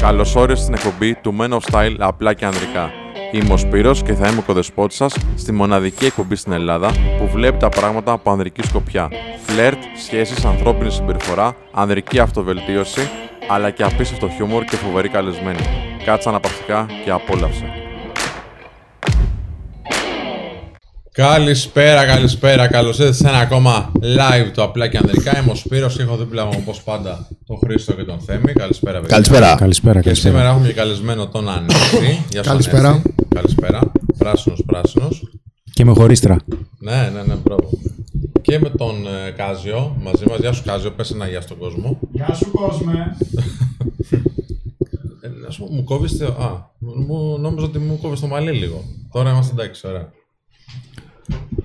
Καλώς όρισες στην εκπομπή του Men of Style απλά και ανδρικά. Είμαι ο Σπύρος και θα είμαι ο κοδεσπότης σας στη μοναδική εκπομπή στην Ελλάδα που βλέπει τα πράγματα από ανδρική σκοπιά. Φλερτ, σχέσεις, ανθρώπινη συμπεριφορά, ανδρική αυτοβελτίωση, αλλά και απίστευτο χιούμορ και φοβερή καλεσμένη. Κάτσε αναπαυτικά και απόλαυσε. Καλησπέρα. Καλώς ήρθατε σε ένα ακόμα live του απλά και ανδρικά. Είμαι ο Σπύρος και έχω δίπλα μου όπως πάντα τον Χρήστο και τον Θέμη. Καλησπέρα, παιδιά. Καλησπέρα. Και σήμερα έχουμε και καλεσμένο τον Ανέστη. Καλησπέρα. Πράσινος. Και με χωρίστρα. Ναι, μπράβο. Και με τον Κάζιο μαζί μας. Γεια σου, Κάζιο. Πες ένα γεια στον κόσμο. Γεια σου, κόσμε. Μου κόβεις το... νόμιζα ότι μου κόβεις το μαλλί λίγο. Τώρα είμαστε εντάξει, ωραία.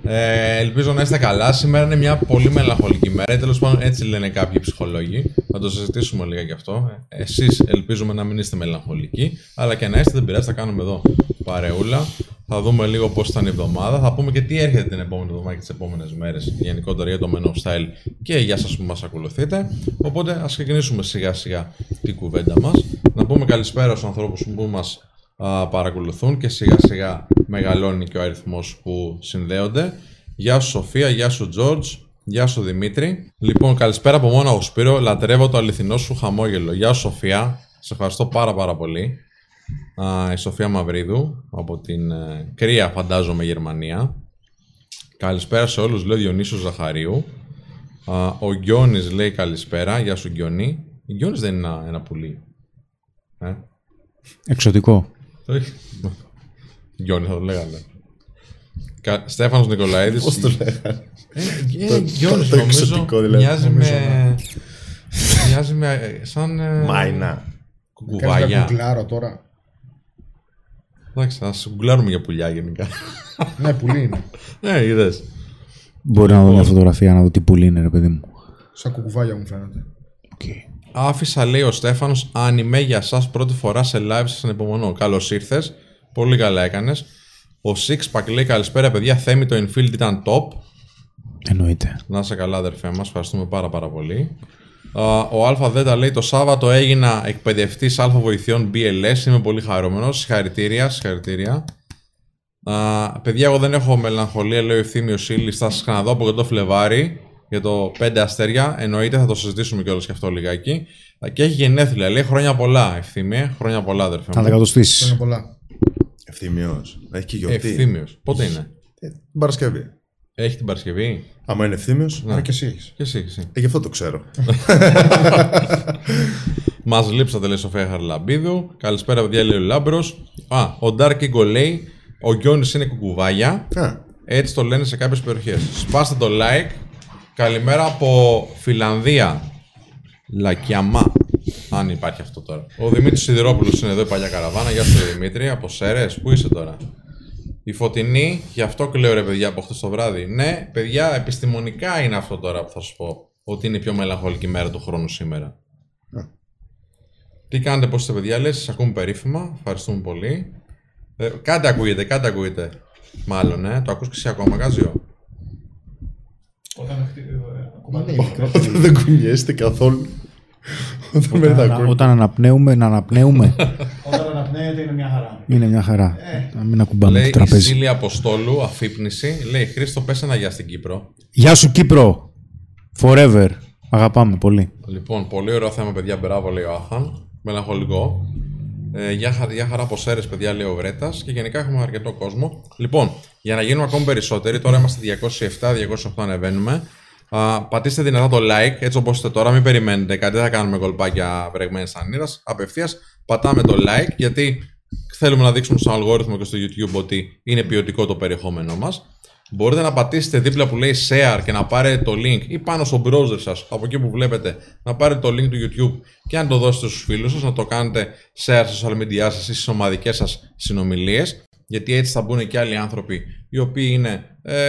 Ελπίζω να είστε καλά. Σήμερα είναι μια πολύ μελαγχολική μέρα. Τέλος πάντων, έτσι λένε κάποιοι ψυχολόγοι. Θα το συζητήσουμε λίγα γι' αυτό. Εσείς ελπίζουμε να μην είστε μελαγχολικοί, αλλά και να είστε, δεν πειράζει, θα κάνουμε εδώ παρεούλα. Θα δούμε λίγο πώς ήταν η εβδομάδα. Θα πούμε και τι έρχεται την επόμενη εβδομάδα και τις επόμενες μέρες γενικότερα για το Men of Style και για σας που μας ακολουθείτε. Οπότε ας ξεκινήσουμε σιγά-σιγά την κουβέντα μας. Να πούμε καλησπέρα στους ανθρώπους που μας παρακολουθούν και σιγά-σιγά μεγαλώνει και ο αριθμός που συνδέονται. Γεια σου Σοφία, γεια σου Τζόρτζ, γεια σου Δημήτρη. Λοιπόν, καλησπέρα από μόνο ο Σπύρο. Λατρεύω το αληθινό σου χαμόγελο. Γεια σου Σοφία, σε ευχαριστώ πάρα πολύ. Η Σοφία Μαυρίδου από την κρύα, φαντάζομαι, Γερμανία. Καλησπέρα σε όλους, λέει ο Διονύσος Ζαχαρίου. Ο Γκιόνης λέει καλησπέρα. Γεια σου Γκιόνη. Ο Γκιόνης δεν είναι ένα πουλί? Εξωτικό. Γκιόνη θα το λέγαμε. Στέφανος Νικολαίδης. Πώς το λέγανε? Γκιόνης νομίζω μοιάζει με σαν... Μάινα. Κουκουβάγια. Κάτσε να κουκλάρω τώρα. Εντάξει, θα σου κουκλάρουμε για πουλιά γενικά. Ναι, πουλί είναι. Ναι, είδες. Μπορεί να δω μια φωτογραφία να δω τι πουλί είναι, ρε παιδί μου. Σαν κουκουβάγια μου φαίνεται. Okay. Άφησα, λέει ο Στέφανος, ανιμέ για σας πρώτη φορά σε live, σας ανυπομονώ. Καλώς ήρθες. Πολύ καλά έκανες. Ο Sixpack λέει καλησπέρα, παιδιά. Θέμη, το Infield ήταν top. Εννοείται. Να είσαι καλά, αδερφέ μας. Ευχαριστούμε πάρα πολύ. Ο Αλφα Δέτα λέει το Σάββατο έγινα εκπαιδευτής αλφα βοηθειών BLS. Είμαι πολύ χαρούμενος. Συγχαρητήρια. Παιδιά, εγώ δεν έχω μελαγχολία, λέει ο Ευθύμιος Ήλης. Θα σας ξαναδώ από και το Φλεβάρι για το 5 αστέρια. Εννοείται, θα το συζητήσουμε κιόλας και αυτό λιγάκι. Και έχει γενέθλια. Λέει χρόνια πολλά, Ευθύμιε. Χρόνια πολλά, αδερφέ. Θα τα εκατοστήσεις. Ευθύμιος. Έχει και γιορτή. Ευθύμιος. Πότε είναι? Την Παρασκευή. Έχει την Παρασκευή. Άμα είναι Ευθύμιος, να και εσύ έχεις. Γι' αυτό το ξέρω. Μας λείψατε, λέει Σοφία Χαρλαμπίδου. Καλησπέρα, παιδιά, λέει ο Λάμπρος. Ο Dark Eagle λέει, ο Γκιόνης είναι κουκουβάγια. Έτσι το λένε σε κάποιες περιοχές. Σπάστε το like. Καλημέρα από Φιλανδία. Λακιαμά. Αν υπάρχει αυτό τώρα. Ο Δημήτρης Σιδηρόπουλος είναι εδώ, η παλιά καραβάνα. Γεια σου, Δημήτρη. Από Σέρες, πού είσαι τώρα? Η Φωτεινή, γι' αυτό κλαίω, ρε παιδιά, από χθες το βράδυ. Ναι, παιδιά, επιστημονικά είναι αυτό τώρα που θα σου πω. Ότι είναι η πιο μελαγχολική μέρα του χρόνου σήμερα. Τι κάνετε, πώς είστε, παιδιά, λες? Σας ακούμε περίφημα. Ευχαριστούμε πολύ. Κάτι ακούγεται. Μάλλον, το ακούς και εσύ ακόμα, Κάζιο. Όταν δεν κουνιέστε καθόλου. Όταν αναπνέουμε. Όταν αναπνέεται είναι μια χαρά. Να μην ακουμπάμε το τραπέζι. Λέει η Σίλια Αποστόλου, αφύπνιση. Λέει Χρήστο, πες ένα γεια στην Κύπρο. Γεια σου Κύπρο, forever. Αγαπάμε πολύ. Λοιπόν, πολύ ωραίο θέμα, παιδιά, μπράβο, λέει ο Άχαν. Μελαγχολικό. Γεια χαρά από Σέρες, παιδιά, λέει ο Βρέτας. Και γενικά έχουμε αρκετό κόσμο. Λοιπόν, για να γίνουμε ακόμη περισσότεροι, τώρα είμαστε 207-208, ανεβαίνουμε. Πατήστε δυνατά το like, έτσι όπως είστε τώρα, μην περιμένετε κάτι, δεν θα κάνουμε κολπάκια βρεγμένης ανήρας. Απευθείας πατάμε το like, γιατί θέλουμε να δείξουμε στον αλγόριθμο και στο YouTube ότι είναι ποιοτικό το περιεχόμενό μας. Μπορείτε να πατήσετε δίπλα που λέει share και να πάρετε το link, ή πάνω στο browser σας, από εκεί που βλέπετε, να πάρετε το link του YouTube και να το δώσετε στους φίλους σας, να το κάνετε share στα social media σας ή στις ομαδικές σας συνομιλίες. Γιατί έτσι θα μπουν και άλλοι άνθρωποι οι οποίοι είναι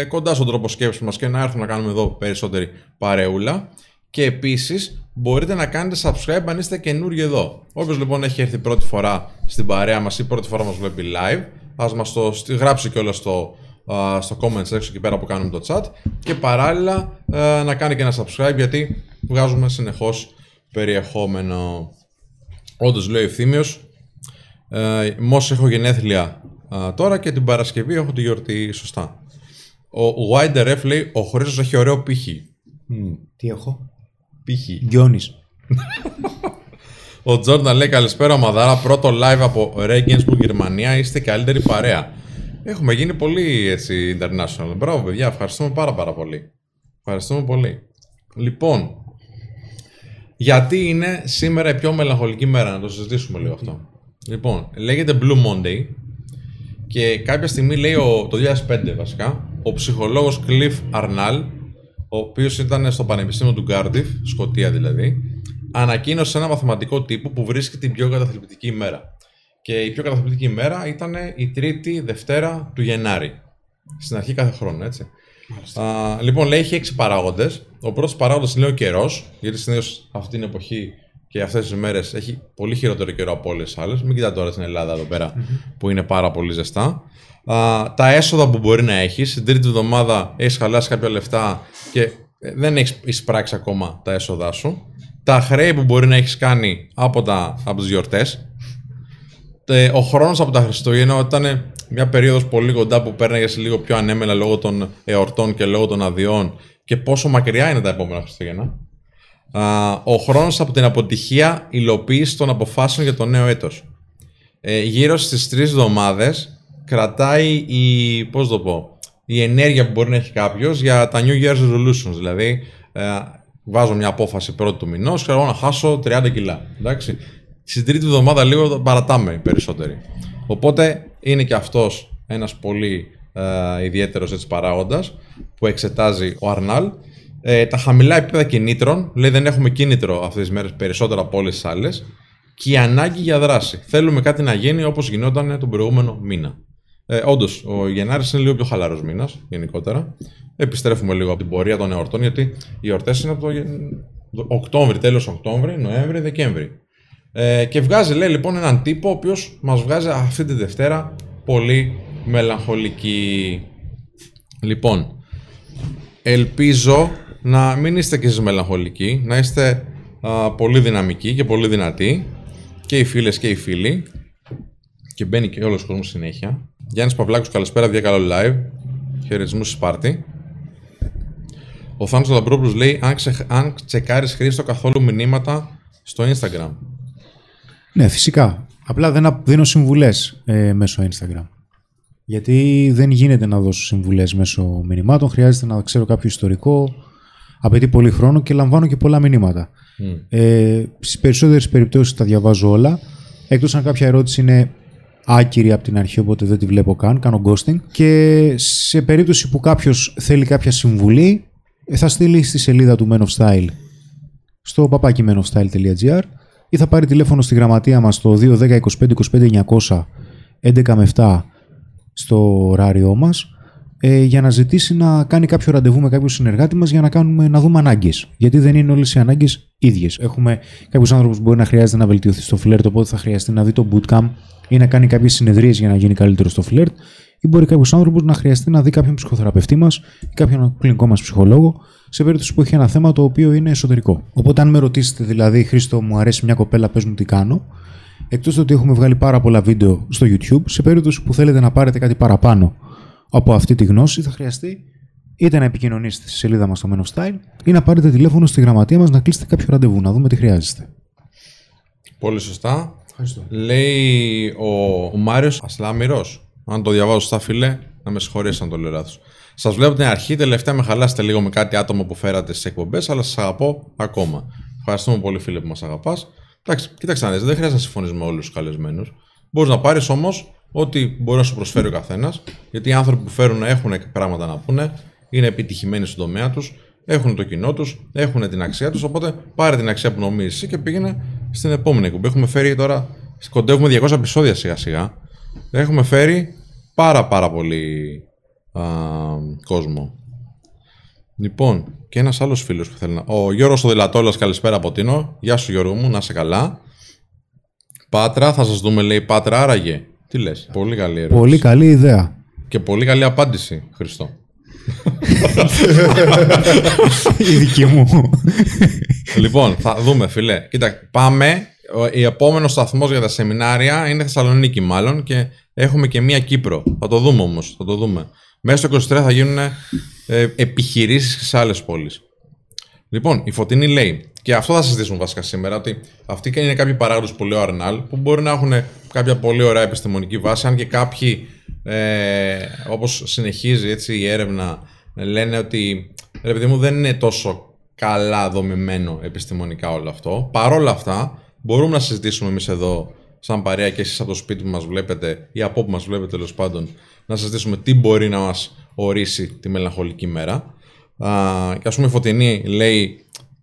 κοντά στον τρόπο σκέψης μας και να έρθουν να κάνουμε εδώ περισσότερη παρεούλα. Και επίσης μπορείτε να κάνετε subscribe αν είστε καινούριοι εδώ. Όποιος λοιπόν έχει έρθει πρώτη φορά στην παρέα μας ή πρώτη φορά μας βλέπει live, ας μας το γράψει κιόλας στο comments έξω εκεί πέρα που κάνουμε το chat. Και παράλληλα να κάνει και ένα subscribe, γιατί βγάζουμε συνεχώς περιεχόμενο. Όντως, λέει ο Ευθύμιος, μόλις έχω γενέθλια τώρα και την Παρασκευή έχω τη γιορτή, σωστά. Ο Wider F λέει, ο Χρήστος έχει ωραίο πύχη. Τι έχω? Πύχη. Γιώνης. Ο Τζόρνταν λέει, καλησπέρα ομαδάρα, πρώτο live από Regensburg, Γερμανία, είστε καλύτερη παρέα. Έχουμε γίνει πολύ έτσι international. Μπράβο παιδιά, ευχαριστούμε πάρα πολύ. Ευχαριστούμε πολύ. Λοιπόν, γιατί είναι σήμερα η πιο μελαγχολική μέρα, να το συζητήσουμε λίγο αυτό. Λοιπόν, λέγεται Blue Monday και κάποια στιγμή λέει, το 2005 βασικά, ο ψυχολόγος Cliff Arnall, ο οποίος ήταν στο Πανεπιστήμιο του Cardiff, Σκωτία δηλαδή, ανακοίνωσε ένα μαθηματικό τύπο που βρίσκεται την πιο καταθλιπτική ημέρα. Και η πιο καταθλιπτική ημέρα ήταν η Τρίτη Δευτέρα του Γενάρη. Στην αρχή κάθε χρόνο, έτσι. Λοιπόν, λέει, έχει 6 παράγοντες. Ο πρώτος παράγοντας είναι ο καιρός, γιατί συνήθως αυτή την εποχή και αυτές τις μέρες έχει πολύ χειρότερο καιρό από όλες τις άλλες. Μην κοιτάτε τώρα στην Ελλάδα εδώ πέρα που είναι πάρα πολύ ζεστά. Τα έσοδα που μπορεί να έχεις. Την τρίτη εβδομάδα έχεις χαλάσει κάποια λεφτά και δεν έχεις εισπράξει ακόμα τα έσοδά σου. Τα χρέη που μπορεί να έχεις κάνει από τις γιορτές. Ο χρόνος από τα Χριστούγεννα ήταν μια περίοδος πολύ κοντά που πέρναγες λίγο πιο ανέμελα λόγω των εορτών και λόγω των αδειών και πόσο μακριά είναι τα επόμενα Χριστούγεννα. Ο χρόνος από την αποτυχία υλοποίηση των αποφάσεων για το νέο έτος. Γύρω στις 3 εβδομάδες κρατάει η ενέργεια που μπορεί να έχει κάποιος για τα New Year's Resolutions. Δηλαδή, βάζω μια απόφαση πρώτη του μηνός και εγώ να χάσω 30 κιλά. Εντάξει. Στην τρίτη εβδομάδα λίγο παρατάμε περισσότεροι. Οπότε είναι και αυτός ένας πολύ ιδιαίτερος έτσι παράγοντας που εξετάζει ο Αρνάλ. Τα χαμηλά επίπεδα κινήτρων, λέει δεν έχουμε κίνητρο αυτές τις μέρες περισσότερο από όλες τις άλλες, και η ανάγκη για δράση. Θέλουμε κάτι να γίνει όπως γινόταν τον προηγούμενο μήνα. Όντως, ο Γενάρης είναι λίγο πιο χαλαρός μήνας γενικότερα. Επιστρέφουμε λίγο από την πορεία των εορτών, γιατί οι εορτές είναι από το Οκτώβρη, τέλος Οκτώβρη, Νοέμβρη, Δεκέμβρη. Και βγάζει, λέει, λοιπόν, έναν τύπο ο οποίος μας βγάζει αυτή τη Δευτέρα πολύ μελαγχολική. Λοιπόν, ελπίζω να μην είστε και εσείς μελαγχολικοί, να είστε πολύ δυναμικοί και πολύ δυνατοί και οι φίλες και οι φίλοι. Και μπαίνει και όλος ο κόσμος συνέχεια. Γιάννης Παυλάκος, καλησπέρα, καλό live. Χαιρετισμούς Σπάρτη. Ο Θάνος Λαμπρόπουλος λέει, αν τσεκάρεις Χρήστο καθόλου μηνύματα στο Instagram. Ναι, φυσικά. Απλά δεν δίνω συμβουλές μέσω Instagram. Γιατί δεν γίνεται να δώσω συμβουλές μέσω μηνυμάτων. Χρειάζεται να ξέρω κάποιο ιστορικό. Απαιτεί πολύ χρόνο και λαμβάνω και πολλά μηνύματα. Στις περισσότερες περιπτώσεις τα διαβάζω όλα. Εκτός αν κάποια ερώτηση είναι άκυρη από την αρχή, οπότε δεν τη βλέπω καν. Κάνω ghosting. Και σε περίπτωση που κάποιος θέλει κάποια συμβουλή, θα στείλει στη σελίδα του Men of Style στο papaki-menofstyle.gr ή θα πάρει τηλέφωνο στη γραμματεία μας το 210 25 25 900 11 με 7 στο ωράριό μας για να ζητήσει να κάνει κάποιο ραντεβού με κάποιο συνεργάτη μας για να δούμε ανάγκες. Γιατί δεν είναι όλες οι ανάγκες ίδιες. Έχουμε κάποιους άνθρωπους που μπορεί να χρειάζεται να βελτιωθεί στο φλερτ, οπότε θα χρειαστεί να δει το bootcamp ή να κάνει κάποιες συνεδρίες για να γίνει καλύτερο στο φλερτ, ή μπορεί κάποιος άνθρωπος να χρειαστεί να δει κάποιον ψυχοθεραπευτή μας ή κάποιον κλινικό μας ψυχολόγο, σε περίπτωση που έχει ένα θέμα το οποίο είναι εσωτερικό. Οπότε, αν με ρωτήσετε, δηλαδή, Χρήστο, μου αρέσει μια κοπέλα, πες μου τι κάνω, εκτός του ότι έχουμε βγάλει πάρα πολλά βίντεο στο YouTube, σε περίπτωση που θέλετε να πάρετε κάτι παραπάνω από αυτή τη γνώση, θα χρειαστεί είτε να επικοινωνήσετε στη σελίδα μας στο Men of Style ή να πάρετε τηλέφωνο στη γραμματεία μας να κλείσετε κάποιο ραντεβού, να δούμε τι χρειάζεστε. Πολύ σωστά. Ευχαριστώ. Λέει ο Μάριος Ασλάμιρος. Αν το διαβάζω στα φίλε, να με συγχωρέσει αν το λέω λάθος. Σας βλέπω την αρχή, τελευταία με χαλάσετε λίγο με κάτι άτομο που φέρατε στις εκπομπές, αλλά σας αγαπώ ακόμα. Ευχαριστούμε πολύ, φίλε, που μας αγαπάς. Εντάξει, κοίταξε να δεις, δεν χρειάζεται να συμφωνείς με όλους τους καλεσμένους. Μπορείς να πάρεις όμως ό,τι μπορεί να σου προσφέρει ο καθένας, γιατί οι άνθρωποι που φέρουν έχουν πράγματα να πούνε, είναι επιτυχημένοι στον τομέα τους, έχουν το κοινό τους, έχουν την αξία τους. Οπότε πάρε την αξία που νομίζεις εσύ και πήγαινε στην επόμενη εκπομπή. Έχουμε φέρει τώρα, κοντεύουμε 200 επεισόδια σιγά-σιγά. Έχουμε φέρει πάρα πολύ κόσμο. Λοιπόν, και ένας άλλος φίλος που θέλει να... Ο Γιώργος ο Δηλατόλας, καλησπέρα από Τίνο. Γεια σου Γιώργο μου, να είσαι καλά. Πάτρα, θα σας δούμε, λέει Πάτρα, άραγε. Τι λες, πολύ καλή ερώτηση. Πολύ καλή ιδέα. Και πολύ καλή απάντηση, Χριστό. Η δική μου. Λοιπόν, θα δούμε, φίλε. Κοίτα, πάμε. Ο επόμενος σταθμός για τα σεμινάρια είναι Θεσσαλονίκη, μάλλον, και έχουμε και μία Κύπρο. Θα το δούμε όμως. Θα το δούμε. Μέσα στο 23 θα γίνουν επιχειρήσεις σε άλλες πόλεις. Λοιπόν, η Φωτεινή λέει, και αυτό θα συζητήσουμε βασικά σήμερα, ότι αυτοί είναι κάποιοι παράγοντες που λέει ο Αρνάλ, που μπορεί να έχουν κάποια πολύ ωραία επιστημονική βάση, αν και κάποιοι, όπως συνεχίζει έτσι, η έρευνα, λένε ότι ρε παιδί μου, δεν είναι τόσο καλά δομημένο επιστημονικά όλο αυτό. Παρόλα αυτά, μπορούμε να συζητήσουμε εμείς εδώ, σαν παρέα, και εσείς από το σπίτι που μας βλέπετε ή από όπου μας βλέπετε, τέλος πάντων, να συζητήσουμε τι μπορεί να μας ορίσει τη μελαγχολική μέρα. Και ας πούμε η Φωτεινή λέει,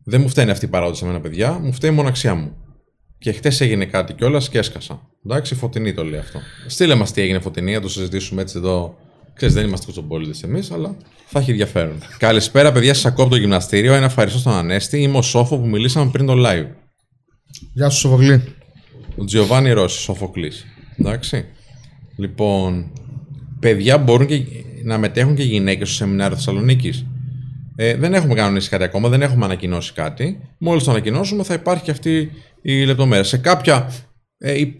δεν μου φταίνει αυτή η παράγοντα σε μένα, παιδιά, μου φταίει η μοναξιά μου. Και χτες έγινε κάτι κιόλας και έσκασα. Εντάξει, η Φωτεινή το λέει αυτό. Στείλε μας τι έγινε, Φωτεινή, να το συζητήσουμε έτσι εδώ. Ξέρεις, δεν είμαστε κοτσομπόλυτες εμείς, αλλά θα έχει ενδιαφέρον. Καλησπέρα, παιδιά, σας ακούω από το γυμναστήριο. Ένα ευχαριστώ στον Ανέστη. Είμαι ο Σόφο που μιλήσαμε πριν το live. Γεια σου, Σοφοκλή. Ο Τζιοβάνι Ρώση, Σοφοκλής. Εντάξει. Λοιπόν, παιδιά, μπορούν και να μετέχουν και γυναίκες στο σεμινάριο Θεσσαλονίκης. Δεν έχουμε κανονίσει κάτι ακόμα, δεν έχουμε ανακοινώσει κάτι. Μόλις το ανακοινώσουμε, θα υπάρχει και αυτή η λεπτομέρεια. Σε κάποια,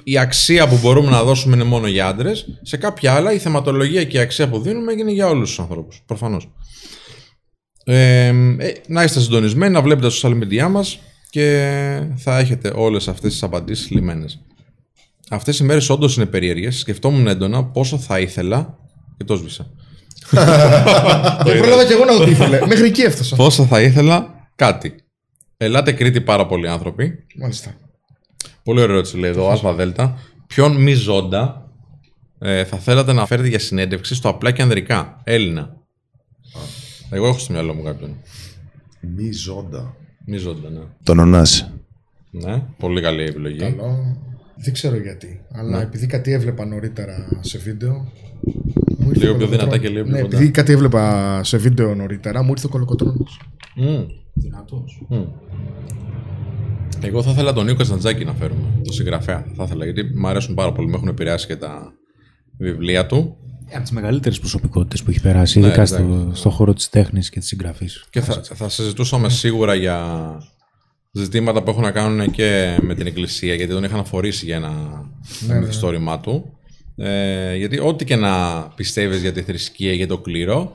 η αξία που μπορούμε να δώσουμε είναι μόνο για άντρες. Σε κάποια άλλα, η θεματολογία και η αξία που δίνουμε είναι για όλους τους ανθρώπους. Προφανώς. Να είστε συντονισμένοι, να βλέπετε τα social media μας και θα έχετε όλες αυτές τις απαντήσεις λιμένες. Αυτές οι μέρες όντως είναι περίεργες. Σκεφτόμουν έντονα πόσο θα ήθελα. Και το σβήσα. Πρόλαβα και εγώ να το ήθελα. Μέχρι εκεί έφτασα. Πόσο θα ήθελα κάτι. Ελάτε Κρήτη πάρα πολλοί άνθρωποι. Μάλιστα. Πολύ ωραία ερώτηση λέει εδώ. Άσμα Δέλτα. Ποιον μη ζώντα θα θέλατε να φέρετε για συνέντευξη στο απλά και ανδρικά? Έλληνα. Εγώ έχω στο μυαλό μου κάποιον. Μη ζώντα. Μη ζώντα, ναι. Τον Ωνάση. Ναι. Πολύ καλή επιλογή. Καλό. Δεν ξέρω γιατί. Αλλά ναι, επειδή κάτι έβλεπα νωρίτερα σε βίντεο. Λίγο πιο δυνατά και λίγο πιο κοντά. Ναι, επειδή κάτι έβλεπα σε βίντεο νωρίτερα, μου ήρθε ο Κολοκοτρώνος. Δυνατός. Εγώ θα ήθελα τον Νίκο Κασταντζάκη να φέρουμε, τον συγγραφέα. Θα ήθελα, γιατί μου αρέσουν πάρα πολύ, με έχουν επηρεάσει και τα βιβλία του. Από τις μεγαλύτερες προσωπικότητες που έχει περάσει, ναι, ειδικά στον χώρο της τέχνης και της συγγραφής. Και θα συζητούσαμε σίγουρα για ζητήματα που έχουν να κάνουν και με την Εκκλησία, γιατί τον είχαν αφορήσει για ένα ιστορήμά του. Γιατί ό,τι και να πιστεύεις για τη θρησκεία, για το κλήρο,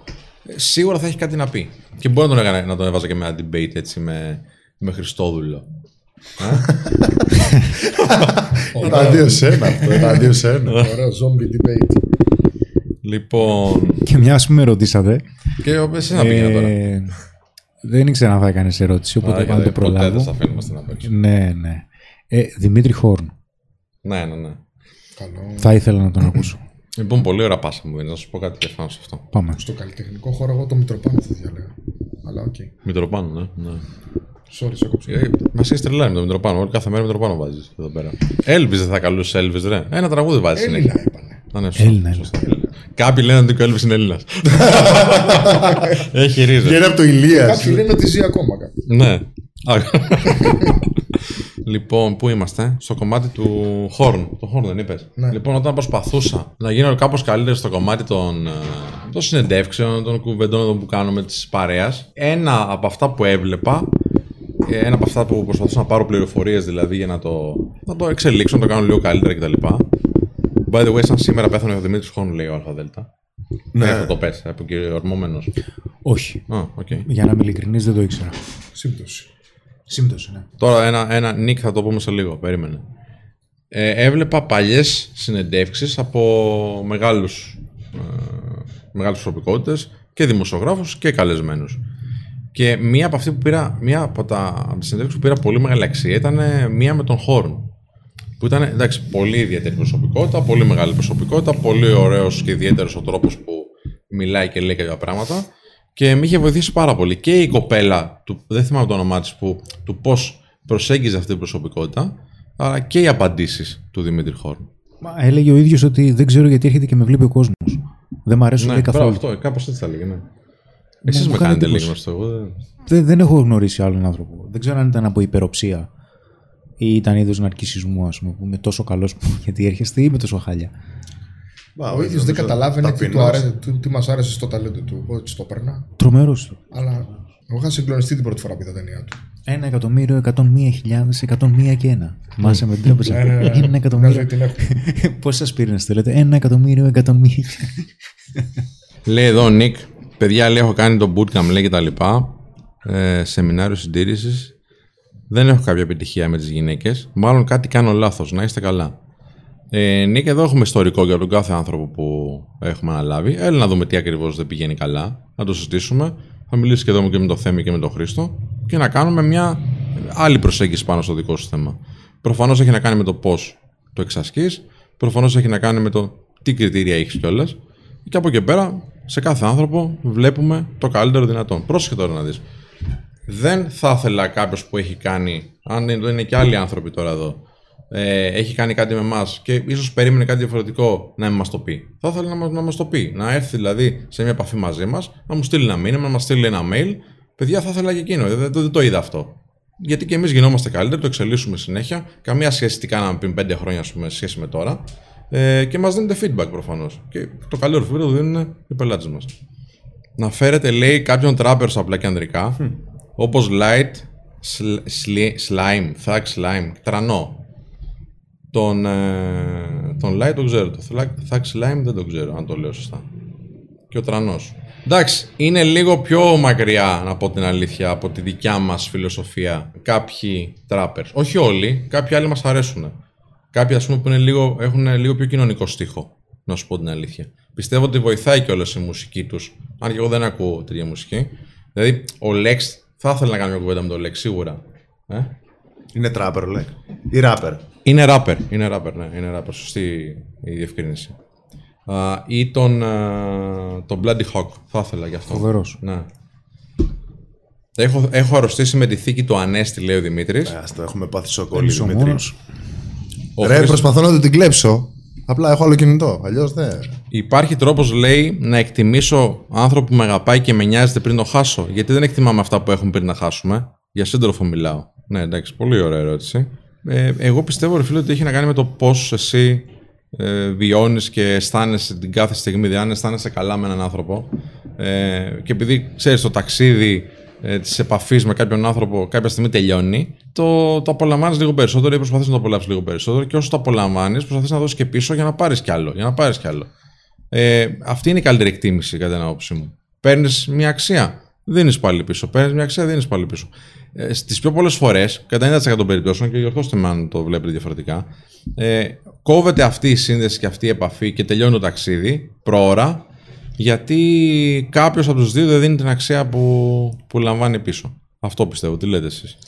σίγουρα θα έχει κάτι να πει. Και μπορεί να τον έβαζα και με ένα debate έτσι με Χριστόδουλο. Αντίο σε ένα αυτό. Αντίο σε ένα. Ωραίο zombie debate. Λοιπόν. Και μια που με ρωτήσατε. Και εσύ να πήγαινε τώρα. Δεν ήξερα αν θα έκανες ερώτηση, οπότε πάνω το προλάβω. Ποτέ δεν θα αφήνουμε στην απέξω. Ναι, ναι. Δημήτρη Χόρνου. Ναι, ναι, ναι. Θα ήθελα να τον ακούσω. Λοιπόν, πολύ ωραία πάσα μου δίνεις, να σου πω κάτι και πάνω σε αυτό. Πάμε. Στο καλλιτεχνικό χώρο, εγώ το Μητροπάνο θα διάλεγα. Αλλά οκ. Μητροπάνο, ναι. Sorry, σε κόψε. Μας είσαι τρελάνη το Μητροπάνο. Κάθε μέρα Μητροπάνο βάζεις εδώ πέρα. Έλβης δεν θα καλούσε Έλβης, ρε. Ένα τραγούδι βάζεις. Έλληνα είπανε. Έλληνα. Κάποιοι λένε ότι ο Έλβης είναι Έλληνας. Έχει ρίζα. Βγαίνει από το Ηλία. Κάποιοι λένε ότι ζει ακόμα κάτι. Ναι. Λοιπόν, πού είμαστε, στο κομμάτι του Χόρνου. Το Χόρνου δεν είπες. Ναι. Λοιπόν, όταν προσπαθούσα να γίνω κάπως καλύτερο στο κομμάτι των συνεντεύξεων, των κουβεντών που κάνουμε της παρέας, ένα από αυτά που έβλεπα, ένα από αυτά που προσπαθούσα να πάρω πληροφορίες δηλαδή για να το εξελίξω, να το κάνω λίγο καλύτερα κτλ. By the way, σαν σήμερα πέθανε ο Δημήτρης Χόρνου, λέει ο Αλφα Δέλτα. Ναι, θα το πες, από κύριο ορμόμενος. Όχι. Okay. Για να είμαι ειλικρινής, δεν το ήξερα. Σύμπτωση. Σύμπτωση, ναι. Τώρα ένα νικ θα το πούμε σε λίγο, περίμενε. Έβλεπα παλιές συνεντεύξεις από μεγάλους προσωπικότητες και δημοσιογράφους και καλεσμένους. Και μία από αυτές που πήρα, μία από τις συνεντεύξεις που πήρα πολύ μεγάλη αξία ήταν μία με τον Χόρν. Που ήταν, εντάξει, πολύ ιδιαίτερη προσωπικότητα, πολύ μεγάλη προσωπικότητα, πολύ ωραίος και ιδιαίτερος ο τρόπος που μιλάει και λέει κάποια πράγματα. Και με είχε βοηθήσει πάρα πολύ και η κοπέλα, δεν θυμάμαι το όνομά της, του πώς προσέγγιζε αυτή την προσωπικότητα, αλλά και οι απαντήσεις του Δημήτρη Χόρνου. Μα έλεγε ο ίδιος ότι δεν ξέρω γιατί έρχεται και με βλέπει ο κόσμος. Δεν μ' αρέσει, ναι, λέει καθόλου. Αυτό, κάπως έτσι θα έλεγε, ναι. Εσείς με κάνετε λίγο γνωστό, εγώ δεν έχω γνωρίσει άλλον άνθρωπο. Δεν ξέρω αν ήταν από υπεροψία ή ήταν είδος ναρκισσισμού, ας πούμε, που είμαι τόσο καλός γιατί έρχεστε ή είμαι τόσο χάλια. Ο ίδιος δεν καταλάβαινε τι μας άρεσε στο ταλέντο του. Εγώ έτσι το περνά. Τρομερός. Αλλά εγώ είχα συγκλονιστεί την πρώτη φορά που είδα ταινία του. 1.101.101. Μάσα με την τράπεζα. 1.100.000. Πώς σας πήρε να στέλνετε, 1.100.000. Λέει εδώ ο Νικ, παιδιά λέει έχω κάνει το bootcamp λέει και τα λοιπά, σεμινάριο συντήρησης. Δεν έχω κάποια επιτυχία με τις γυναίκες. Μάλλον κάτι κάνω λάθος, να είστε καλά. Νίκ, εδώ έχουμε ιστορικό για τον κάθε άνθρωπο που έχουμε αναλάβει. Έλα να δούμε τι ακριβώς δεν πηγαίνει καλά, να το συζητήσουμε. Θα μιλήσει και εδώ και με τον Θέμη και με τον Χρήστο και να κάνουμε μια άλλη προσέγγιση πάνω στο δικό σου θέμα. Προφανώς έχει να κάνει με το πώς το εξασκείς, προφανώς έχει να κάνει με το τι κριτήρια έχεις κιόλας. Και από εκεί πέρα, σε κάθε άνθρωπο βλέπουμε το καλύτερο δυνατόν. Πρόσεχε τώρα να δεις. Δεν θα ήθελα κάποιος που έχει κάνει, αν δεν είναι και άλλοι άνθρωποι τώρα εδώ, έχει κάνει κάτι με εμάς και ίσως περίμενε κάτι διαφορετικό να μας το πει. Θα ήθελα να μας το πει, να έρθει δηλαδή σε μια επαφή μαζί μας, να μου στείλει ένα μήνυμα, να μας στείλει ένα mail. Παιδιά, θα ήθελα και εκείνο, δεν το είδα αυτό. Γιατί και εμείς γινόμαστε καλύτεροι, το εξελίσσουμε συνέχεια. Καμία σχέση τι κάναμε πριν 5 χρόνια, ας πούμε, σε σχέση με τώρα. Και μας δίνετε feedback προφανώς. Και το καλύτερο feedback το δίνουν οι πελάτες μας. Να φέρετε, λέει, κάποιον τράπερ απλά και ανδρικά, όπως Light, Slime, Thug Slime, τρανό. Τον Light τον ξέρω, το Thug Slime δεν τον ξέρω, αν το λέω σωστά. Και ο τρανός. Εντάξει, είναι λίγο πιο μακριά, να πω την αλήθεια, από τη δικιά μας φιλοσοφία κάποιοι τράπερς. Όχι όλοι, κάποιοι άλλοι μας αρέσουν. Κάποιοι, ας πούμε, που είναι λίγο, έχουν λίγο πιο κοινωνικό στίχο, να σου πω την αλήθεια. Πιστεύω ότι βοηθάει κιόλας η μουσική τους, αν και εγώ δεν ακούω τέτοια μουσική. Δηλαδή, ο Lex, θα ήθελα να κάνω μια κουβέντα με τον Lex, σίγουρα. Είναι τράπερ, λέει. Ή ράπερ. Είναι ράπερ, ναι, είναι ράπερ. Σωστή η διευκρίνηση. Ή τον Bloody Hawk, θα ήθελα γι' αυτό. Φοβερός. Ναι. Έχω αρρωστήσει με τη θήκη του Ανέστη, λέει ο Δημήτρης. Το έχουμε πάθει σοκολί, Δημήτρη. Ρε, προσπαθώ να την κλέψω. Απλά έχω άλλο κινητό. Αλλιώς δεν. Υπάρχει τρόπος, λέει, να εκτιμήσω άνθρωπο που με αγαπάει και με νοιάζεται πριν το χάσω. Γιατί δεν εκτιμάμε αυτά που έχουμε πριν να χάσουμε. Για σύντροφο μιλάω. Ναι, εντάξει, πολύ ωραία ερώτηση. Εγώ πιστεύω, ρε φίλε, ότι έχει να κάνει με το πώς εσύ βιώνεις και αισθάνεσαι την κάθε στιγμή. Δηλαδή, αν αισθάνεσαι καλά με έναν άνθρωπο. Και επειδή ξέρεις το ταξίδι της επαφής με κάποιον άνθρωπο κάποια στιγμή τελειώνει, το απολαμβάνεις λίγο περισσότερο ή προσπαθείς να το απολαύσεις λίγο περισσότερο. Και όσο το απολαμβάνεις, προσπαθείς να δώσεις και πίσω για να πάρεις κι άλλο. Αυτή είναι η καλύτερη εκτίμηση, κατά την άποψή μου. Παίρνεις μια αξία. Δίνεις πάλι πίσω. Παίρνεις μια αξία, δίνεις πάλι πίσω. Στις πιο πολλές φορές, κατά 90% των περιπτώσεων, και διορθώστε με αν το βλέπετε διαφορετικά, κόβεται αυτή η σύνδεση και αυτή η επαφή και τελειώνει το ταξίδι προώρα, γιατί κάποιος από τους δύο δεν δίνει την αξία που λαμβάνει πίσω. Αυτό πιστεύω. Τι λέτε εσείς?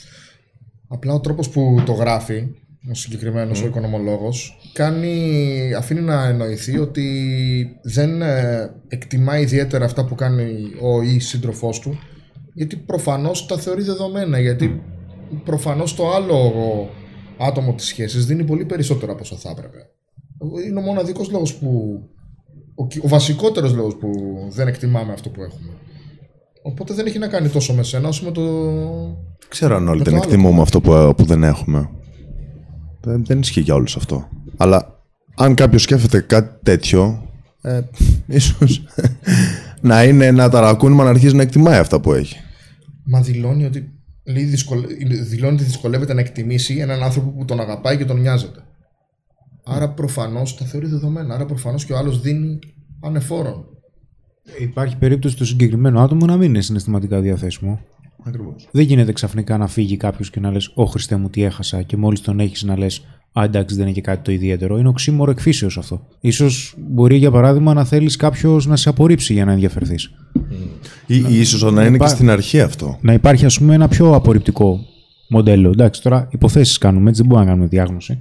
Απλά ο τρόπος που το γράφει ο συγκεκριμένος ο οικονομολόγος αφήνει να εννοηθεί ότι δεν εκτιμάει ιδιαίτερα αυτά που κάνει ο ή σύντροφός του, γιατί προφανώς τα θεωρεί δεδομένα, γιατί προφανώς το άλλο άτομο της σχέσης δίνει πολύ περισσότερα από όσο θα έπρεπε. Είναι ο μοναδικός λόγος ο βασικότερος λόγος που δεν εκτιμάμε αυτό που έχουμε. Οπότε δεν έχει να κάνει τόσο με σένα όσο με το... Ξέρω αν όλοι δεν εκτιμούμε αυτό που δεν έχουμε. Δεν ισχύει για όλους αυτό. Αλλά αν κάποιος σκέφτεται κάτι τέτοιο, ίσως να είναι ένα ταρακούνημα να αρχίζει να εκτιμάει αυτά που έχει. Μα δηλώνει ότι δυσκολεύεται να εκτιμήσει έναν άνθρωπο που τον αγαπάει και τον νοιάζεται. Άρα προφανώς τα θεωρεί δεδομένα. Άρα προφανώς και ο άλλος δίνει ανεφόρον. Υπάρχει περίπτωση του συγκεκριμένου άτομου να μην είναι συναισθηματικά διαθέσιμο. Ακριβώς. Δεν γίνεται ξαφνικά να φύγει κάποιος και να λες «Ω Χριστέ μου, τι έχασα» και μόλις τον έχεις να λες «Α, εντάξει, δεν είναι και κάτι το ιδιαίτερο». Είναι οξύμορο εκφύσεως αυτό. Ίσως μπορεί, για παράδειγμα, να θέλεις κάποιος να σε απορρίψει για να ενδιαφερθείς. Ίσως να είναι και στην αρχή αυτό. Να υπάρχει, ας πούμε, ένα πιο απορριπτικό μοντέλο. Εντάξει, τώρα υποθέσεις κάνουμε, έτσι δεν μπορούμε να κάνουμε διάγνωση.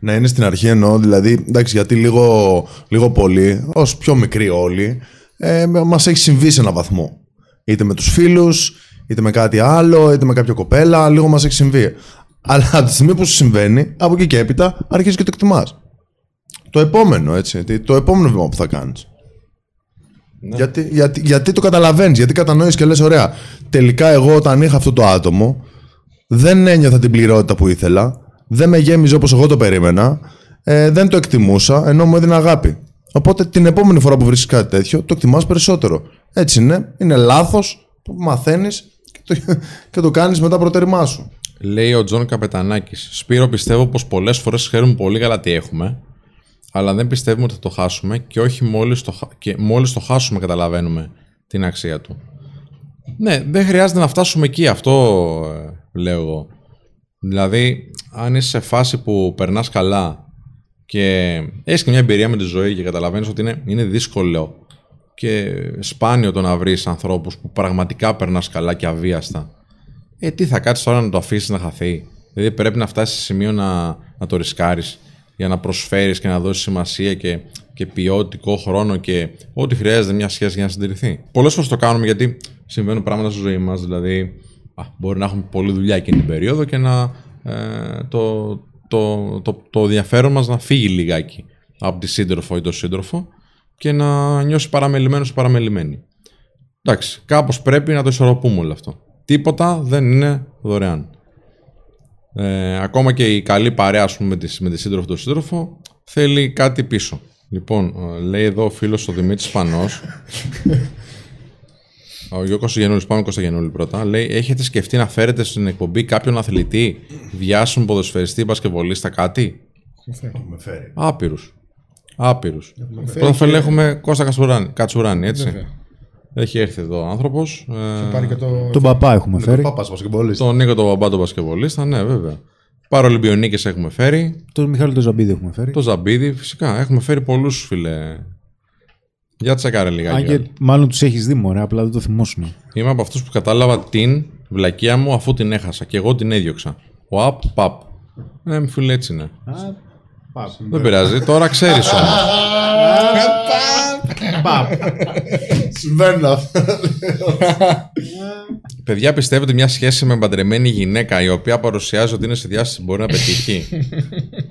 Να είναι στην αρχή εννοώ, δηλαδή, εντάξει, γιατί λίγο πολύ, ως πιο μικροί όλοι, μας έχει συμβεί σε έναν βαθμό. Είτε με τους φίλους, είτε με κάτι άλλο, είτε με κάποια κοπέλα, λίγο μας έχει συμβεί. Αλλά από τη στιγμή που σου συμβαίνει, από εκεί και έπειτα, αρχίζεις και το εκτιμάς. Το επόμενο, έτσι, το επόμενο βήμα που θα κάνεις. Ναι. Γιατί το καταλαβαίνεις, γιατί κατανοείς και λες, ωραία, τελικά εγώ όταν είχα αυτό το άτομο, δεν ένιωθα την πληρότητα που ήθελα. Δεν με γέμιζε όπως εγώ το περίμενα. δεν το εκτιμούσα, ενώ μου έδινε αγάπη. Οπότε την επόμενη φορά που βρίσκεις κάτι τέτοιο, το εκτιμάς περισσότερο. Έτσι είναι. Είναι λάθος που μαθαίνεις και το κάνεις μετά προτέρημά σου. Λέει ο Τζον Καπετανάκης. Σπύρο, πιστεύω πως πολλές φορές χαίρομαι πολύ καλά τι έχουμε, αλλά δεν πιστεύουμε ότι θα το χάσουμε και όχι μόλις το χάσουμε καταλαβαίνουμε την αξία του. Ναι, δεν χρειάζεται να φτάσουμε εκεί. Αυτό λέω εγώ. Δηλαδή, αν είσαι σε φάση που περνάς καλά και έχεις και μια εμπειρία με τη ζωή και καταλαβαίνεις ότι είναι δύσκολο και σπάνιο το να βρεις ανθρώπους που πραγματικά περνάς καλά και αβίαστα, τι θα κάτσεις τώρα να το αφήσεις να χαθεί? Δηλαδή πρέπει να φτάσεις σε σημείο να το ρισκάρεις για να προσφέρεις και να δώσεις σημασία και ποιοτικό χρόνο και ό,τι χρειάζεται μια σχέση για να συντηρηθεί. Πολλές φορές το κάνουμε γιατί συμβαίνουν πράγματα στη ζωή μας, δηλαδή μπορεί να έχουμε πολλή δουλειά εκείνη την περίοδο και να το ενδιαφέρον μας να φύγει λιγάκι από τη σύντροφο ή τον σύντροφο και να νιώσει παραμελημένος ή παραμελημένη. Εντάξει, κάπως πρέπει να το ισορροπούμε όλο αυτό. Τίποτα δεν είναι δωρεάν. Ακόμα και η καλή παρέα, ας πούμε, με τη σύντροφο ή τον σύντροφο θέλει κάτι πίσω. Λοιπόν, λέει εδώ ο φίλος ο Δημήτρης Πανός. Ο Γιώργος Γενούλης, πάμε Κωνσταντινούλη πρώτα. Λέει: έχετε σκεφτεί να φέρετε στην εκπομπή κάποιον αθλητή, διάσημο ποδοσφαιριστή, μπασκετμπολίστα, κάτι? Έχουμε φέρει. Άπειρους. Πρώτα απ' όλα έχουμε Κώστα Κατσουράνη, έτσι. Έχει έρθει εδώ ο άνθρωπος. Τον Παπά έχουμε φέρει. Τον Νίκο τον Παπά, τον μπασκετμπολίστα, ναι, βέβαια. Παρολυμπιονίκες έχουμε φέρει. Τον Μιχάλη τον Ζαμπίδη έχουμε φέρει. Τον Ζαμπίδη, φυσικά. Έχουμε φέρει πολλούς, φίλε. Για τσακάρε λιγάκι. Αν και μάλλον τους έχεις δει, μωρέ, απλά δεν το θυμόσουν. Είμαι από αυτούς που κατάλαβα την βλακεία μου αφού την έχασα και εγώ την έδιωξα. Ο Απ, Παπ. Ναι, μου φίλε, έτσι είναι. Δεν πειράζει, τώρα ξέρεις όμως. Παπ. Συμβαίνω. Παιδιά, πιστεύετε μια σχέση με παντρεμένη γυναίκα η οποία παρουσιάζει ότι είναι σε διάσταση μπορεί να πετύχει?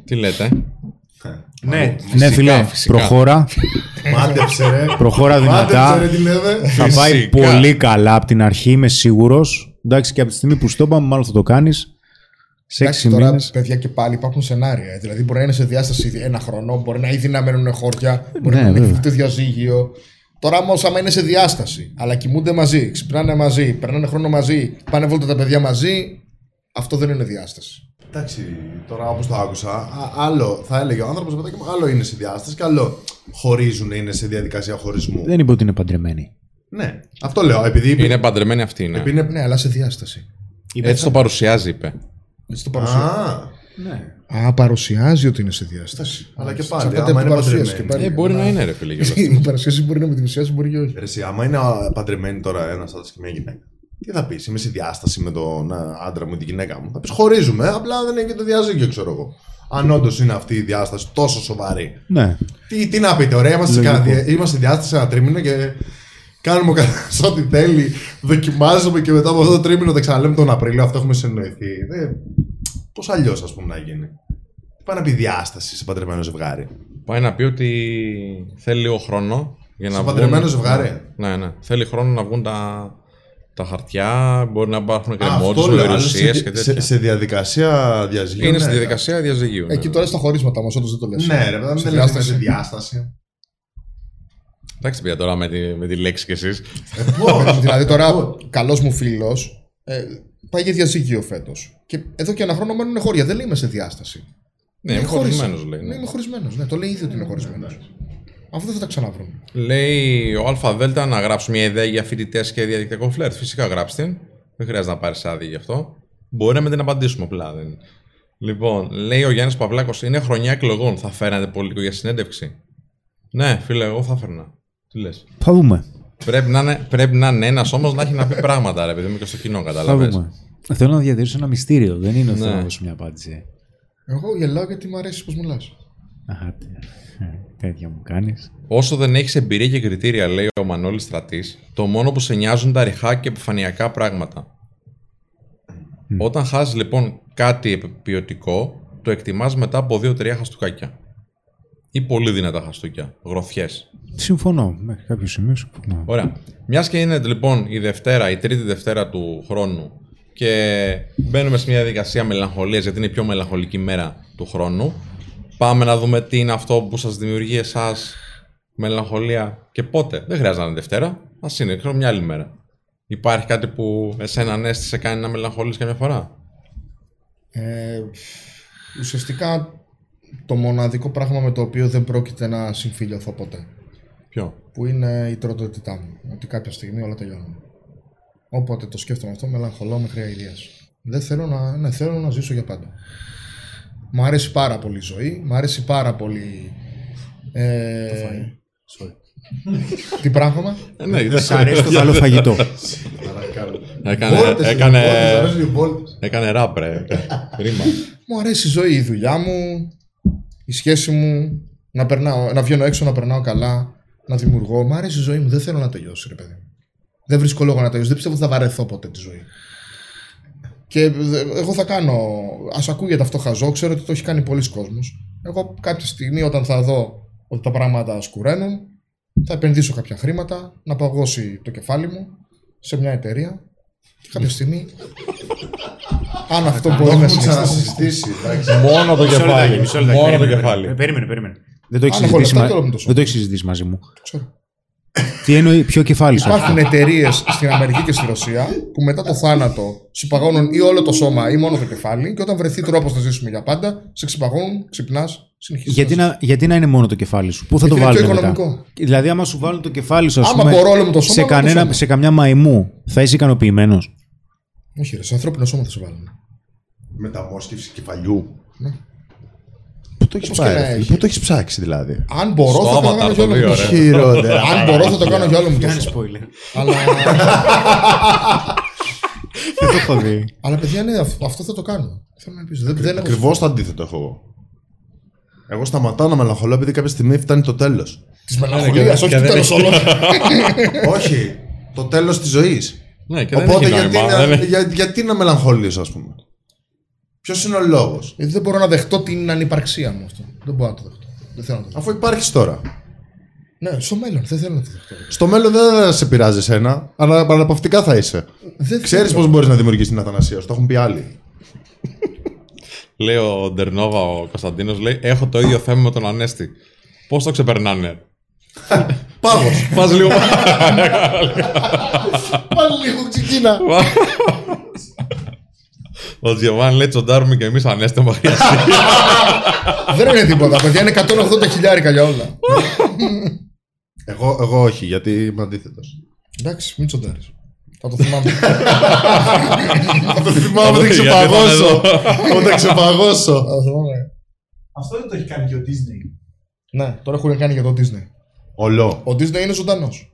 Τι λέτε? Ναι, ναι, φίλε, προχώρα. Μάντεψε, ρε. Προχώρα δυνατά. Μάντεψε, ρε, θα πάει φυσικά πολύ καλά από την αρχή, είμαι σίγουρος. Εντάξει, και από τη στιγμή που στο είπαμε, μάλλον θα το κάνεις. Σε 6 μήνες. Τώρα, παιδιά, και πάλι υπάρχουν σενάρια. Δηλαδή, μπορεί να είναι σε διάσταση ένα χρόνο, μπορεί να ήδη να μένουν χώρια, μπορεί να είναι το διαζύγιο. Τώρα όμως, άμα είναι σε διάσταση, αλλά κοιμούνται μαζί, ξυπνάνε μαζί, περνάνε χρόνο μαζί, πάνε βόλτα τα παιδιά μαζί, αυτό δεν είναι διάσταση. Εντάξει, τώρα όπως το άκουσα, άλλο θα έλεγε ο άνθρωπος, άλλο είναι σε διάσταση και άλλο χωρίζουν, είναι σε διαδικασία χωρισμού. Δεν είπε ότι είναι παντρεμένοι. Ναι, αυτό λέω. Επειδή είναι παντρεμένοι αυτοί, ναι. Ναι, αλλά σε διάσταση. Έτσι το παρουσιάζει, είπε. Έτσι το παρουσιάζει. Ναι. Παρουσιάζει ότι είναι σε διάσταση. Αλλά και πάλι, άμα είναι παντρεμένοι. Μπορεί να είναι, ρε φίλε. Η παρουσίαση μπορεί να με την ουσιάζει, μπορεί και όχι. Εσύ, άμα είναι παντρεμένοι τώρα ένας άντρας και μια γυναίκα, τι θα πεις? Είμαι σε διάσταση με τον άντρα μου ή τη γυναίκα μου. Θα πεις χωρίζουμε, απλά δεν είναι και το διαζύγιο, ξέρω εγώ. Αν όντως είναι αυτή η διάσταση τόσο σοβαρή. Ναι. Τι να πείτε, ωραία, είμαστε σε διάσταση ένα τρίμηνο και κάνουμε ο καθένας ό,τι θέλει. Δοκιμάζουμε και μετά από αυτό το τρίμηνο τα ξαναλέμε τον Απρίλιο. Αυτό έχουμε συνεννοηθεί. Πώς αλλιώς, ας πούμε, να γίνει? Πάει να πει διάσταση σε παντρεμένο ζευγάρι. Πάει να πει ότι θέλει λίγο χρόνο για να βγουν. Σε παντρεμένο ζευγάρι. Ναι. Θέλει χρόνο να βγουν τα χαρτιά, μπορεί να υπάρχουν κρεμότητες, μελισσίες και τέτοια. Σε διαδικασία διαζυγίου. Είναι στη διαδικασία διαζυγίου. Ναι. Εκεί τώρα στα χωρίσματα όμως, όντως δεν το λες. Ναι, ρε, δεν λες σε διάσταση. Εντάξει, πια τώρα με τη λέξη κι εσείς. Δηλαδή τώρα, καλός μου φίλος πάει για διαζύγιο φέτος. Και εδώ και ένα χρόνο μένουν χώρια. Δεν λέει είμαι σε διάσταση. Ναι, είμαι χωρισμένος, λέει. Ναι, είμαι χωρισμένος. Ναι, το λέει ήδη ότι είναι χωρισμένος. Αυτό δεν θα τα ξαναβρούμε. Λέει ο Αλφα Δέλτα να γράψει μια ιδέα για φοιτητές και διαδικτυακό φλερτ. Φυσικά γράψτε την. Δεν χρειάζεται να πάρεις άδεια γι' αυτό. Μπορεί να με την απαντήσουμε απλά. Δεν... Λοιπόν, λέει ο Γιάννης Παυλάκος, είναι χρονιά εκλογών. Θα φέρνατε πολιτικό για συνέντευξη? Ναι, φίλε, εγώ θα φέρνα. Τι λες? Θα δούμε. Πρέπει να είναι ένας όμως να έχει να πει πράγματα, ρε παιδί μου, και στο κοινό, καταλαβαίνεις. Θα δούμε. Θέλω να διατηρήσω ένα μυστήριο. Δεν είναι ότι θέλω να δώσω μια απάντηση. Εγώ γελάω γιατί μου αρέσει πώς μιλάς. Τέτοια μου κάνεις. Όσο δεν έχεις εμπειρία και κριτήρια, λέει ο Μανώλης Στρατής, το μόνο που σε νοιάζουν τα ριχά και επιφανειακά πράγματα. Όταν χάσεις λοιπόν κάτι ποιοτικό, το εκτιμάς μετά από 2-3 χαστούκάκια. Ή πολύ δυνατά χαστούκια, γροθιές. Συμφωνώ, μέχρι κάποιο σημείο συμφωνώ. Ωραία. Μιας και είναι λοιπόν η τρίτη Δευτέρα του χρόνου και μπαίνουμε σε μια διαδικασία μελαγχολίας, γιατί είναι η πιο μελαγχολική μέρα του χρόνου. Πάμε να δούμε τι είναι αυτό που σας δημιουργεί εσάς μελαγχολία και πότε. Δεν χρειάζεται να είναι Δευτέρα, ας είναι μια άλλη μέρα. Υπάρχει κάτι που εσένα, Ανέστη, σε κάνει να μελαγχολείς καμιά φορά? Ουσιαστικά το μοναδικό πράγμα με το οποίο δεν πρόκειται να συμφιλιωθώ ποτέ. Ποιο? Που είναι η τροτότητά μου. Ότι κάποια στιγμή όλα τελειώνουν. Όποτε το σκέφτομαι αυτό, μελαγχολώ μέχρι αηδίας. Δεν θέλω να, θέλω να ζήσω για πάντα. Μ' αρέσει πάρα πολύ η ζωή, μ' αρέσει πάρα πολύ... Τι πράγμα? Σ' αρέσει το καλό φαγητό. Έκανε ράπ, ρε. Μου αρέσει η ζωή, η δουλειά μου, η σχέση μου, να βγαίνω έξω, να περνάω καλά, να δημιουργώ. Μ' αρέσει η ζωή μου, δεν θέλω να τελειώσει, ρε παιδί μου. Δεν βρίσκω λόγο να τελειώσει, δεν πιστεύω ότι θα βαρεθώ ποτέ τη ζωή. Και εγώ θα κάνω, ας ακούγεται αυτό χαζό, ξέρω ότι το έχει κάνει πολλοί κόσμος. Εγώ κάποια στιγμή όταν θα δω ότι τα πράγματα σκουραίνουν, θα επενδύσω κάποια χρήματα, να παγώσει το κεφάλι μου σε μια εταιρεία και κάποια στιγμή, αν αυτό μπορεί να συζητήσει, μόνο το κεφάλι, μόνο το κεφάλι. Περίμενε. Δεν το έχει συζητήσει μαζί μου. Τι εννοεί, ποιο κεφάλι σου? Υπάρχουν εταιρείες στην Αμερική και στη Ρωσία που μετά το θάνατο σου παγώνουν ή όλο το σώμα ή μόνο το κεφάλι, και όταν βρεθεί τρόπος να ζήσουμε για πάντα, σε ξεπαγώνουν, ξυπνάς, συνεχίζεις. Γιατί να είναι μόνο το κεφάλι σου, πού θα το βάλουν μετά? Δηλαδή, άμα σου βάλουν το κεφάλι σου, ας πούμε, σε καμιά μαϊμού, θα είσαι ικανοποιημένος? Όχι, ρε, σε ανθρώπινο σώμα θα σου βάλουν. Μεταμόσχευση κεφαλιού. Ναι. Πού το έχεις ψάξει, δηλαδή? Αν μπορώ, θα το κάνω για όλο μου το χειρότερα. Αν μπορώ, θα το κάνω για όλο μου το χειρότερα. Δεν το έχω δει. Αλλά παιδιά, αυτό θα το κάνω. Ακριβώς το αντίθετο έχω εγώ. Εγώ σταματάω να μελαγχολώ επειδή κάποια στιγμή φτάνει το τέλος. Της μελαγχολίας, όχι το τέλος όλων. Όχι, το τέλος της ζωής. Οπότε γιατί να μελαγχολήσω, ας πούμε? Ποιος είναι ο λόγος? Γιατί δεν μπορώ να δεχτώ την ανυπαρξία μου αυτό. Δεν μπορώ να το δεχτώ. Δεν θέλω να το δεχτώ. Αφού υπάρχεις τώρα. Ναι, στο μέλλον δεν θέλω να το δεχτώ. Στο μέλλον δεν θα σε πειράζει εσένα, αλλά αναπαυτικά θα είσαι. Ξέρεις πώς μπορείς να δημιουργήσεις την αθανασία σου. Το έχουν πει άλλοι. Λέει ο Ντερνόβα, ο Κωνσταντίνος, λέει: έχω το ίδιο θέμα με τον Ανέστη. Πώς το ξεπερνάνε? Πάγος. Πας λίγο. Πάλι λίγο ξεκίνα. Ο Τζιωβάν λέει: τσοντάρουμε και εμείς, Ανέστη, μαγαζί. Δεν είναι τίποτα, παιδιά, είναι 180 χιλιάρικα για όλα. Εγώ όχι, γιατί είμαι αντίθετος. Εντάξει, μην τσοντάρεις. Θα το θυμάμαι. Δεν ξεπαγώσω. Αυτό δεν το έχει κάνει και ο Disney. Ναι, τώρα έχουν κάνει για το Disney. Ολό. Ο Disney είναι ζωντανός.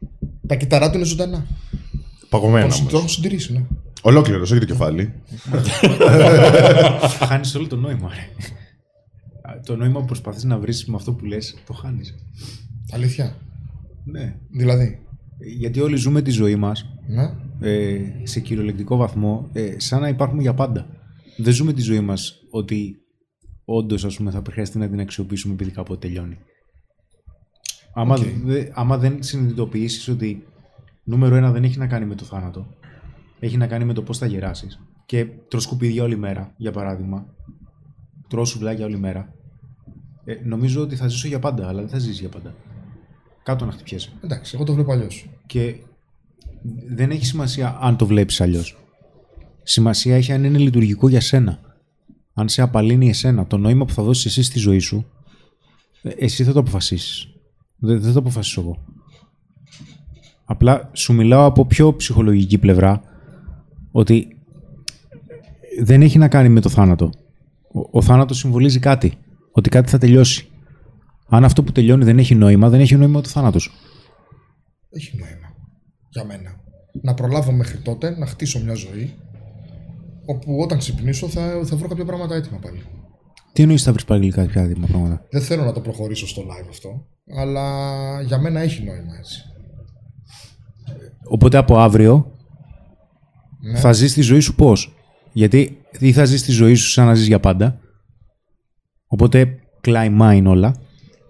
Τα κυτταρά του είναι ζωντανά. Παγωμένα. Το έχουν συντηρήσει, ναι. Ολόκληρος, όχι το κεφάλι. Χάνεις όλο το νόημα, ρε. Το νόημα που προσπαθείς να βρεις με αυτό που λες, το χάνεις. Αλήθεια. Ναι. Δηλαδή. Γιατί όλοι ζούμε τη ζωή μας, ναι, σε κυριολεκτικό βαθμό, σαν να υπάρχουμε για πάντα. Δεν ζούμε τη ζωή μας ότι όντως, ας πούμε, θα χρειαστεί να την αξιοποιήσουμε επειδή κάποτε τελειώνει. Άμα δεν συνειδητοποιήσεις ότι νούμερο ένα δεν έχει να κάνει με το θάνατο. Έχει να κάνει με το πώς θα γεράσεις. Και τρως σκουπίδια όλη μέρα, για παράδειγμα. Τρως σουβλάκια όλη μέρα. Νομίζω ότι θα ζήσω για πάντα, αλλά δεν θα ζήσεις για πάντα. Κάτω να χτυπιέσαι. Εντάξει, εγώ το βλέπω αλλιώς. Και δεν έχει σημασία αν το βλέπεις αλλιώς. Σημασία έχει αν είναι λειτουργικό για σένα. Αν σε απαλύνει εσένα. Το νόημα που θα δώσεις εσύ στη ζωή σου, εσύ θα το αποφασίσεις. Δεν το αποφασίσω εγώ. Απλά σου μιλάω από πιο ψυχολογική πλευρά. Ότι δεν έχει να κάνει με το θάνατο. Ο θάνατος συμβολίζει κάτι. Ότι κάτι θα τελειώσει. Αν αυτό που τελειώνει δεν έχει νόημα, δεν έχει νόημα το θάνατος. Έχει νόημα. Για μένα. Να προλάβω μέχρι τότε, να χτίσω μια ζωή, όπου όταν ξυπνήσω θα βρω κάποια πράγματα έτοιμα πάλι. Τι εννοείς θα βρεις πάλι κάποια έτοιμα πράγματα? Δεν θέλω να το προχωρήσω στο live αυτό, αλλά για μένα έχει νόημα έτσι. Οπότε από αύριο... Ναι. Θα ζεις τη ζωή σου πώς? Γιατί ή θα ζεις τη ζωή σου σαν να ζεις για πάντα. Οπότε climb mine όλα.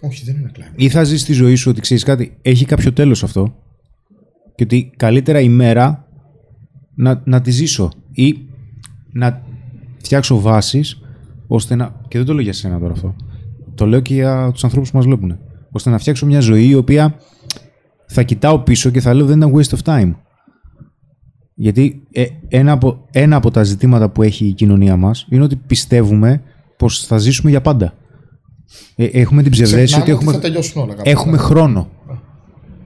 Όχι, δεν είναι climb. Ή θα ζεις τη ζωή σου ότι ξέρεις κάτι, έχει κάποιο τέλος αυτό. Και ότι καλύτερα η μέρα να τη ζήσω. Ή να φτιάξω βάσεις ώστε να... Και δεν το λέω για σένα τώρα αυτό. Το λέω και για τους ανθρώπους που μας βλέπουν. Ώστε να φτιάξω μια ζωή η οποία θα κοιτάω πίσω και θα λέω δεν ήταν waste of time. Γιατί ένα από τα ζητήματα που έχει η κοινωνία μας είναι ότι πιστεύουμε πως θα ζήσουμε για πάντα. Έχουμε την ψευδαίσθηση ότι έχουμε χρόνο.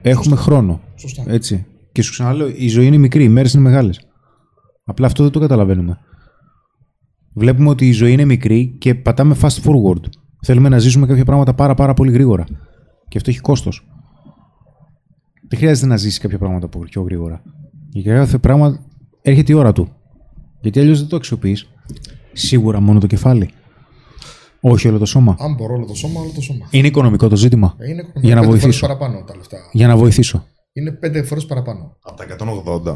Έχουμε χρόνο. Έτσι. Και σου ξαναλέω, η ζωή είναι μικρή, οι μέρες είναι μεγάλες. Απλά αυτό δεν το καταλαβαίνουμε. Βλέπουμε ότι η ζωή είναι μικρή και πατάμε fast forward. Θέλουμε να ζήσουμε κάποια πράγματα πάρα πολύ γρήγορα. Και αυτό έχει κόστος. Δεν χρειάζεται να ζήσεις κάποια πράγματα πιο γρήγορα. Για κάθε πράγμα έρχεται η ώρα του. Γιατί αλλιώς δεν το αξιοποιείς. Σίγουρα μόνο το κεφάλι. Όχι όλο το σώμα. Αν μπορώ όλο το σώμα. Είναι οικονομικό το ζήτημα. Είναι οικονομικό. Για να βοηθήσω. Παραπάνω τα λεφτά. Για να βοηθήσω. Είναι 5 φορές παραπάνω. Από τα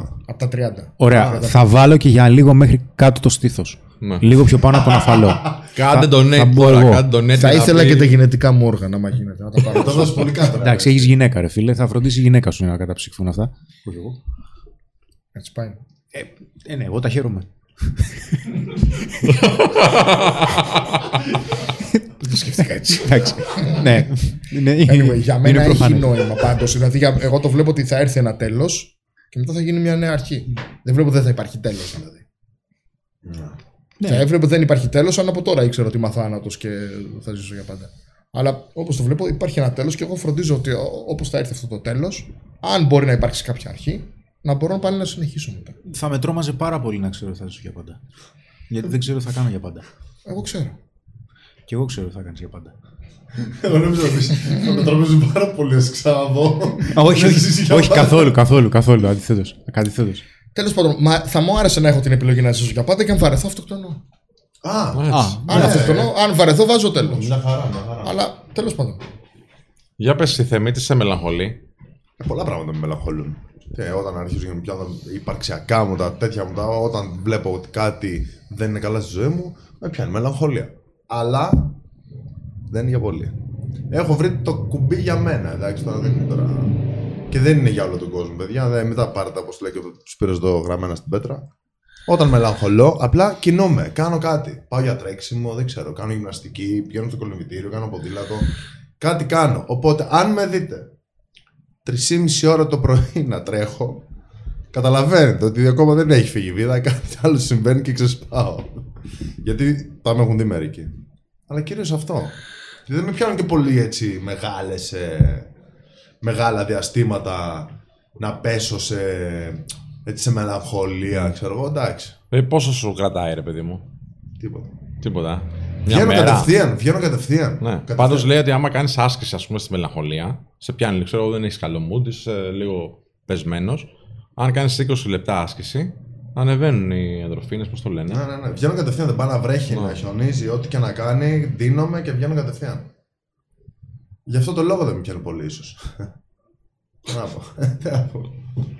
180. Από τα 30. Ωραία. Θα βάλω και για λίγο μέχρι κάτω το στήθος. Ναι. Λίγο πιο πάνω από τον αφαλό. Κάντε τον έτσι. Θα ήθελα και τα γενετικά μου όργανα, άμα γίνεται. Να τα πάρω. Θα δώσω πολύ κάτω. Εντάξει, έχεις γυναίκα, ρε φίλε. Θα φροντίσει η γυναίκα σου να καταψυχθούν αυτά. Όχι εγώ. Έτσι πάει. Ναι, εγώ τα χαίρομαι. Δεν το σκέφτηκα έτσι. Ναι. Για μένα έχει νόημα πάντως. Δηλαδή, εγώ το βλέπω ότι θα έρθει ένα τέλος και μετά θα γίνει μια νέα αρχή. Δεν βλέπω ότι δεν θα υπάρχει τέλος, δηλαδή. Θα έβλεπα ότι δεν υπάρχει τέλος, αν από τώρα ήξερα ότι είμαι αθάνατος και θα ζήσω για πάντα. Αλλά όπως το βλέπω, υπάρχει ένα τέλος και εγώ φροντίζω ότι όπως θα έρθει αυτό το τέλος, αν μπορεί να υπάρξει κάποια αρχή, να μπορώ πάλι να συνεχίσω μετά. Θα με τρόμαζε πάρα πολύ να ξέρω ότι θα ζήσω για πάντα. Γιατί δεν ξέρω τι θα κάνω για πάντα. Εγώ ξέρω. Και εγώ ξέρω τι θα κάνεις για πάντα. Εγώ νόμιζα ότι θα με τρόμαζε πάρα πολύ να σε ξαναδώ. Όχι καθόλου. Αντιθέτως. Τέλος πάντων, θα μου άρεσε να έχω την επιλογή να ζήσω για πάντα και αν βαρεθώ, αυτοκτονώ. Αν βαρεθώ, βάζω τέλος. Μια χαρά. Αλλά τέλος πάντων. Για πες στη Θεμή, τι σε μελαγχολεί. Πολλά πράγματα με μελαγχολούν. Όταν αρχίζουν πια τα υπαρξιακά μου, τα τέτοια μου, όταν βλέπω ότι κάτι δεν είναι καλά στη ζωή μου, με πιάνει μελαγχολία. Αλλά δεν είναι για πολύ. Έχω βρει το κουμπί για μένα, εντάξει, τώρα δεν είναι τώρα. Και δεν είναι για όλο τον κόσμο, παιδιά. Μην τα πάρετε, όπως λέει και ο Σπύρος εδώ γραμμένα στην πέτρα. Όταν μελαγχολώ, απλά κινούμαι, κάνω κάτι. Πάω για τρέξιμο, δεν ξέρω. Κάνω γυμναστική, πηγαίνω στο κολυμπητήριο, κάνω ποδήλατο. Κάτι κάνω. Οπότε, αν με δείτε 3,5 ώρα το πρωί να τρέχω, καταλαβαίνετε ότι ακόμα δεν έχει φύγει η βίδα. Κάτι άλλο συμβαίνει και ξεσπάω. Γιατί τα με έχουν δει μερικοί. Αλλά κυρίως αυτό. Και δεν με πιάνουν και πολύ έτσι μεγάλα διαστήματα να πέσω σε μελαγχολία, ξέρω εγώ, εντάξει. Πόσο σου κρατάει, ρε παιδί μου? Τίποτα. Βγαίνω κατευθείαν. Ναι. Πάντως λέει ότι άμα κάνεις άσκηση, ας πούμε, στη μελαγχολία, σε πιάνει, ξέρω εγώ, δεν έχεις καλό mood, είσαι λίγο πεσμένος. Αν κάνεις 20 λεπτά άσκηση, ανεβαίνουν οι αδροφίνες, πώς το λένε. Ναι. Βγαίνω κατευθείαν, δεν πάω να βρέχει, να χιονίζει, ό,τι και να κάνει, ντύνομαι και βγαίνω κατευθείαν. Γι' αυτό το λόγο δεν με πιάνει πολύ, ίσως.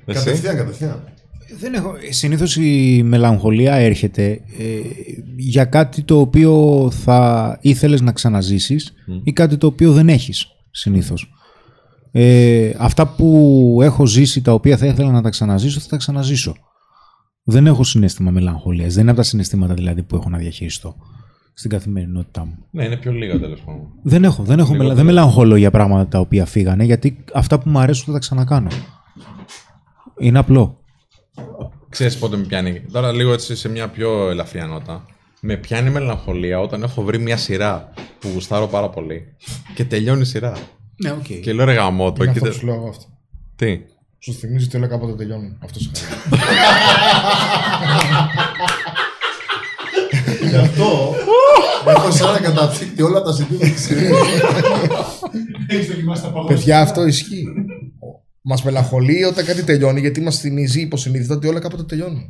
Κατευθείαν. Δεν έχω. Συνήθως η μελαγχολία έρχεται για κάτι το οποίο θα ήθελες να ξαναζήσεις ή κάτι το οποίο δεν έχεις συνήθως. Αυτά που έχω ζήσει, τα οποία θα ήθελα να τα ξαναζήσω, θα τα ξαναζήσω. Δεν έχω συναίσθημα μελαγχολίας. Δεν είναι από τα συναισθήματα δηλαδή που έχω να διαχειριστώ στην καθημερινότητά μου. Ναι, είναι πιο λίγα τέλος πάντων. Δεν μελαγχολώ για πράγματα τα οποία φύγανε, γιατί αυτά που μου αρέσουν θα τα ξανακάνω. Είναι απλό. Ξέρεις πότε με πιάνει. Τώρα λίγο έτσι σε μια πιο ελαφριά νότα. Με πιάνει μελαγχολία όταν έχω βρει μια σειρά που γουστάρω πάρα πολύ και τελειώνει η σειρά. Ναι, οκ. Okay. Και λέω ρε γαμώτο. Είναι αυτό που σου λέω αυτό. Τι? Σου θυμίζει ότι όλα κάποτε τελειώνουν. Αυτό σου Γι' αυτό έχω σαν να καταψύχει όλα τα συντήματα της σειράς. Έχεις δοκιμάσει τα παγώσια. Παιδιά, αυτό ισχύει. Μας μελαγχολεί όταν κάτι τελειώνει, γιατί μας θυμίζει υποσυνείδητα ότι όλα κάποτε τελειώνουν.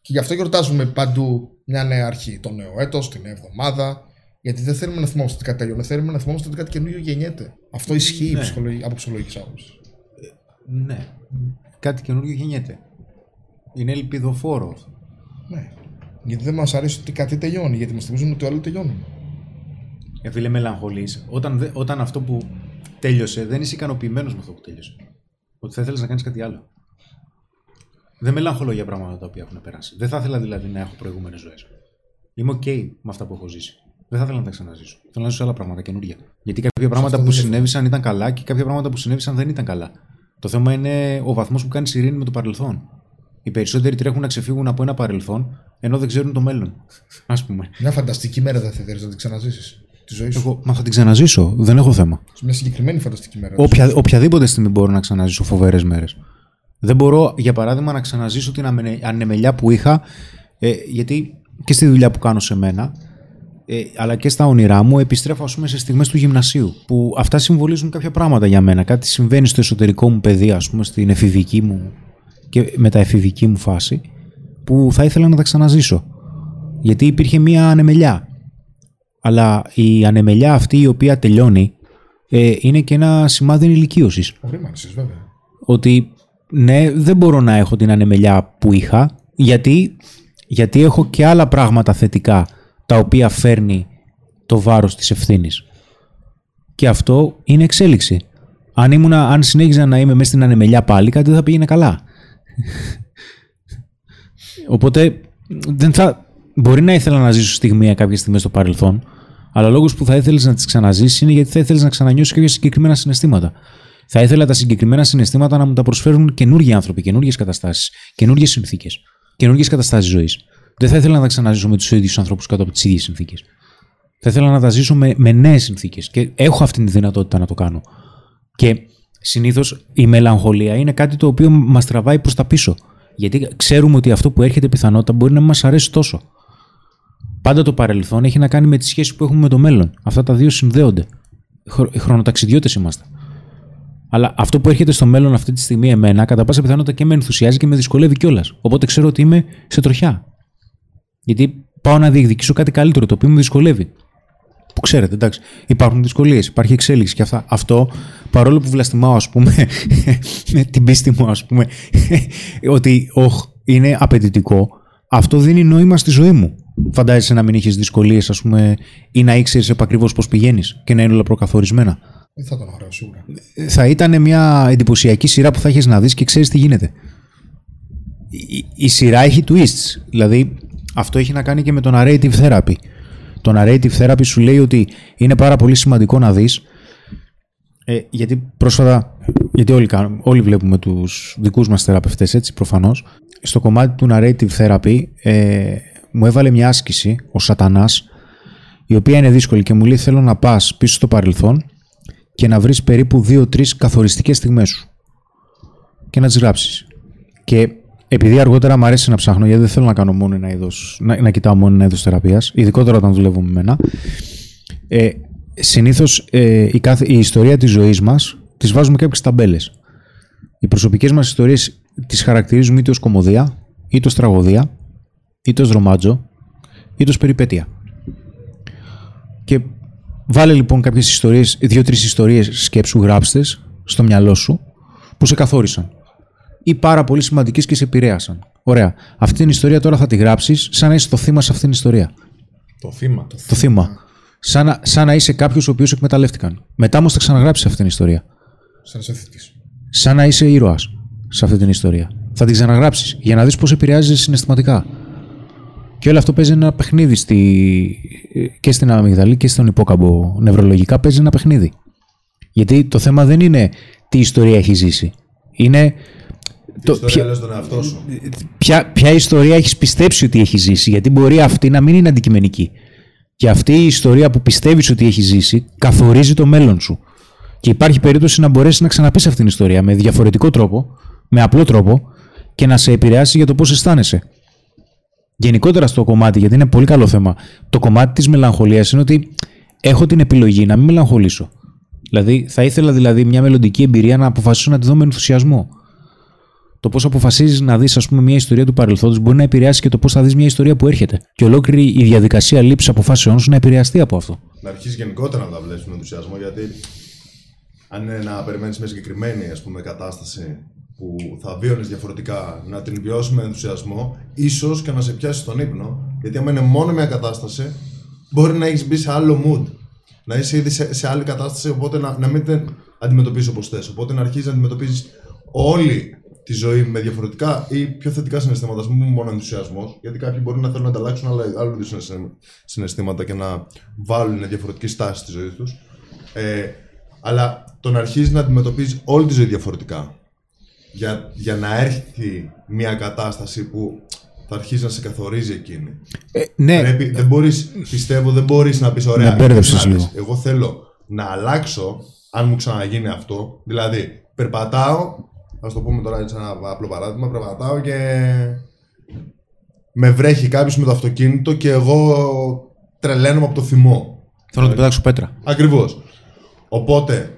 Και γι' αυτό γιορτάζουμε παντού μια νέα αρχή. Το νέο έτος, την νέα εβδομάδα. Γιατί δεν θέλουμε να θυμόμαστε ότι κάτι τελειώνει. Θέλουμε να θυμόμαστε ότι κάτι καινούργιο γεννιέται. Αυτό ισχύει από ψυχολογική άποψη. Ναι. Κάτι καινούργιο γεννιέται. Είναι ελπιδοφόρο. Ναι. Γιατί δεν μας αρέσει ότι κάτι τελειώνει, γιατί μας θυμίζουν ότι όλα τελειώνουν. Φίλε, μελαγχολείς όταν αυτό που τέλειωσε δεν είσαι ικανοποιημένος με αυτό που τέλειωσε. Ότι θα ήθελες να κάνεις κάτι άλλο. Δεν μελαγχολώ για πράγματα τα οποία έχουν περάσει. Δεν θα ήθελα δηλαδή να έχω προηγούμενες ζωές. Είμαι ok με αυτά που έχω ζήσει. δεν θα ήθελα να τα ξαναζήσω. Θέλω να ζήσω άλλα πράγματα καινούργια. Γιατί κάποια πράγματα που συνέβησαν ήταν καλά και κάποια πράγματα που συνέβησαν δεν ήταν καλά. Το θέμα είναι ο βαθμός που κάνεις ειρήνη με το παρελθόν. Οι περισσότεροι τρέχουν να ξεφύγουν από ένα παρελθόν ενώ δεν ξέρουν το μέλλον. Ας πούμε. Μια φανταστική μέρα δεν θα θέλεις να την ξαναζήσεις. Τη ζωή σου. Εγώ, μα θα την ξαναζήσω. Δεν έχω θέμα. Σε μια συγκεκριμένη φανταστική μέρα. Οποιαδήποτε στιγμή μπορώ να ξαναζήσω φοβερές μέρες. Δεν μπορώ, για παράδειγμα, να ξαναζήσω την ανεμελιά που είχα, γιατί και στη δουλειά που κάνω σε μένα, αλλά και στα όνειρά μου, επιστρέφω ας πούμε σε στιγμές του γυμνασίου. Που αυτά συμβολίζουν κάποια πράγματα για μένα. Κάτι συμβαίνει στο εσωτερικό μου παιδί, ας πούμε, στην εφηβική μου και μεταεφηβική μου φάση, που θα ήθελα να τα ξαναζήσω. Γιατί υπήρχε μια ανεμελιά. Αλλά η ανεμελιά αυτή η οποία τελειώνει, είναι και ένα σημάδι ενηλικίωσης. Ορίμανσης, βέβαια. Ότι ναι, δεν μπορώ να έχω την ανεμελιά που είχα, γιατί έχω και άλλα πράγματα θετικά τα οποία φέρνει το βάρος της ευθύνης. Και αυτό είναι εξέλιξη. Αν συνέχιζα να είμαι μέσα στην ανεμελιά πάλι, κάτι δεν θα πήγαινε καλά. Οπότε μπορεί να ήθελα να ζήσω στιγμία κάποιες στιγμές στο παρελθόν, αλλά ο λόγος που θα ήθελες να τις ξαναζήσεις είναι γιατί θα ήθελες να ξανανιώσεις κάποια συγκεκριμένα συναισθήματα. Θα ήθελα τα συγκεκριμένα συναισθήματα να μου τα προσφέρουν καινούργιοι άνθρωποι, καινούργιες καταστάσεις, καινούργιες συνθήκες, καινούργιες καταστάσεις ζωής. Δεν θα ήθελα να τα ξαναζήσω με τους ίδιους ανθρώπους κάτω από τις ίδιες συνθήκες. Θα ήθελα να τα ζήσω με νέες συνθήκες και έχω αυτή τη δυνατότητα να το κάνω. Και συνήθως η μελαγχολία είναι κάτι το οποίο μας τραβάει προς τα πίσω. Γιατί ξέρουμε ότι αυτό που έρχεται πιθανότητα μπορεί να μην μας αρέσει τόσο. Πάντα το παρελθόν έχει να κάνει με τη σχέση που έχουμε με το μέλλον. Αυτά τα δύο συνδέονται. Χρονοταξιδιώτες είμαστε. Αλλά αυτό που έρχεται στο μέλλον αυτή τη στιγμή εμένα, κατά πάσα πιθανότητα και με ενθουσιάζει και με δυσκολεύει κιόλας. Οπότε ξέρω ότι είμαι σε τροχιά. Γιατί πάω να διεκδικήσω κάτι καλύτερο, το οποίο με δυσκολεύει. Που ξέρετε, εντάξει, υπάρχουν δυσκολίες, υπάρχει εξέλιξη και αυτά. Αυτό, παρόλο που βλαστημάω, ας πούμε, με την πίστη μου, ας πούμε, ότι είναι απαιτητικό, αυτό δίνει νόημα στη ζωή μου. Φαντάζεσαι να μην έχεις δυσκολίες, ας πούμε, ή να ήξερες επακριβώς πώς πηγαίνεις και να είναι όλα προκαθορισμένα. Δεν θα ήταν ωραίο, σίγουρα. Θα ήταν μια εντυπωσιακή σειρά που θα έχεις να δεις και ξέρεις τι γίνεται. Η σειρά έχει twists. Δηλαδή, αυτό έχει να κάνει και με το narrative therapy. Το narrative therapy σου λέει ότι είναι πάρα πολύ σημαντικό να δεις, γιατί πρόσφατα, γιατί όλοι βλέπουμε τους δικούς μας θεραπευτές, έτσι προφανώς, στο κομμάτι του narrative therapy μου έβαλε μια άσκηση ο σατανάς, η οποία είναι δύσκολη και μου λέει θέλω να πας πίσω στο παρελθόν και να βρεις περίπου 2-3 καθοριστικές στιγμές σου και να τις γράψεις. Και επειδή αργότερα μου αρέσει να ψάχνω, γιατί δεν θέλω να κάνω μόνο ένα είδος, να κοιτάω μόνο ένα είδος θεραπείας, ειδικότερα όταν δουλεύω με μένα, συνήθως η ιστορία της ζωής μας τις βάζουμε κάποιες ταμπέλες. Οι προσωπικές μας ιστορίες τις χαρακτηρίζουμε είτε ως κωμωδία, είτε ως τραγωδία, είτε ως ρομάντζο, είτε ως περιπέτεια. Και βάλε λοιπόν κάποιες ιστορίες, 2-3 ιστορίες σκέψου, γράψτες στο μυαλό σου που σε καθόρισαν. Ή πάρα πολύ σημαντικές και σε επηρέασαν. Ωραία. Αυτή την ιστορία τώρα θα τη γράψεις σαν να είσαι το θύμα σε αυτήν την ιστορία. Το θύμα. Σαν να είσαι κάποιος ο οποίος εκμεταλλεύτηκαν. Μετά όμως θα ξαναγράψεις αυτήν την ιστορία. Σαν να είσαι ήρωας σε αυτή την ιστορία. Θα την ξαναγράψεις για να δεις πώς επηρεάζεσαι συναισθηματικά. Και όλο αυτό παίζει ένα παιχνίδι και στην αμυγδαλή και στον υπόκαμπο. Νευρολογικά παίζει ένα παιχνίδι. Γιατί το θέμα δεν είναι τι ιστορία έχει ζήσει. Είναι. Ποια ιστορία έχεις πιστέψει ότι έχεις ζήσει, γιατί μπορεί αυτή να μην είναι αντικειμενική. Και αυτή η ιστορία που πιστεύεις ότι έχεις ζήσει καθορίζει το μέλλον σου. Και υπάρχει περίπτωση να μπορέσεις να ξαναπείς αυτήν την ιστορία με διαφορετικό τρόπο, με απλό τρόπο και να σε επηρεάσει για το πώς αισθάνεσαι. Γενικότερα στο κομμάτι, γιατί είναι πολύ καλό θέμα, το κομμάτι της μελαγχολίας είναι ότι έχω την επιλογή να μην μελαγχολήσω. Δηλαδή, θα ήθελα μια μελλοντική εμπειρία να αποφασίσω να τη δω με ενθουσιασμό. Το πώς αποφασίζεις να δεις, ας πούμε, μια ιστορία του παρελθόντος μπορεί να επηρεάσει και το πώς θα δεις μια ιστορία που έρχεται. Και ολόκληρη η διαδικασία λήψης αποφάσεων σου να επηρεαστεί από αυτό. Να αρχίσεις γενικότερα να τα βλέπεις με ενθουσιασμό, γιατί αν είναι να περιμένεις μια συγκεκριμένη, ας πούμε, κατάσταση που θα βίωνες διαφορετικά, να την βιώσεις με ενθουσιασμό, ίσως και να σε πιάσει τον ύπνο. Γιατί αν είναι μόνο μια κατάσταση, μπορεί να έχεις μπει σε άλλο mood. Να είσαι ήδη σε άλλη κατάσταση, οπότε να μην την αντιμετωπίζεις όπως θες. Οπότε να αρχίζεις να αντιμετωπίζεις όλη τη ζωή με διαφορετικά ή πιο θετικά συναισθήματα, ας πούμε μόνο ενθουσιασμός. Γιατί κάποιοι μπορεί να θέλουν να ανταλλάξουν άλλου είδους συναισθήματα και να βάλουν διαφορετική στάση στη ζωή τους. Αλλά το να αρχίζει να αντιμετωπίζει όλη τη ζωή διαφορετικά για να έρθει μια κατάσταση που θα αρχίσει να σε καθορίζει εκείνη. Ναι. Πρέπει, δεν μπορείς, πιστεύω, δεν μπορείς να πεις ωραία. Εγώ θέλω να αλλάξω αν μου ξαναγίνει αυτό. Δηλαδή, περπατάω, ας το πούμε τώρα έτσι ένα απλό παράδειγμα, περπατάω και με βρέχει κάποιος με το αυτοκίνητο και εγώ τρελαίνομαι από το θυμό. Θέλω να του πετάξω πέτρα. Ακριβώς. Οπότε,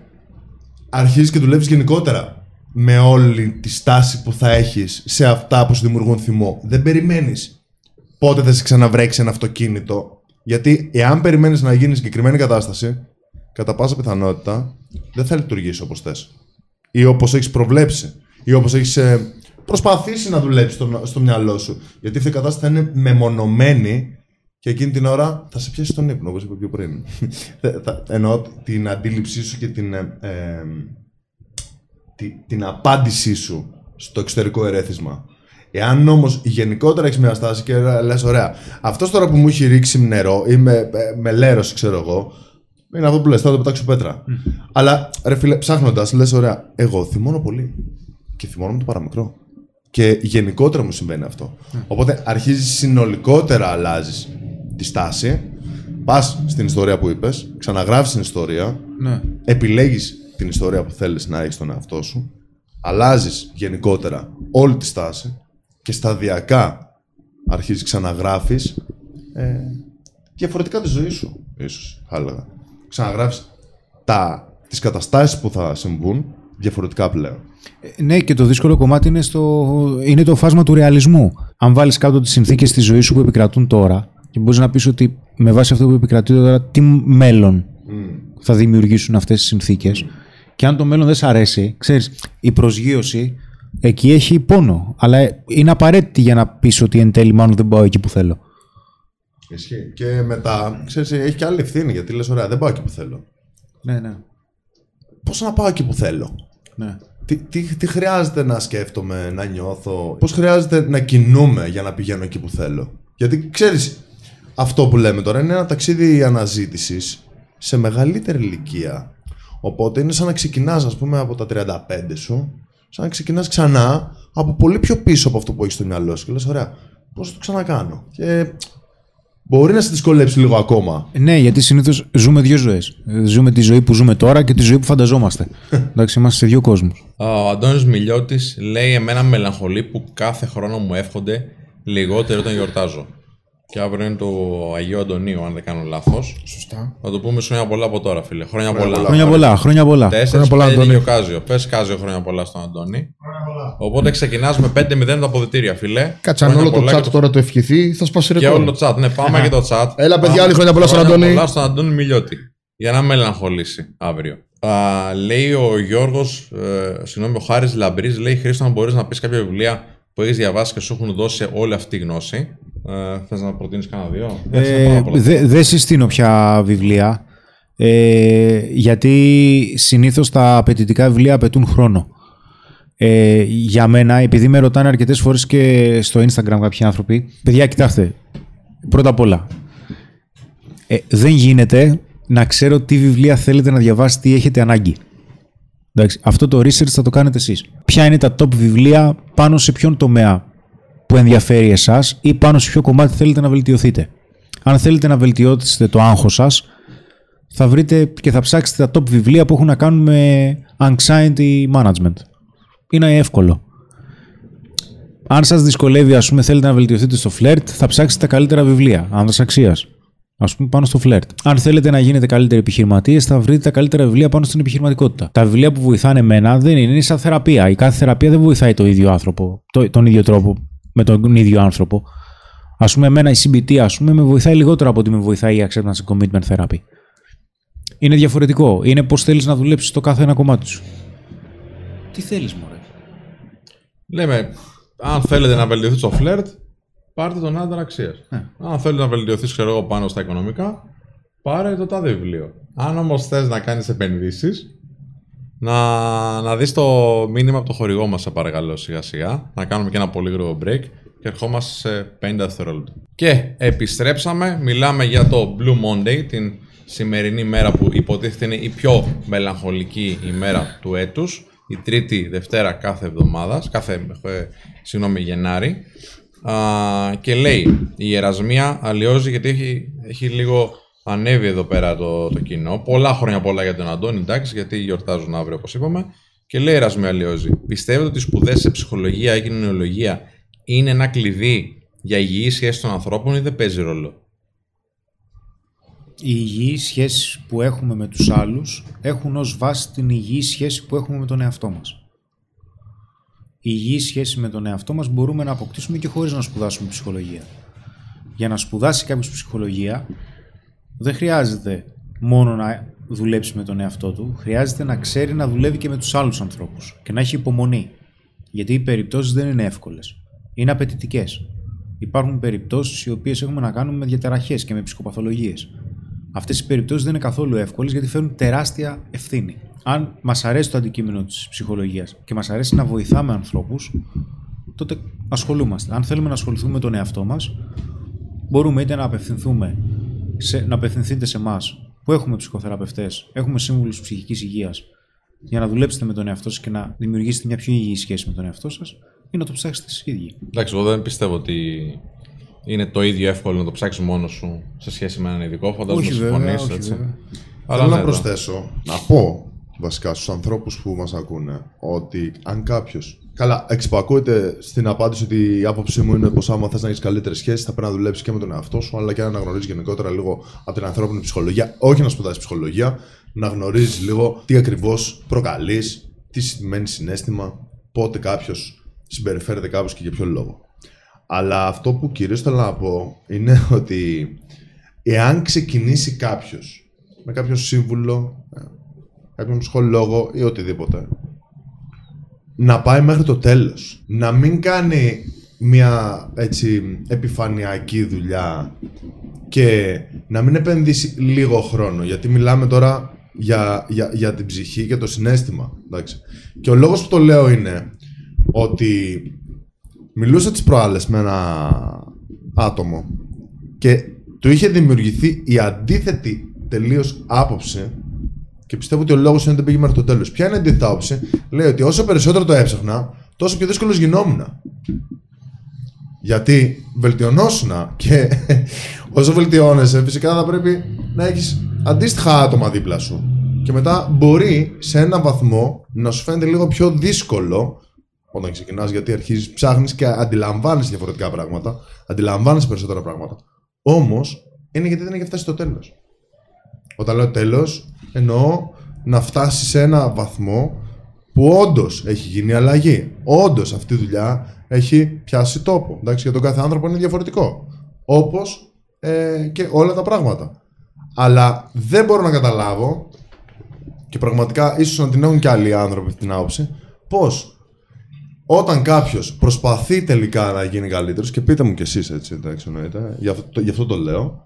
αρχίζεις και δουλεύεις γενικότερα με όλη τη στάση που θα έχεις σε αυτά που σου δημιουργούν θυμό. Δεν περιμένεις πότε θα σε ξαναβρέξει ένα αυτοκίνητο. Γιατί εάν περιμένεις να γίνει συγκεκριμένη κατάσταση, κατά πάσα πιθανότητα δεν θα λειτουργήσει όπως θες. Ή όπως έχεις προβλέψει. Ή όπως έχεις προσπαθήσει να δουλέψεις στο μυαλό σου. Γιατί αυτή η κατάσταση θα είναι μεμονωμένη και εκείνη την ώρα θα σε πιάσει τον ύπνο, όπως είπα πιο πριν. Εννοώ την αντίληψή σου και την απάντησή σου στο εξωτερικό ερέθισμα. Εάν όμως γενικότερα έχεις μια στάση και λες ωραία, αυτός τώρα που μου έχει ρίξει νερό ή με λέρος, ξέρω εγώ, είναι αυτό που λες, θα το πετάξω πέτρα. Αλλά ρε φίλε, ψάχνοντας, λες ωραία, εγώ θυμώνω πολύ και θυμώνω με το παραμικρό. Και γενικότερα μου συμβαίνει αυτό. Οπότε αρχίζεις συνολικότερα, αλλάζεις τη στάση, πας στην ιστορία που είπες, ξαναγράφεις την ιστορία, επιλέγεις την ιστορία που θέλεις να έχεις στον εαυτό σου, αλλάζεις γενικότερα όλη τη στάση και σταδιακά αρχίζεις ξαναγράφεις διαφορετικά τη ζωή σου, ίσως, θα έλεγα. Ξαναγράφεις τις καταστάσεις που θα συμβούν διαφορετικά πλέον. Ναι, και το δύσκολο κομμάτι είναι το φάσμα του ρεαλισμού. Αν βάλεις κάτω τις συνθήκες της ζωής σου που επικρατούν τώρα και μπορείς να πεις ότι με βάση αυτό που επικρατεί τώρα, τι μέλλον θα δημιουργήσουν αυτές τις συνθήκες. Και αν το μέλλον δεν σ' αρέσει, ξέρεις, η προσγείωση εκεί έχει πόνο. Αλλά είναι απαραίτητη για να πεις ότι εν τέλει μάλλον δεν πάω εκεί που θέλω. Ισχύει. Και μετά, ξέρεις, έχει και άλλη ευθύνη, γιατί λες ωραία, δεν πάω εκεί που θέλω. Ναι, ναι. Πώς να πάω εκεί που θέλω. Ναι. Τι χρειάζεται να σκέφτομαι, να νιώθω, πώς χρειάζεται να κινούμε για να πηγαίνω εκεί που θέλω. Γιατί ξέρεις, αυτό που λέμε τώρα είναι ένα ταξίδι αναζήτησης σε μεγαλύτερη ηλικία. Οπότε είναι σαν να ξεκινάς, ας πούμε, από τα 35 σου, σαν να ξεκινάς ξανά από πολύ πιο πίσω από αυτό που έχεις στο μυαλό σου. Και λες, ωραία, πώς το ξανακάνω. Και μπορεί να σε δυσκολέψει λίγο ακόμα. Ναι, γιατί συνήθως ζούμε δύο ζωές. Ζούμε τη ζωή που ζούμε τώρα και τη ζωή που φανταζόμαστε. Εντάξει, είμαστε σε δύο κόσμους. Ο Αντώνης Μιλιώτης λέει: εμένα με μελαγχολεί που κάθε χρόνο μου εύχονται λιγότερο όταν γιορτάζω. Και αύριο είναι το Αγίου Αντωνίου, αν δεν κάνω λάθος. Σωστά. Θα το πούμε χρόνια πολλά από τώρα, φίλε. Χρόνια πολλά. Χρόνια πολλά. Χρόνια πολλά. 4-5 και ο Κάζιο. Πες Κάζιο, χρόνια πολλά στον Αντώνη. Οπότε ξεκινάς με 5-0 τα αποδυτήρια, φίλε. Κάτσε, αν όλο το chat το... τώρα το ευχηθεί, θα σπάσει ρεκόρ. Και όλο το chat, ναι, πάμε και το chat. Έλα, παιδιά, άλλη χρόνια πολλά στον Αντώνη. Χρόνια πολλά στον Αντώνη Μιλιώτη. Για να μελαγχολήσει αύριο. Λέει ο Γιώργος, συγγνώμη, ο Χάρης Λαμπρής, λέει: Χρήστο, αν μπορείς να πεις κάποια βιβλία που έχεις διαβάσει και σου έχουν δώσει όλη αυτή η γνώση. Θες να προτείνεις κανένα δύο? Δεν συστήνω πια βιβλία, γιατί συνήθως τα απαιτητικά βιβλία απαιτούν χρόνο. Για μένα, επειδή με ρωτάνε αρκετές φορές και στο Instagram κάποιοι άνθρωποι, παιδιά, κοιτάξτε, πρώτα απ' όλα, δεν γίνεται να ξέρω τι βιβλία θέλετε να διαβάσετε, τι έχετε ανάγκη. Εντάξει, αυτό το research θα το κάνετε εσείς. Ποια είναι τα top βιβλία, πάνω σε ποιον τομέα που ενδιαφέρει εσάς ή πάνω σε ποιο κομμάτι θέλετε να βελτιωθείτε. Αν θέλετε να βελτιώσετε το άγχος σας, θα βρείτε και θα ψάξετε τα top βιβλία που έχουν να κάνουν με anxiety management. Είναι εύκολο. Αν σας δυσκολεύει, ας πούμε, θέλετε να βελτιωθείτε στο φλερτ, θα ψάξετε τα καλύτερα βιβλία άνδρας αξίας, ας πούμε, πάνω στο φλερτ. Αν θέλετε να γίνετε καλύτεροι επιχειρηματίες, θα βρείτε τα καλύτερα βιβλία πάνω στην επιχειρηματικότητα. Τα βιβλία που βοηθάνε εμένα δεν είναι σαν θεραπεία. Η κάθε θεραπεία δεν βοηθάει το ίδιο άνθρωπο, τον ίδιο τρόπο, με τον ίδιο άνθρωπο. Ας πούμε, εμένα η CBT, ας πούμε, με βοηθάει λιγότερο από ότι με βοηθάει η acceptance commitment therapy. Είναι διαφορετικό. Είναι πώς θέλεις να δουλέψεις το κάθε ένα κομμάτι σου. Τι θέλεις, μωρέ. Λέμε, αν θέλετε να βελτιωθείς στο φλερτ, πάρτε τον άντρα αξίας. Αν θέλετε να βελτιωθείς, ξέρω εγώ, πάνω στα οικονομικά, πάρε το τάδε βιβλίο. Αν όμως θες να κάνεις επενδύσεις, να δεις το μήνυμα από το χορηγό μας, σε παρακαλώ, σιγά σιγά. Να κάνουμε και ένα πολύ γρήγορο break και ερχόμαστε σε 50 δευτερόλεπτα. Και επιστρέψαμε, μιλάμε για το Blue Monday, την σημερινή μέρα που υποτίθεται είναι η πιο μελαγχολική ημέρα του έτους, η τρίτη Δευτέρα κάθε εβδομάδα, Γενάρη. Και λέει, η Ερασμία αλλοιώζει, γιατί έχει λίγο ανέβει εδώ πέρα το κοινό. Πολλά χρόνια πολλά για τον Αντώνη, εντάξει, γιατί γιορτάζουν αύριο όπως είπαμε. Και λέει, η Ερασμία αλλοιώζει. Πιστεύετε ότι οι σπουδές σε ψυχολογία ή κοινωνιολογία είναι ένα κλειδί για υγιείς σχέσεις των ανθρώπων ή δεν παίζει ρόλο? Οι υγιείς σχέσεις που έχουμε με τους άλλους έχουν ως βάση την υγιή σχέση που έχουμε με τον εαυτό μας. Η υγιή σχέση με τον εαυτό μας μπορούμε να αποκτήσουμε και χωρίς να σπουδάσουμε ψυχολογία. Για να σπουδάσει κάποιος ψυχολογία δεν χρειάζεται μόνο να δουλέψει με τον εαυτό του, χρειάζεται να ξέρει να δουλεύει και με τους άλλους ανθρώπους και να έχει υπομονή, γιατί οι περιπτώσεις δεν είναι εύκολες, είναι απαιτητικές. Υπάρχουν περιπτώσεις οι οποίες έχουμε να κάνουμε με διαταραχές και με ψυχοπαθολογίες. Αυτές οι περιπτώσεις δεν είναι καθόλου εύκολες, γιατί φέρνουν τεράστια ευθύνη. Αν μας αρέσει το αντικείμενο της ψυχολογίας και μας αρέσει να βοηθάμε ανθρώπους, τότε ασχολούμαστε. Αν θέλουμε να ασχοληθούμε με τον εαυτό μας, μπορούμε είτε να απευθυνθείτε σε εμάς που έχουμε ψυχοθεραπευτές, έχουμε σύμβουλους ψυχικής υγείας, για να δουλέψετε με τον εαυτό σας και να δημιουργήσετε μια πιο υγιή σχέση με τον εαυτό σας, ή να το ψάξετε εσείς ίδιοι. Εντάξει, εγώ δεν πιστεύω ότι είναι το ίδιο εύκολο να το ψάξεις μόνος σου σε σχέση με έναν ειδικό. Φαντάζομαι να συμφωνήσεις, έτσι. Αλλά θέλω να προσθέσω, να πω βασικά στους ανθρώπους που μας ακούνε, ότι αν κάποιος. Καλά, εξυπακούεται στην απάντηση ότι η άποψή μου είναι πως άμα θες να έχεις καλύτερες σχέσεις, θα πρέπει να δουλέψεις και με τον εαυτό σου, αλλά και να αναγνωρίζεις γενικότερα λίγο από την ανθρώπινη ψυχολογία. Όχι να σπουδάσεις ψυχολογία, να γνωρίζεις λίγο τι ακριβώς προκαλείς, τι σημαίνει συναίσθημα, πότε κάποιος συμπεριφέρεται κάπως και για ποιο λόγο. Αλλά αυτό που κυρίως θέλω να πω είναι ότι εάν ξεκινήσει κάποιος με κάποιον σύμβουλο, κάποιον ψυχολόγο ή οτιδήποτε, να πάει μέχρι το τέλος, να μην κάνει μια έτσι επιφανειακή δουλειά και να μην επενδύσει λίγο χρόνο, γιατί μιλάμε τώρα για την ψυχή και το συναίσθημα, εντάξει. Και ο λόγος που το λέω είναι ότι μιλούσα τις προάλλες με ένα άτομο και του είχε δημιουργηθεί η αντίθετη τελείως άποψη και πιστεύω ότι ο λόγος είναι ότι δεν πήγε μέχρι το τέλος. Ποια είναι η αντίθετη άποψη? Λέει ότι όσο περισσότερο το έψαχνα, τόσο πιο δύσκολος γινόμουν. Γιατί βελτιωνόσουνα και όσο βελτιώνεσαι, φυσικά θα πρέπει να έχεις αντίστοιχα άτομα δίπλα σου. Και μετά μπορεί σε έναν βαθμό να σου φαίνεται λίγο πιο δύσκολο όταν ξεκινάς, γιατί αρχίζεις, ψάχνεις και αντιλαμβάνεσαι διαφορετικά πράγματα, αντιλαμβάνεσαι περισσότερα πράγματα. Όμως είναι γιατί δεν έχει φτάσει στο τέλος. Όταν λέω τέλος, εννοώ να φτάσει σε ένα βαθμό που όντως έχει γίνει αλλαγή. Όντως αυτή η δουλειά έχει πιάσει τόπο. Εντάξει, για τον κάθε άνθρωπο είναι διαφορετικό. Όπως και όλα τα πράγματα. Αλλά δεν μπορώ να καταλάβω, και πραγματικά ίσως να την έχουν και άλλοι άνθρωποι την άποψη, πώς. Όταν κάποιος προσπαθεί τελικά να γίνει καλύτερος, και πείτε μου κι εσείς, έτσι, εντάξει, εννοείται, γι' αυτό το λέω,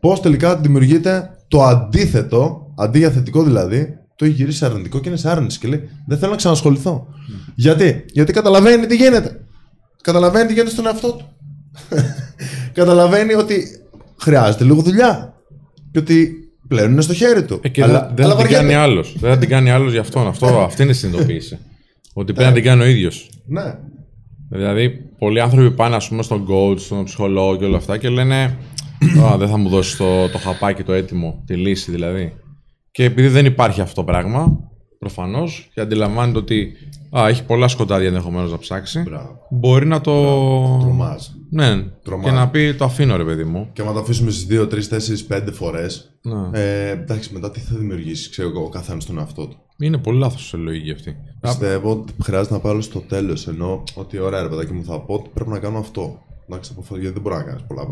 πώς τελικά δημιουργείται το αντίθετο, αντί για θετικό δηλαδή, το έχει γυρίσει σε αρνητικό και είναι σε άρνηση. Και λέει, δεν θέλω να ξανασχοληθώ. Mm. Γιατί καταλαβαίνει τι γίνεται. Καταλαβαίνει τι γίνεται στον εαυτό του. Καταλαβαίνει ότι χρειάζεται λίγο δουλειά. Και ότι πλέον είναι στο χέρι του. Αλλά δεν την κάνει άλλος. Δεν την κάνει άλλος για αυτόν. Αυτή είναι η συνειδητοποίηση. Ότι πρέπει να την κάνει ο ίδιος. Ναι. Δηλαδή, πολλοί άνθρωποι πάνε, ας πούμε, στον coach, στον ψυχολόγο και όλα αυτά και λένε δεν θα μου δώσει το χαπάκι το έτοιμο, τη λύση δηλαδή. Και επειδή δεν υπάρχει αυτό το πράγμα, προφανώς, και αντιλαμβάνεται ότι έχει πολλά σκοτάδια ενδεχομένως να ψάξει, μπορεί να το. Τρομάζει. Ναι. Και να πει, το αφήνω, ρε παιδί μου. Και να το αφήσουμε στις 2, 3, 4, 5 φορές. Ναι. Εντάξει, μετά τι θα δημιουργήσει, ξέρω εγώ, ο καθένας τον εαυτό του. Είναι πολύ λάθος η λογική αυτή. Πιστεύω ότι χρειάζεται να πάω στο τέλος. Ενώ ότι ωραία, ρε παιδάκι μου, θα πω ότι πρέπει να κάνω αυτό. Εντάξει, γιατί δεν μπορεί να κάνει πολλά.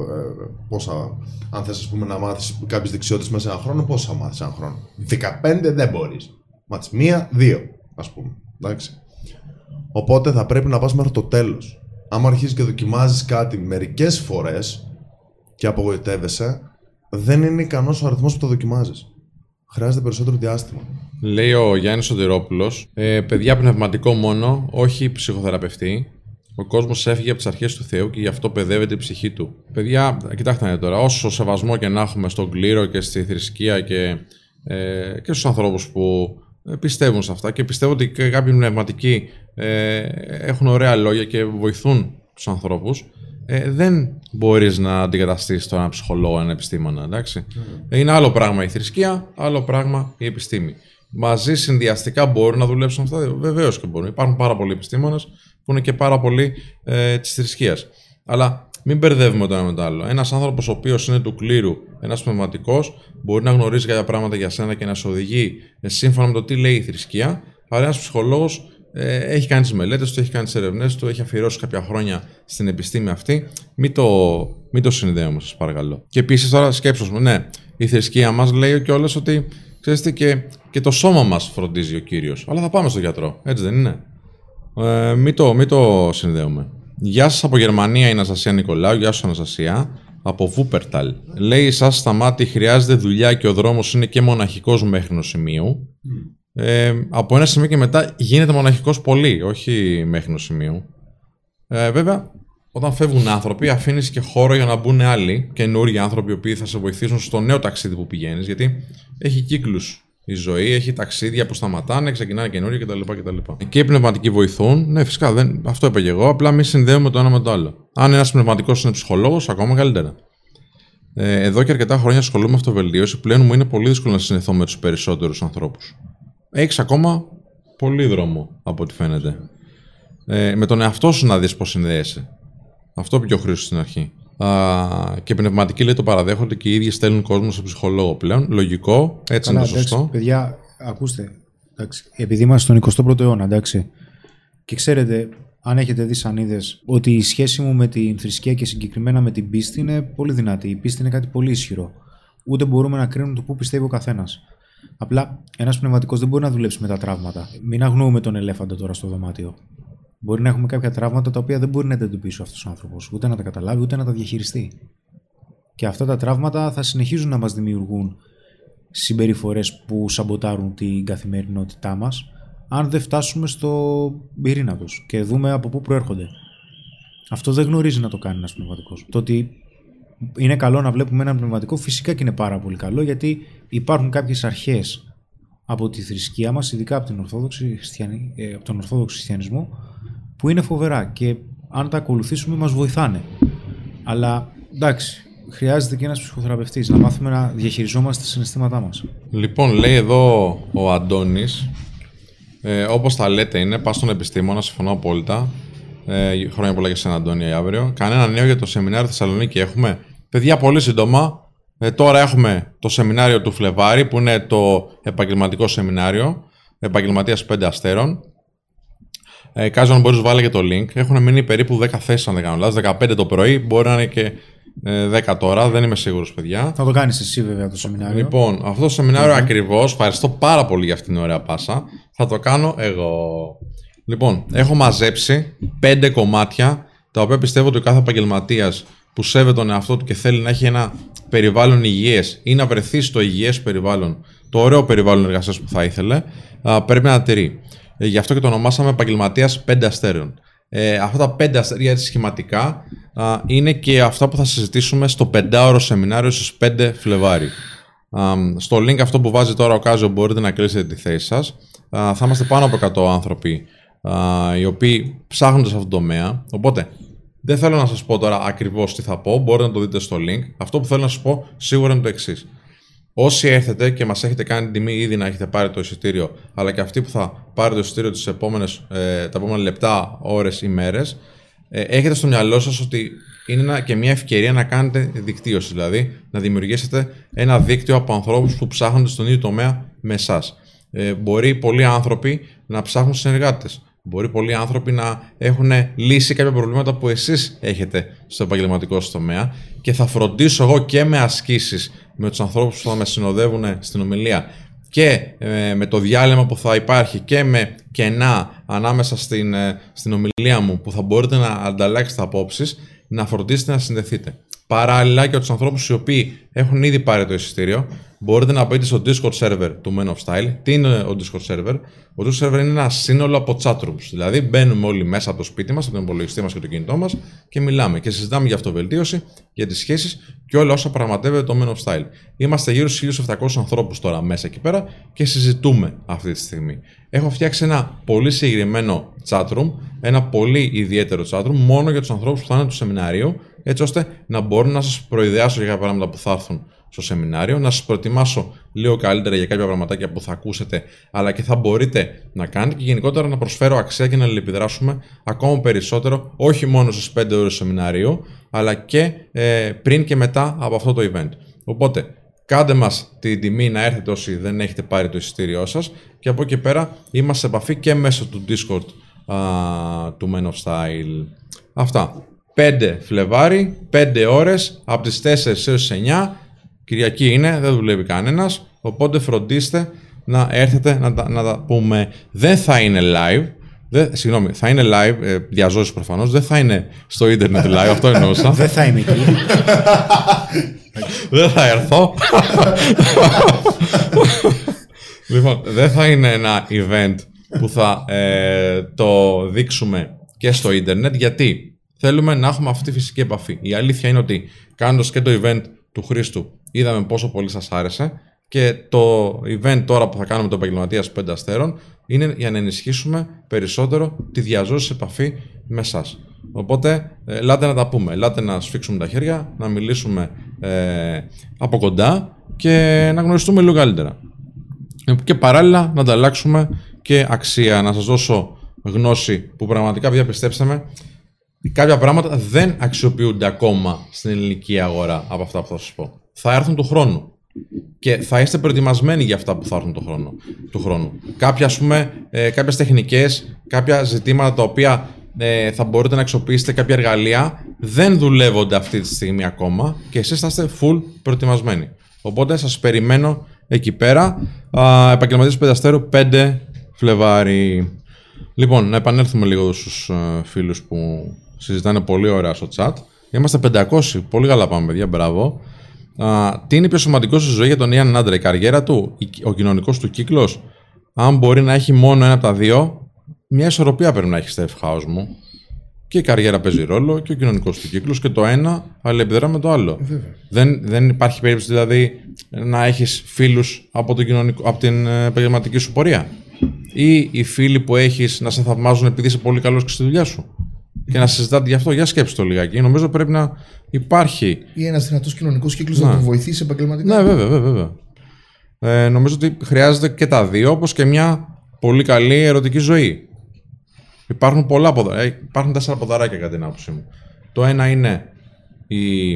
Αν θες, ας πούμε, να μάθεις κάποιες δεξιότητες μέσα σε έναν χρόνο, πόσα θα μάθεις έναν χρόνο? 15 δεν μπορείς. Μάθεις 1-2, ας πούμε. Εντάξει. Οπότε θα πρέπει να πας μέχρι το τέλος. Άμα αρχίζεις και δοκιμάζεις κάτι μερικές φορές και απογοητεύεσαι, δεν είναι ικανός ο αριθμός που το δοκιμάζεις. χρειάζεται περισσότερο διάστημα. Λέει ο Γιάννης Σωτηρόπουλος, παιδιά πνευματικό μόνο, όχι ψυχοθεραπευτή. Ο κόσμος έφυγε από τις αρχές του Θεού και γι' αυτό παιδεύεται η ψυχή του. Παιδιά, κοιτάξτε τώρα, όσο σεβασμό και να έχουμε στον κλήρο και στη θρησκεία και στους ανθρώπους που πιστεύουν σε αυτά και πιστεύω ότι και κάποιοι πνευματικοί έχουν ωραία λόγια και βοηθούν τους ανθρώπους, δεν μπορείς να αντικαταστήσεις τον ψυχολόγο, έναν επιστήμονα, εντάξει. Είναι άλλο πράγμα η θρησκεία, άλλο πράγμα η επιστήμη. Μαζί συνδυαστικά μπορούν να δουλέψουν αυτά, βεβαίως και μπορούν. Υπάρχουν πάρα πολλοί επιστήμονες που είναι και πάρα πολλοί της θρησκείας. Αλλά μην μπερδεύουμε το ένα με το άλλο. Ένας άνθρωπος ο οποίος είναι του κλήρου, ένας πνευματικός, μπορεί να γνωρίζει κάποια πράγματα για σένα και να σε οδηγεί σύμφωνα με το τι λέει η θρησκεία. Αλλά ένας ψυχολόγος έχει κάνει τις μελέτες του, έχει κάνει τις ερευνές του, έχει αφιερώσει κάποια χρόνια στην επιστήμη αυτή. Μην το συνδέουμε, σας παρακαλώ. Και επίσης τώρα σκέψουμε, ναι, η θρησκεία μας λέει κιόλας ότι ξέρετε και το σώμα μας φροντίζει ο Κύριος. Αλλά θα πάμε στον γιατρό, έτσι δεν είναι? Μην το συνδέουμε. Γεια σας από Γερμανία, η Αναστασία Νικολάου. Γεια σας, Αναστασία. Από Βούπερταλ. Λέει, σας στα μάτια χρειάζεται δουλειά και ο δρόμος είναι και μοναχικός μέχρι ενός σημείου. Από ένα σημείο και μετά γίνεται μοναχικός πολύ, όχι μέχρι ενός σημείου. Βέβαια, όταν φεύγουν άνθρωποι, αφήνεις και χώρο για να μπουν άλλοι καινούργιοι άνθρωποι οι οποίοι θα σε βοηθήσουν στο νέο ταξίδι που πηγαίνεις, γιατί έχει κύκλους. Η ζωή έχει ταξίδια που σταματάνε, ξεκινάνε καινούργια κτλ. Και οι πνευματικοί βοηθούν. Ναι, φυσικά, αυτό είπα και εγώ. Απλά μην συνδέουμε το ένα με το άλλο. Αν ένας πνευματικός είναι ψυχολόγος, ακόμα καλύτερα. Εδώ και αρκετά χρόνια ασχολούμαι με αυτοβελτίωση. Πλέον μου είναι πολύ δύσκολο να συνηθώ με τους περισσότερους ανθρώπους. Έχεις ακόμα πολύ δρόμο, από ό,τι φαίνεται. Με τον εαυτό σου να δεις πώς συνδέεσαι. Αυτό που και ο Χρήστος στην αρχή. Και πνευματικοί λέει το παραδέχονται και οι ίδιοι στέλνουν κόσμο σε ψυχολόγο πλέον. Λογικό, έτσι. Καλά, είναι το σωστό. Εντάξει, παιδιά, ακούστε. Εντάξει, επειδή είμαστε στον 21ο αιώνα, εντάξει. Και ξέρετε, αν έχετε δει σανίδες, ότι η σχέση μου με την θρησκεία και συγκεκριμένα με την πίστη είναι πολύ δυνατή. Η πίστη είναι κάτι πολύ ισχυρό. Ούτε μπορούμε να κρίνουμε το πού πιστεύει ο καθένας. Απλά ένας πνευματικός δεν μπορεί να δουλέψει με τα τραύματα. Μην αγνοούμε τον ελέφαντα τώρα στο δωμάτιο. Μπορεί να έχουμε κάποια τραύματα τα οποία δεν μπορεί να τα εντοπίσει αυτός ο άνθρωπος, ούτε να τα καταλάβει, ούτε να τα διαχειριστεί. Και αυτά τα τραύματα θα συνεχίζουν να μας δημιουργούν συμπεριφορές που σαμποτάρουν την καθημερινότητά μας, αν δεν φτάσουμε στο πυρήνα τους και δούμε από πού προέρχονται. Αυτό δεν γνωρίζει να το κάνει ένας πνευματικός. Το ότι είναι καλό να βλέπουμε έναν πνευματικό, φυσικά και είναι πάρα πολύ καλό, γιατί υπάρχουν κάποιες αρχές από τη θρησκεία μας, ειδικά από τον Ορθόδοξο Χριστιανισμό, που είναι φοβερά και αν τα ακολουθήσουμε μας βοηθάνε. Αλλά εντάξει, χρειάζεται και ένας ψυχοθεραπευτής να μάθουμε να διαχειριζόμαστε τα συναισθήματά μας. Λοιπόν, λέει εδώ ο Αντώνης, όπως τα λέτε είναι, πας στον επιστήμονα, συμφωνώ απόλυτα. Χρόνια πολλά και σε έναν Αντώνη αύριο. Κανένα νέο για το σεμινάριο Θεσσαλονίκη έχουμε? Παιδιά, πολύ σύντομα. Τώρα έχουμε το σεμινάριο του Φλεβάρη, που είναι το επαγγελματικό σεμινάριο, Επαγγελματίας 5 Αστέρων. Κάζιο, αν μπορείς βάλε και το link. Έχουν μείνει περίπου 10 θέσεις, αν δεν κάνω λάθος. 15 το πρωί, μπορεί να είναι και 10 τώρα, δεν είμαι σίγουρος, παιδιά. Θα το κάνεις εσύ, βέβαια, το σεμινάριο. Λοιπόν, αυτό το σεμινάριο ακριβώς, ευχαριστώ πάρα πολύ για αυτήν την ωραία πάσα, θα το κάνω εγώ. Λοιπόν, έχω μαζέψει 5 κομμάτια, τα οποία πιστεύω ότι ο κάθε επαγγελματίας που σέβεται τον εαυτό του και θέλει να έχει ένα περιβάλλον υγιές ή να βρεθεί στο υγιές περιβάλλον, το ωραίο περιβάλλον εργασίας που θα ήθελε, πρέπει να τηρεί. Γι' αυτό και το ονομάσαμε Επαγγελματίας 5 Αστέρων. Αυτά τα 5 αστέρια σχηματικά είναι και αυτά που θα συζητήσουμε στο 5ωρο σεμινάριο στις 5 Φλεβάρι. Στο link αυτό που βάζει τώρα ο Κάζιο μπορείτε να κλείσετε τη θέση σας. Θα είμαστε πάνω από 100 άνθρωποι οι οποίοι ψάχνονται σε αυτόν τον τομέα. Οπότε δεν θέλω να σας πω τώρα ακριβώς τι θα πω, μπορείτε να το δείτε στο link. Αυτό που θέλω να σας πω σίγουρα είναι το εξής. Όσοι έρθετε και μας έχετε κάνει τιμή ήδη να έχετε πάρει το εισιτήριο, αλλά και αυτοί που θα πάρει το εισιτήριο τις τα επόμενα λεπτά, ώρες, ημέρες, έχετε στο μυαλό σας ότι είναι και μια ευκαιρία να κάνετε δικτύωση, δηλαδή να δημιουργήσετε ένα δίκτυο από ανθρώπους που ψάχνονται στον ίδιο τομέα με εσάς. Μπορεί πολλοί άνθρωποι να ψάχνουν συνεργάτες. Μπορεί πολλοί άνθρωποι να έχουν λύσει κάποια προβλήματα που εσείς έχετε στο επαγγελματικό σας τομέα και θα φροντίσω εγώ και με ασκήσεις με τους ανθρώπους που θα με συνοδεύουν στην ομιλία και με το διάλειμμα που θα υπάρχει και με κενά ανάμεσα στην ομιλία μου που θα μπορείτε να ανταλλάξετε απόψεις, να φροντίσετε να συνδεθείτε. Παράλληλα και τους ανθρώπους οι οποίοι έχουν ήδη πάρει το εισιτήριο, μπορείτε να μπείτε στο Discord server του Men of Style. Τι είναι ο Discord server? Ο Discord server είναι ένα σύνολο από chatrooms. Δηλαδή, μπαίνουμε όλοι μέσα από το σπίτι μας, από τον υπολογιστή μας και το κινητό μας και μιλάμε και συζητάμε για αυτοβελτίωση, για τις σχέσεις και όλα όσα πραγματεύεται το Men of Style. Είμαστε γύρω στους 1.700 ανθρώπους τώρα μέσα εκεί πέρα και συζητούμε αυτή τη στιγμή. Έχω φτιάξει ένα πολύ συγκεκριμένο chatroom, ένα πολύ ιδιαίτερο chatroom, μόνο για τους ανθρώπους που θα είναι του σεμιναρίου, έτσι ώστε να μπορώ να σας προειδεάσω για κάποια πράγματα που θα έρθουν στο σεμινάριο, να σας προετοιμάσω λίγο καλύτερα για κάποια πραγματάκια που θα ακούσετε, αλλά και θα μπορείτε να κάνετε και γενικότερα να προσφέρω αξία και να αλληλεπιδράσουμε ακόμα περισσότερο, όχι μόνο στις 5 ώρες σεμιναρίου, αλλά και πριν και μετά από αυτό το event. Οπότε, κάντε μας την τιμή να έρθετε όσοι δεν έχετε πάρει το εισιτήριό σας και από εκεί πέρα είμαστε σε επαφή και μέσω του Discord του Men of Style. Αυτά. 5 Φλεβάρι, 5 ώρες, από τις 4 έως 9, Κυριακή είναι, δεν δουλεύει κανένας, οπότε φροντίστε να έρθετε να τα πούμε. Δεν θα είναι live, συγγνώμη, θα είναι live, διαζώσεις προφανώς, δεν θα είναι στο ίντερνετ live, αυτό εννοούσα. Δεν θα είμαι εκεί. Δεν θα έρθω. Λοιπόν, δεν θα είναι ένα event που θα το δείξουμε και στο ίντερνετ, γιατί θέλουμε να έχουμε αυτή τη φυσική επαφή. Η αλήθεια είναι ότι κάνοντας και το event του Χρήστου, είδαμε πόσο πολύ σας άρεσε και το event τώρα που θα κάνουμε το Επαγγελματίας 5 Αστέρων είναι για να ενισχύσουμε περισσότερο τη διαζώση επαφή με εσάς. Οπότε, ελάτε να τα πούμε, ελάτε να σφίξουμε τα χέρια, να μιλήσουμε από κοντά και να γνωριστούμε λίγο καλύτερα. Και παράλληλα να ανταλλάξουμε και αξία, να σας δώσω γνώση που πραγματικά, πιστέψτε με, κάποια πράγματα δεν αξιοποιούνται ακόμα στην ελληνική αγορά από αυτά που θα σας πω. Θα έρθουν του χρόνου και θα είστε προετοιμασμένοι για αυτά που θα έρθουν του χρόνου. Κάποιες τεχνικές, κάποια ζητήματα τα οποία θα μπορείτε να αξιοποιήσετε, κάποια εργαλεία δεν δουλεύονται αυτή τη στιγμή ακόμα και εσείς θα είστε full προετοιμασμένοι. Οπότε σας περιμένω εκεί πέρα. Επαγγελματίας 5 Αστέρου, 5 Φλεβάρι. Λοιπόν, να επανέλθουμε λίγο στους φίλους που συζητάνε πολύ ωραία στο chat. Είμαστε 500, πολύ καλά πάμε παιδιά, μπράβο. Τι είναι πιο σημαντικό στη ζωή για τον έναν άντρα, η καριέρα του, ο κοινωνικός του κύκλος? Αν μπορεί να έχει μόνο ένα από τα δύο, μια ισορροπία πρέπει να έχει στα ευχάωση μου. Και η καριέρα παίζει ρόλο και ο κοινωνικός του κύκλος και το ένα αλληλεπιδρά με το άλλο. Δεν υπάρχει περίπτωση δηλαδή να έχεις φίλους από την επαγγελματική σου πορεία. Ή οι φίλοι που έχεις να σε θαυμάζουν επειδή είσαι πολύ καλός και στη δουλειά σου. Και να συζητάτε γι' αυτό, για σκέψτε το λιγάκι. Νομίζω πρέπει να υπάρχει. Ή ένας δυνατός κοινωνικός κύκλος να τον βοηθήσει επαγγελματικά. Ναι, βέβαια. Νομίζω ότι χρειάζεται και τα δύο, όπως και μια πολύ καλή ερωτική ζωή. Υπάρχουν πολλά ποδαράκια. Υπάρχουν 4 ποδαράκια κατά την άποψή μου. Το ένα είναι η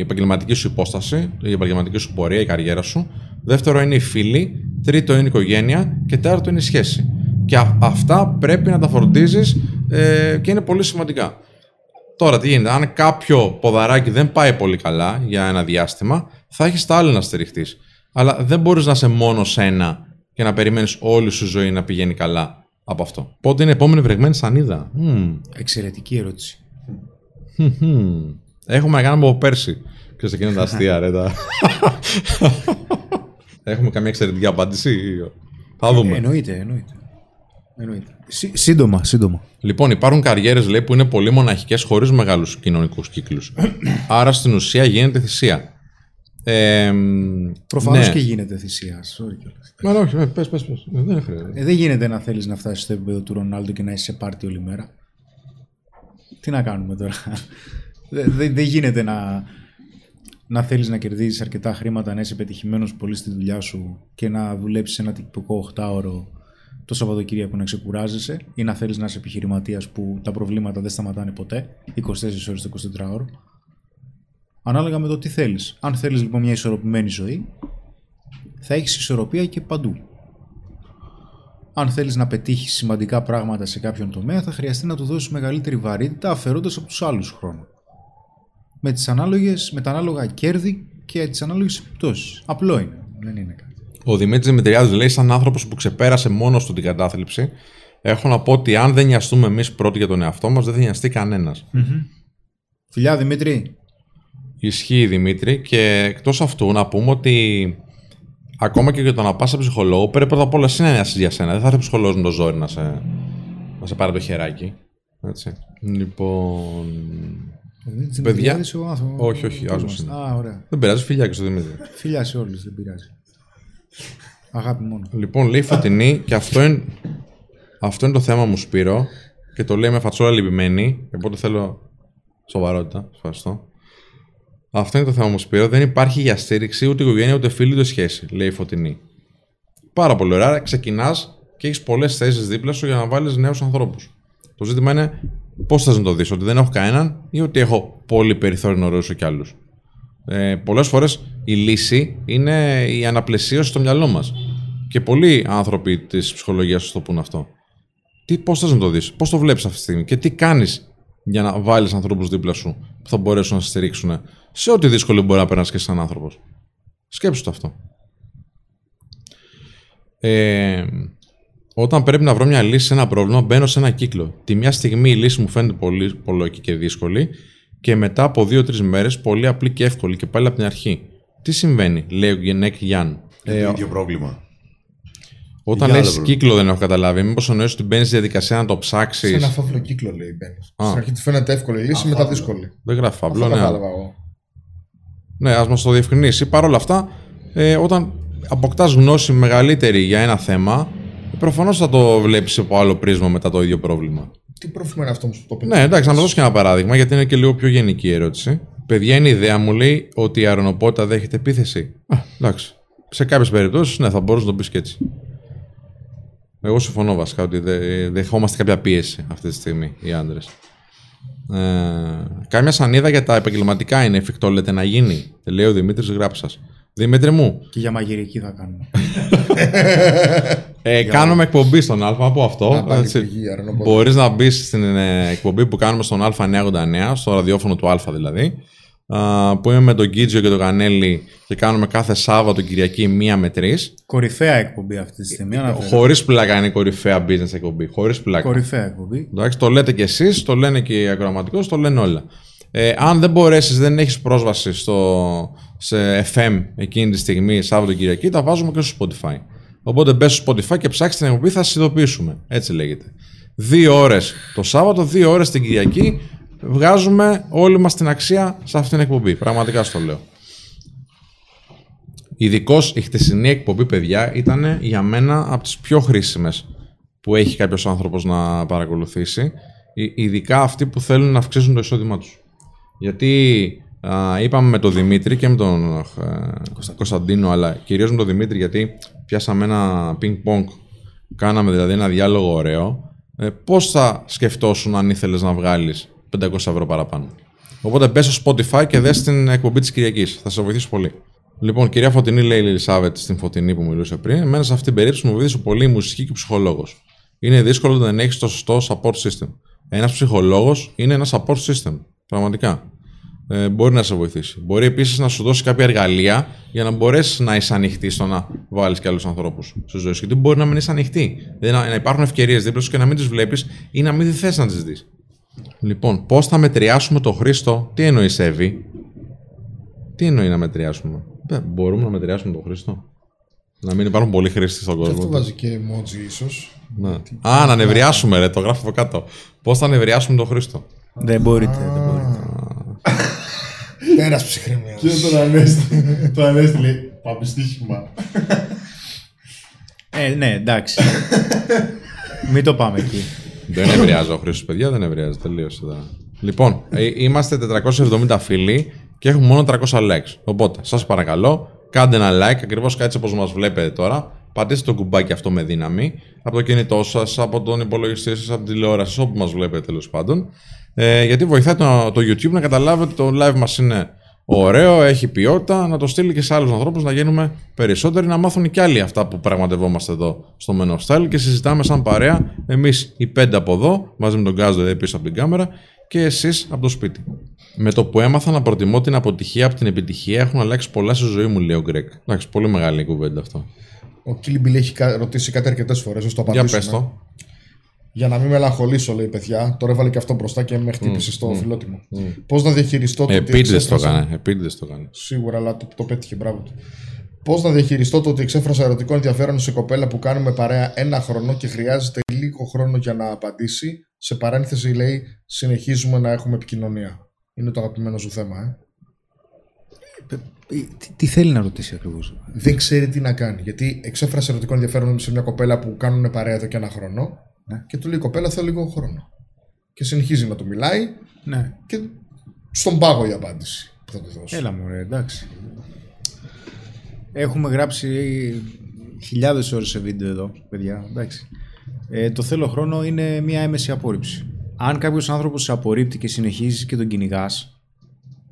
επαγγελματική σου υπόσταση, η επαγγελματική σου πορεία, η καριέρα σου. Δεύτερο είναι οι φίλοι. Τρίτο είναι η οικογένεια και τέταρτο είναι η σχέση. Και αυτά πρέπει να τα φροντίζεις και είναι πολύ σημαντικά. Τώρα τι γίνεται, αν κάποιο ποδαράκι δεν πάει πολύ καλά για ένα διάστημα, θα έχεις τα άλλα να στηριχτείς. Αλλά δεν μπορείς να είσαι μόνος ένα και να περιμένεις όλη σου ζωή να πηγαίνει καλά από αυτό. Πότε είναι η επόμενη βρεγμένη σανίδα? Εξαιρετική ερώτηση. Έχουμε να κάνουμε από πέρσι. Ξέρεις εκείνα τα αστεία ρε τα... Έχουμε καμία εξαιρετική απάντηση ή... Θα δούμε. Εννοείται. Σύντομα. Λοιπόν, υπάρχουν καριέρες λέει που είναι πολύ μοναχικές χωρίς μεγάλους κοινωνικούς κύκλους. Άρα στην ουσία γίνεται θυσία. Προφανώς ναι. Και γίνεται θυσία. Μα όχι, πες. Δεν γίνεται να θέλεις να φτάσεις στο επίπεδο του Ρονάλντο και να είσαι σε πάρτι όλη μέρα. Τι να κάνουμε τώρα. Δεν γίνεται να θέλεις να κερδίζεις αρκετά χρήματα, να είσαι πετυχημένος πολύ στη δουλειά σου και να δουλέψεις ένα τυπικό 8ωρο το Σαββατοκύριακο να ξεκουράζεσαι, ή να θέλεις να είσαι επιχειρηματίας που τα προβλήματα δεν σταματάνε ποτέ, 24 ώρες το 24ωρο. Ανάλογα με το τι θέλεις. Αν θέλεις λοιπόν μια ισορροπημένη ζωή, θα έχεις ισορροπία και παντού. Αν θέλεις να πετύχεις σημαντικά πράγματα σε κάποιον τομέα, θα χρειαστεί να του δώσεις μεγαλύτερη βαρύτητα αφαιρώντας από τους άλλους χρόνο. Με τα ανάλογα κέρδη και τις ανάλογες επιπτώσεις. Απλό είναι. Δεν είναι κάτι. Ο Δημήτρης Δημητριάδης λέει: σαν άνθρωπος που ξεπέρασε μόνος του την κατάθλιψη, έχω να πω ότι αν δεν νοιαστούμε εμείς πρώτοι για τον εαυτό μας, δεν θα νοιαστεί κανένας. Φιλιά, Δημήτρη. Ισχύει, Δημήτρη, και εκτός αυτού να πούμε ότι ακόμα και για το να πας σε ψυχολόγο, πρέπει πρώτα απ' όλα εσύ να είναι για σένα. Δεν θα έρθει ψυχολόγος με το ζόρι να σε πάρει το χεράκι. Έτσι. Λοιπόν. Δεν παιδιά... ο άνθρωπος. Όχι, όχι, άσχο. Δεν πειράζει, φιλιά και στο Δημήτρη. Φιλιά σε όλους, δεν πειράζει. Αγάπη μόνο. Λοιπόν, λέει Φωτεινή, και αυτό είναι το θέμα μου, Σπύρο, και το λέει με φατσόλα λυπημένη, οπότε θέλω σοβαρότητα. Ευχαριστώ. Αυτό είναι το θέμα μου, Σπύρο. Δεν υπάρχει για στήριξη ούτε οικογένεια ούτε φίλη ούτε σχέση, λέει η Φωτεινή. Πάρα πολύ ωραία. Ξεκινάς και έχεις πολλές θέσεις δίπλα σου για να βάλεις νέους ανθρώπους. Το ζήτημα είναι πώς θες να το δεις, ότι δεν έχω κανέναν ή ότι έχω πολύ περιθώριο να ρωτήσω κι άλλους. Πολλές φορές η λύση είναι η αναπλαισίωση στο μυαλό μας. Και πολλοί άνθρωποι της ψυχολογίας σου το πούν αυτό. Πώς θες να το δεις, πώς το βλέπεις αυτή τη στιγμή και τι κάνεις για να βάλεις ανθρώπους δίπλα σου που θα μπορέσουν να σε στηρίξουν σε ό,τι δύσκολο μπορεί να περάσει και σαν άνθρωπος. Σκέψου το αυτό. Όταν πρέπει να βρω μια λύση σε ένα πρόβλημα, μπαίνω σε ένα κύκλο. Τη μια στιγμή η λύση μου φαίνεται πολύ πολόκη και δύσκολη, και μετά από 2-3 μέρες πολύ απλή και εύκολη και πάλι από την αρχή. Τι συμβαίνει, λέει ο Γενέκ Γιάνν. Το ίδιο πρόβλημα. Όταν έχει κύκλο, δεν έχω καταλάβει. Μήπως εννοείς ότι μπαίνεις στη διαδικασία να το ψάξεις. Σε ένα φαύλο κύκλο, λέει, μπαίνεις. Στην αρχή του φαίνεται εύκολη λύση, μετά φαύλο. Δύσκολη. Δεν γράφει φαύλο, ναι. Ναι, ας μας το διευκρινίσει. Παρ' όλα αυτά, όταν αποκτάς γνώση μεγαλύτερη για ένα θέμα, προφανώς θα το βλέπεις από άλλο πρίσμα μετά το ίδιο πρόβλημα. Τι πρόβλημα είναι αυτό που το πει. Ναι, εντάξει, να δώσω και ένα παράδειγμα, γιατί είναι και λίγο πιο γενική η ερώτηση. Παιδιά, είναι η ιδέα μου, λέει, ότι η αρωνοπότητα δέχεται επίθεση. Εντάξει. Σε κάποιες περιπτώσεις, ναι, θα μπορούσε να το πει και έτσι. Εγώ συμφωνώ βασικά ότι δεχόμαστε κάποια πίεση αυτή τη στιγμή οι άντρες. Κάμια σανίδα για τα επαγγελματικά είναι εφικτό, λέτε, να γίνει. Λέει ο Δημήτρης Γράψας. Δημήτρη μου. Και για μαγειρική θα κάνουμε. Κάνουμε εκπομπή στον Αλφα από αυτό. Μπορείς να μπεις στην εκπομπή που κάνουμε στον Αλφα 989, στο ραδιόφωνο του Αλφα δηλαδή, που είμαι με τον Κίτζιο και τον Κανέλη και κάνουμε κάθε Σάββατο Κυριακή 1 με 3. Κορυφαία εκπομπή αυτή τη στιγμή. Χωρίς πλάκα είναι η κορυφαία business εκπομπή. Χωρίς πλάκα. Κορυφαία εκπομπή. Εντάξει, το λέτε κι εσείς, το λένε και οι ακροαματικοί, το λένε όλα. Αν δεν μπορέσεις, δεν έχεις πρόσβαση σε FM εκείνη τη στιγμή, Σάββατο Κυριακή, τα βάζουμε και στο Spotify. Οπότε μπες στο Spotify και ψάξεις την εκπομπή, θα σας ειδοποιήσουμε. Έτσι λέγεται. 2 ώρες το Σάββατο, 2 ώρες την Κυριακή. Βγάζουμε όλη μας την αξία σε αυτήν την εκπομπή. Πραγματικά στο λέω. Ειδικώς η χτεσινή εκπομπή, παιδιά, ήταν για μένα από τις πιο χρήσιμες που έχει κάποιος άνθρωπος να παρακολουθήσει. Ειδικά αυτοί που θέλουν να αυξήσουν το εισόδημά τους. Γιατί είπαμε με τον Δημήτρη και με τον Κωνσταντίνο, αλλά κυρίως με τον Δημήτρη, γιατί πιάσαμε ένα πινκ-πονκ. Κάναμε δηλαδή ένα διάλογο ωραίο. Πώς θα σκεφτόσουν αν ήθελες να βγάλεις 500€ παραπάνω. Οπότε μπες στο Spotify και δες την εκπομπή της Κυριακής. Θα σε βοηθήσει πολύ. Λοιπόν, κυρία Φωτεινή, λέει η Ελισάβετ στην Φωτεινή που μιλούσε πριν, εμένα σε αυτή την περίπτωση μου βοήθησε πολύ η μουσική και ο ψυχολόγος. Είναι δύσκολο να δεν έχεις το σωστό support system. Ένας ψυχολόγος είναι ένα support system. Πραγματικά. Μπορεί να σε βοηθήσει. Μπορεί επίσης να σου δώσει κάποια εργαλεία για να μπορέσεις να είσαι ανοιχτή στο να βάλεις και άλλους ανθρώπους στη ζωή σου. Γιατί μπορεί να μην είσαι ανοιχτή. Να υπάρχουν ευκαιρίες δίπλα σου και να μην τις βλέπεις ή να μην θες να τις δεις. Λοιπόν, πώς θα μετριάσουμε τον Χρήστο, τι εννοεί Εύη, τι εννοεί να μετριάσουμε, μπορούμε να μετριάσουμε τον Χρήστο, να μην υπάρχουν πολλοί χρήστες στον κόσμο. Και αυτό βάζει και emoji ίσως. Ναι. Να νευριάσουμε, ρε, το γράφω από κάτω. Πώς θα νευριάσουμε τον Χρήστο. Δεν μπορείτε, Ένας ψυχραιμίας. Και τον Ανέστη, λέει, πάμε στοίχημα. Ναι, εντάξει. Μην το πάμε εκεί. Δεν ευρεάζει ο Χρήστος, παιδιά, δεν ευρεάζει. Τελείωσε. Λοιπόν, είμαστε 470 φίλοι και έχουμε μόνο 300 likes. Οπότε, σας παρακαλώ, κάντε ένα like, ακριβώς έτσι όπως μας βλέπετε τώρα. Πατήστε το κουμπάκι αυτό με δύναμη από το κινητό σας, από τον υπολογιστή σας, από την τηλεόραση, όπου μας βλέπετε τέλος πάντων. Γιατί βοηθάει το YouTube να καταλάβει ότι το live μας είναι ωραίο, έχει ποιότητα, να το στείλει και σε άλλους ανθρώπους, να γίνουμε περισσότεροι, να μάθουν κι άλλοι αυτά που πραγματευόμαστε εδώ στο Men of Style και συζητάμε σαν παρέα, εμείς οι 5 από εδώ, μαζί με τον Κάζιο εδώ πίσω από την κάμερα και εσείς από το σπίτι. Με το που έμαθα να προτιμώ την αποτυχία από την επιτυχία, έχουν αλλάξει πολλά στη ζωή μου, λέει ο Γκρέκ. Εντάξει, πολύ μεγάλη κουβέντα αυτό. Ο Κίλιμπιλ έχει ρωτήσει κάτι αρκετές φορές, ώστε το απαντήσουμε. Για πες το. Για να μην μελαγχολήσω, λέει παιδιά. Τώρα έβαλε και αυτό μπροστά και με χτύπησε στο φιλότιμο. Πώς να διαχειριστώ το. Επίτηδες το έκανε. Σίγουρα, αλλά το πέτυχε. Μπράβο του. Πώς να διαχειριστώ το ότι εξέφρασα ερωτικό ενδιαφέρον σε κοπέλα που κάνουμε παρέα 1 χρόνο και χρειάζεται λίγο χρόνο για να απαντήσει. Σε παρένθεση λέει: συνεχίζουμε να έχουμε επικοινωνία. Είναι το αγαπημένο σου θέμα, ε. Τι θέλει να ρωτήσει ακριβώς. Δεν ξέρει τι να κάνει. Γιατί εξέφρασε ερωτικό ενδιαφέρον σε μια κοπέλα που κάνουν παρέα εδώ και 1 χρόνο. Ναι. Και του λέει: κοπέλα, θέλω λίγο χρόνο. Και συνεχίζει να του μιλάει. Ναι. Και στον πάγο η απάντηση που θα του δώσει. Έλα μωρέ, εντάξει. Έχουμε γράψει χιλιάδες ώρες σε βίντεο εδώ, παιδιά. Εντάξει. Το θέλω χρόνο είναι μια έμεση απόρριψη. Αν κάποιος άνθρωπος σε απορρίπτει και συνεχίζει και τον κυνηγάς,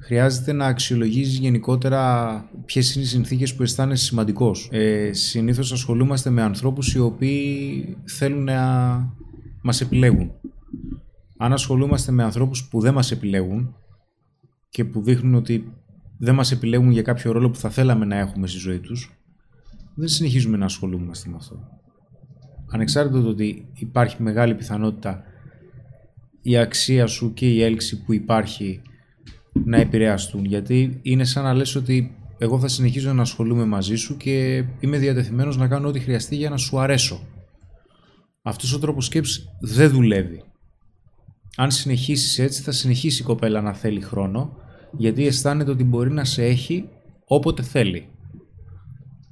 χρειάζεται να αξιολογήσεις γενικότερα ποιες είναι οι συνθήκες που αισθάνεσαι σημαντικός. Συνήθως ασχολούμαστε με ανθρώπους οι οποίοι θέλουν να μας επιλέγουν. Αν ασχολούμαστε με ανθρώπους που δεν μας επιλέγουν και που δείχνουν ότι δεν μας επιλέγουν για κάποιο ρόλο που θα θέλαμε να έχουμε στη ζωή τους, δεν συνεχίζουμε να ασχολούμαστε με αυτό. Ανεξάρτητα το ότι υπάρχει μεγάλη πιθανότητα η αξία σου και η έλξη που υπάρχει να επηρεαστούν, γιατί είναι σαν να λες ότι εγώ θα συνεχίζω να ασχολούμαι μαζί σου και είμαι διατεθειμένος να κάνω ό,τι χρειαστεί για να σου αρέσω. Αυτός ο τρόπος σκέψης δεν δουλεύει. Αν συνεχίσεις έτσι, θα συνεχίσει η κοπέλα να θέλει χρόνο, γιατί αισθάνεται ότι μπορεί να σε έχει όποτε θέλει.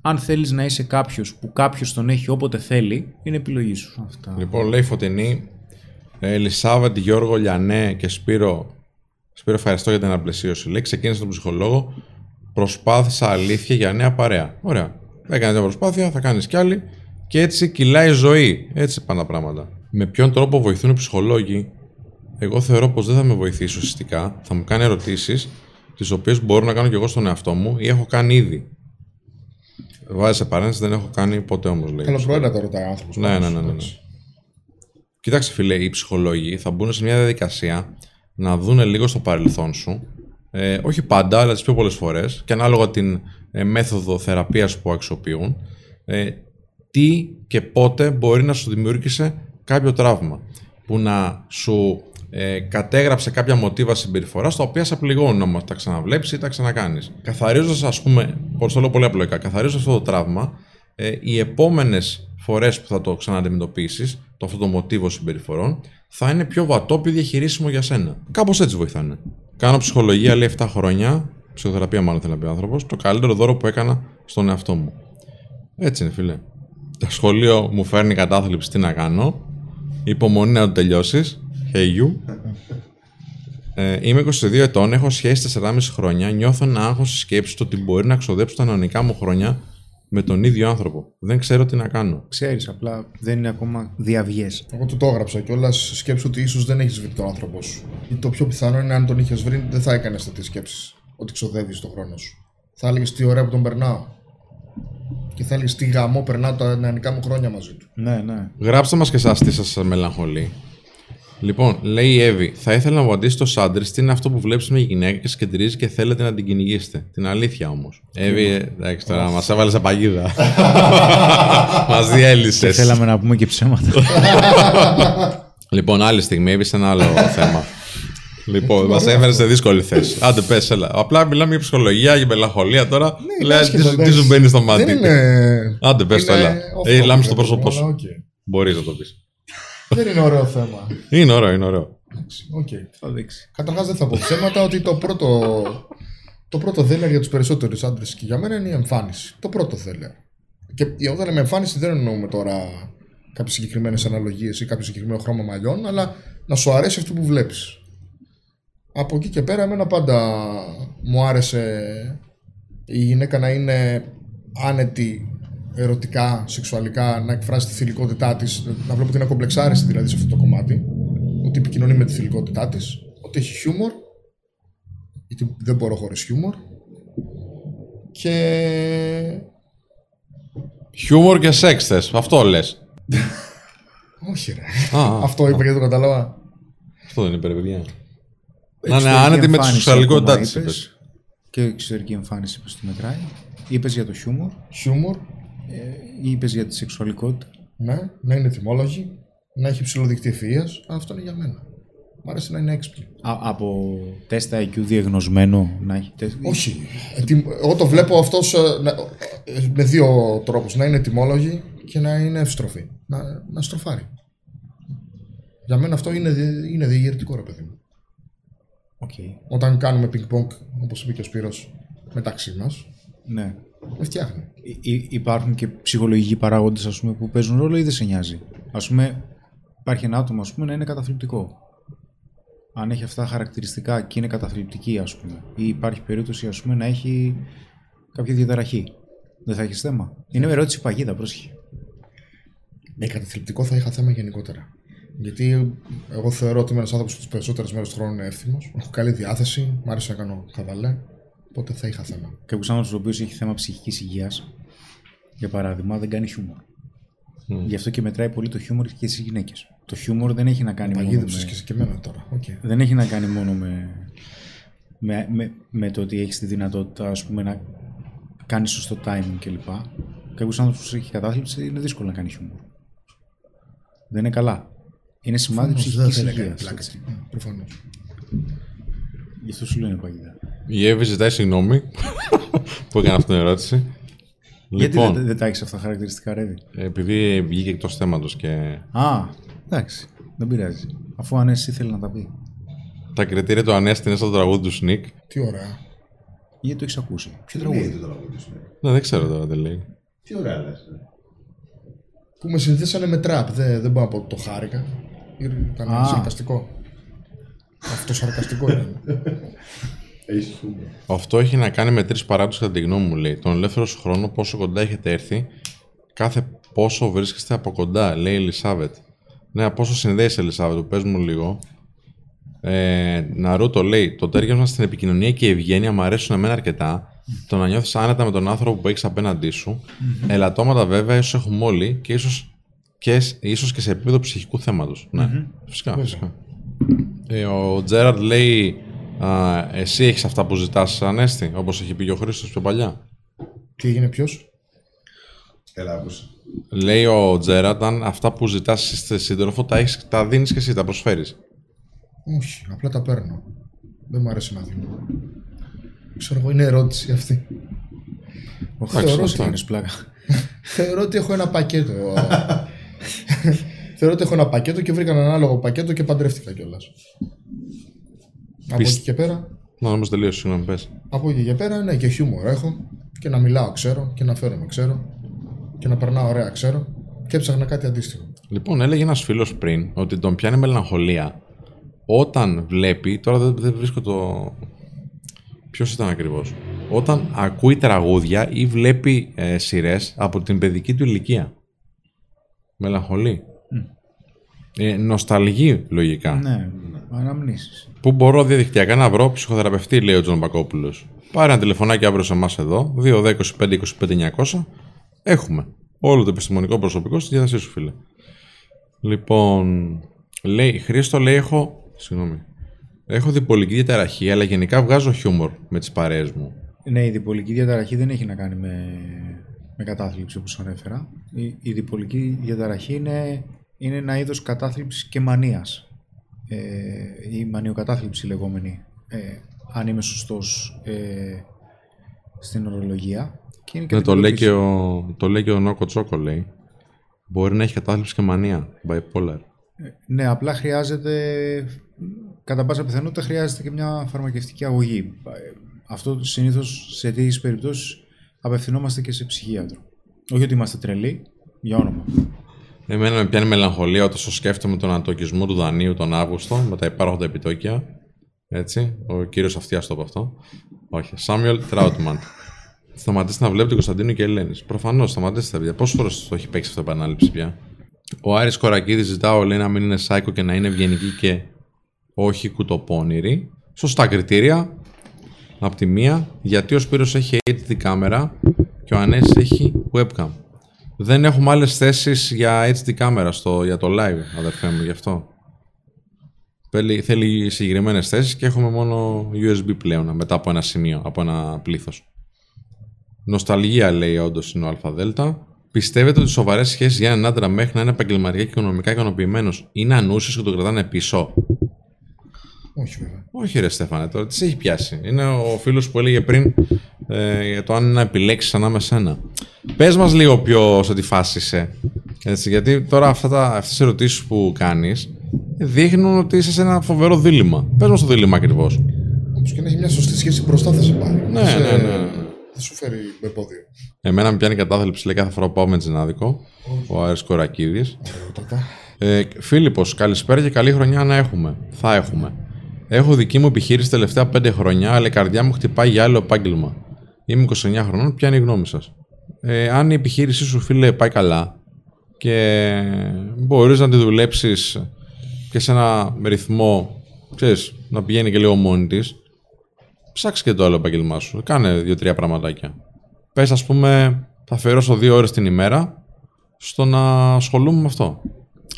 Αν θέλεις να είσαι κάποιος που κάποιος τον έχει όποτε θέλει, είναι επιλογή σου. Αυτά. Λοιπόν, λέει Φωτεινή, Ελισάβατη, Γιώργο, Λιανέ και Σπύρο. Σπύρο, ευχαριστώ για την αναπλαισίωση. Λέει, ξεκίνησα τον ψυχολόγο, προσπάθησα αλήθεια για νέα παρέα. Ωραία. Έκανες μια προσπάθεια, θα κάνεις κι άλλη και έτσι κυλάει η ζωή. Έτσι πάνε τα πράγματα. Με ποιον τρόπο βοηθούν οι ψυχολόγοι? Εγώ θεωρώ πως δεν θα με βοηθήσει ουσιαστικά. Θα μου κάνει ερωτήσεις, τις οποίες μπορώ να κάνω κι εγώ στον εαυτό μου ή έχω κάνει ήδη. Βάζει σε παρένθεση, δεν έχω κάνει ποτέ όμως, λέει. Καλώς προέλα τα ρωτάει άνθρωπος. Ναι. Κοίταξε, φίλε, οι ψυχολόγοι θα μπουν σε μια διαδικασία να δουν λίγο στο παρελθόν σου, όχι πάντα, αλλά τις πιο πολλές φορές, και ανάλογα την μέθοδο θεραπείας που αξιοποιούν, τι και πότε μπορεί να σου δημιούργησε κάποιο τραύμα, που να σου κατέγραψε κάποια μοτίβα συμπεριφοράς, τα οποία σε πληγώνουν όμως, τα ξαναβλέψεις ή τα ξανακάνεις. Καθαρίζοντας, ας πούμε, το λέω πολύ απλοϊκά, καθαρίζοντας αυτό το τραύμα, οι επόμενες φορές που θα το ξανααντιμετωπίσεις, το αυτό το μοτίβο συμπεριφορών, θα είναι πιο βατό και διαχειρίσιμο για σένα. Κάπως έτσι βοηθάνε. Κάνω ψυχολογία, λέει, 7 χρόνια, ψυχοθεραπεία μάλλον θέλει να πει ο άνθρωπος, το καλύτερο δώρο που έκανα στον εαυτό μου. Έτσι είναι, φίλε. Το σχολείο μου φέρνει κατάθλιψη, τι να κάνω. Υπομονή να το τελειώσεις. Hey you. Είμαι 22 ετών, έχω σχέση 4,5 χρόνια. Νιώθω ένα άγχος στη σκέψη του ότι μπορεί να ξοδέψω τα νεωνικά μου χρόνια με τον ίδιο άνθρωπο. Δεν ξέρω τι να κάνω. Ξέρεις, απλά δεν είναι ακόμα διαυγές. Εγώ το έγραψα κιόλας. Σκέψου ότι ίσως δεν έχεις βρει τον άνθρωπό σου. Ή το πιο πιθανό είναι αν τον είχες βρει, δεν θα έκανες τέτοιες σκέψεις. Ότι ξοδεύεις τον χρόνο σου. Θα έλεγες τι ωραία που τον περνάω. Και θα έλεγες τι γαμό περνάω τα νεωνικά μου χρόνια μαζί του. Ναι. Γράψτε μας και εσάς τι σας μελαγχολεί. Λοιπόν, λέει η Εύη, θα ήθελα να μου απαντήσει το άντρε τι είναι αυτό που βλέπει μια γυναίκα και συγκεντρίζει και θέλετε να την κυνηγήσετε. Την αλήθεια όμως. Εύη, εντάξει τώρα, μας έβαλε σε παγίδα. Μας διέλυσες. Θέλαμε να πούμε και ψέματα. Λοιπόν, άλλη στιγμή, Εύη, σε ένα άλλο θέμα. Λοιπόν, μας έφερε σε δύσκολη θέση. Άντε, πες, έλα. Απλά μιλάμε για ψυχολογία, για μελαγχολία τώρα. Λέει, τι σου μπαίνει στο μάτι. Άντε, πες το, έλα. Έχει λάμψη στο πρόσωπό σου. Μπορεί να το πει. Δεν είναι ωραίο θέμα. Είναι ωραίο. Okay. Θα δείξει. Καταρχάς δεν θα πω ψέματα ότι το πρώτο δέλεαρ για τους περισσότερους άντρες και για μένα είναι η εμφάνιση. Το πρώτο δέλεαρ. Και όταν λέμε εμφάνιση δεν εννοούμε τώρα κάποιες συγκεκριμένες αναλογίες ή κάποιο συγκεκριμένο χρώμα μαλλιών, αλλά να σου αρέσει αυτό που βλέπεις. Από εκεί και πέρα εμένα πάντα μου άρεσε η γυναίκα να είναι άνετη ερωτικά, σεξουαλικά, να εκφράσει τη θηλυκότητά της, να βλέπω ότι είναι κομπλεξάριστη δηλαδή σε αυτό το κομμάτι, ότι επικοινωνεί με τη θηλυκότητά της, ότι έχει χιούμορ, γιατί δεν μπορώ χωρίς χιούμορ, και... Χιούμορ και σεξ θες, αυτό λες. Όχι ρε, αυτό είπα γιατί το καταλάβα. Αυτό δεν είναι παιδιά. Να είναι άνετη με τη σεξουαλικότητά της είπες. Και εξωτερική εμφάνιση είπες τη μετράει. Είπες για το χιούμορ. Χιούμορ. Είπες για τη σεξουαλικότητα. Ναι, να είναι τιμόλογη. να έχει υψηλό δίκτυο ευφυΐας, αυτό είναι για μένα. Μ' αρέσει να είναι έξυπνη. Από τεστ IQ διεγνωσμένο να έχει τεστ. Όχι. Εγώ το βλέπω αυτό με δύο τρόπους. Να είναι τιμόλογη και να είναι ευστροφή. Να στροφάρει. Για μένα αυτό είναι διηγητικό, ρε παιδί μου. Okay. Όταν κάνουμε πινκ-πονκ, όπως είπε και ο Σπύρος, μεταξύ μας, ναι, με φτιάχνει. Υπάρχουν και ψυχολογικοί παράγοντες, ας πούμε, που παίζουν ρόλο ή δεν σε νοιάζει? Ας πούμε, υπάρχει ένα άτομο, ας πούμε, να είναι καταθλιπτικό. Αν έχει αυτά τα χαρακτηριστικά και είναι καταθλιπτική, ας πούμε, ή υπάρχει περίπτωση, ας πούμε, να έχει κάποια διαταραχή, δεν θα έχεις θέμα? Είναι μια ερώτηση παγίδα, πρόσχε. Ναι, καταθλιπτικό θα είχα θέμα γενικότερα. Γιατί εγώ θεωρώ ότι είμαι ένας άνθρωπος που τις περισσότερες μέρες του χρόνου είναι εύθυμος. Έχω καλή διάθεση, μ' άρεσε να κάνω χαβαλέ, οπότε θα είχα θέμα. Κάποιος άνθρωπος ο οποίος έχει θέμα ψυχικής υγείας, για παράδειγμα, δεν κάνει χιούμορ. Mm. Γι' αυτό και μετράει πολύ το χιούμορ και στις γυναίκες. Το χιούμορ δεν έχει να κάνει μόνο. Παγίδεψες και σε και εμένα τώρα. Okay. Δεν έχει να κάνει μόνο με το ότι έχεις τη δυνατότητα, ας πούμε, να κάνεις σωστό timing κλπ. Κάποιος άνθρωπος που έχει κατάθλιψη είναι δύσκολο να κάνει χιούμορ. Δεν είναι καλά. Είναι σημάδι ψυχικής υγείας. Προφανώς. Γι' αυτό σου λένε παγίδα. Η Εύη ζητάει συγγνώμη που έκανε αυτή την ερώτηση. Λοιπόν, γιατί δεν τα έχεις αυτά τα χαρακτηριστικά, Ρεύη? Επειδή βγήκε εκτός θέματος και... Α, εντάξει. Δεν πειράζει. Αφού ο Ανέστης ήθελε να τα πει. Τα κριτήρια του Ανέστη είναι στο τραγούδι του Σνικ. Τι ωραία. Γιατί το έχεις ακούσει? Ποιο τραγούδι είναι το τραγούδι του Σνικ? Ναι, δεν ξέρω τώρα, δεν λέει. Τι ωραία λες. Που με συνηθίσανε με τραπ. Δεν πάω από το χάρηκα. Ήταν σαρκαστικό. Αυτό σαρκαστικό ήταν. Αυτό έχει να κάνει με τρεις παράγοντες κατά τη γνώμη μου, λέει. Τον ελεύθερο σου χρόνο, πόσο κοντά έχετε έρθει, κάθε πόσο βρίσκεστε από κοντά, λέει η Ελισάβετ. Ναι, από όσο συνδέεσαι, Ελισάβετ, το πες μου λίγο. Ναρούτο λέει: το τέριασμα στην επικοινωνία και η ευγένεια μου αρέσουν εμένα αρκετά. Το να νιώθεις άνετα με τον άνθρωπο που έχεις απέναντί σου. Ελαττώματα βέβαια ίσως έχουμε όλοι και ίσως και σε επίπεδο ψυχικού θέματος. Ναι, φυσικά. Ο Τζέραρντ λέει: εσύ έχεις αυτά που ζητάς, Ανέστη, όπως έχει πει και ο Χρήστος πιο παλιά? Τι έγινε, ποιος? Έλα, άκουσα. Λέει ο Τζέραρντ: αν αυτά που ζητάς στη σύντροφο τα δίνεις και εσύ, τα προσφέρεις? Όχι, απλά τα παίρνω. Δεν μου αρέσει να δίνω. Ξέρω εγώ, είναι ερώτηση αυτή. Θεωρώ ότι έχω ένα πακέτο. Θεωρώ ότι έχω ένα πακέτο και βρήκα ένα ανάλογο πακέτο και παντρεύτηκα κιόλας. Από εκεί και πέρα. Να, όμως τελείωσε, συγγνώμη, πες. Από εκεί και πέρα, ναι, και χιούμορ έχω. Και να μιλάω, ξέρω. Και να φέρομαι, ξέρω. Και να περνάω ωραία, ξέρω. Και έψαχνα κάτι αντίστοιχο. Λοιπόν, έλεγε ένας φίλος πριν ότι τον πιάνει μελαγχολία όταν βλέπει. Τώρα δεν βρίσκω το. Ποιος ήταν ακριβώς? Όταν ακούει τραγούδια ή βλέπει σειρές από την παιδική του ηλικία. Μελαγχολεί. Νοσταλγεί, λογικά. Ναι, αναμνήσεις. Πού μπορώ διαδικτυακά να βρω ψυχοθεραπευτή, λέει ο Τζον Μπακόπουλος. Πάρε ένα τηλεφωνάκι αύριο σε εμάς εδώ, 2-10-25-25-900. Έχουμε όλο το επιστημονικό προσωπικό στη διάθεσή σου, φίλε. Λοιπόν, λέει, Χρήστο, λέει, έχω διπολική διαταραχή, αλλά γενικά βγάζω χιούμορ με τις παρέες μου. Ναι, η διπολική διαταραχή δεν έχει να κάνει με κατάθλιψη, όπως ανέφερα. Η διπολική διαταραχή είναι ένα είδος κατάθλιψης και μανίας. Η μανιοκατάθλιψη λεγόμενη, αν είμαι σωστός στην ορολογία. Και είναι και ναι, το λέει και ο Νόκο Τσόκο, λέει. Μπορεί να έχει κατάθλιψη και μανία, bipolar. Ναι, απλά χρειάζεται, κατά πάσα πιθανότητα χρειάζεται και μια φαρμακευτική αγωγή. Αυτό συνήθως σε τέτοιες περιπτώσεις απευθυνόμαστε και σε ψυχίατρο. Όχι ότι είμαστε τρελοί, για όνομα. Εμένα με πιάνει μελαγχολία όταν σκέφτομαι τον ανατοκισμό του δανείου τον Αύγουστο με τα υπάρχοντα επιτόκια. Έτσι, ο κύριος Αυτιάς το είπε αυτό. Όχι, Σάμιουελ Τράουτμαν. Σταματήστε να βλέπετε τον Κωνσταντίνο και Ελένης. Προφανώς, σταματήστε, παιδιά. Πόσες φορές το έχει παίξει αυτό επανάληψη πια? Ο Άρης Κορακίδης ζητάω, λέει, να μην είναι σάικο και να είναι ευγενική και όχι κουτοπώνηρη. Σωστά κριτήρια. Απ' τη μία, γιατί ο Σπύρος έχει HD κάμερα και ο Ανέσης έχει webcam. Δεν έχουμε άλλες θέσεις για HD κάμερα για το live, αδερφέ μου, γι' αυτό. Θέλει συγκεκριμένες θέσεις και έχουμε μόνο USB πλέον, μετά από ένα σημείο, από ένα πλήθος. Νοσταλγία, λέει, όντως είναι ο ΑΔ. Πιστεύετε ότι σοβαρές σχέσεις για έναν άντρα μέχρι να είναι επαγγελματικά και οικονομικά ικανοποιημένος είναι ανούσιες και το κρατάνε πίσω? Όχι, βέβαια. Όχι, ρε Στέφανε, τώρα τι έχει πιάσει? Είναι ο φίλος που έλεγε πριν για το αν να επιλέξεις ανάμεσα ένα. Πες μας λίγο ποιος αντιφάσισε. Έτσι, γιατί τώρα αυτές τις ερωτήσεις που κάνεις δείχνουν ότι είσαι σε ένα φοβερό δίλημμα. Πες μας το δίλημμα ακριβώς. Όπως και να έχει μια σωστή σχέση μπροστά, θα σε πάρει. Ναι, σε... ναι. Δεν σου φέρει με πόδι. Εμένα με πιάνει κατάθλιψη, λέει, κάθε φορά που πάω με τζινάδικο. Ο Άρης Κορακίδης. Φίλιππος, καλησπέρα και καλή χρονιά να έχουμε. Θα έχουμε. Έχω δική μου επιχείρηση τελευταία 5 χρόνια, αλλά η καρδιά μου χτυπάει για άλλο επάγγελμα. Είμαι 29 χρονών, ποια είναι η γνώμη σας? Αν η επιχείρησή σου, φίλε, πάει καλά και μπορείς να τη δουλέψεις και σε ένα ρυθμό, ξέρεις, να πηγαίνει και λίγο μόνη της, ψάξε και το άλλο επάγγελμά σου. Κάνε 2-3 πραγματάκια. Πες, ας πούμε, θα αφιερώσω 2 ώρες την ημέρα στο να ασχολούμαι με αυτό.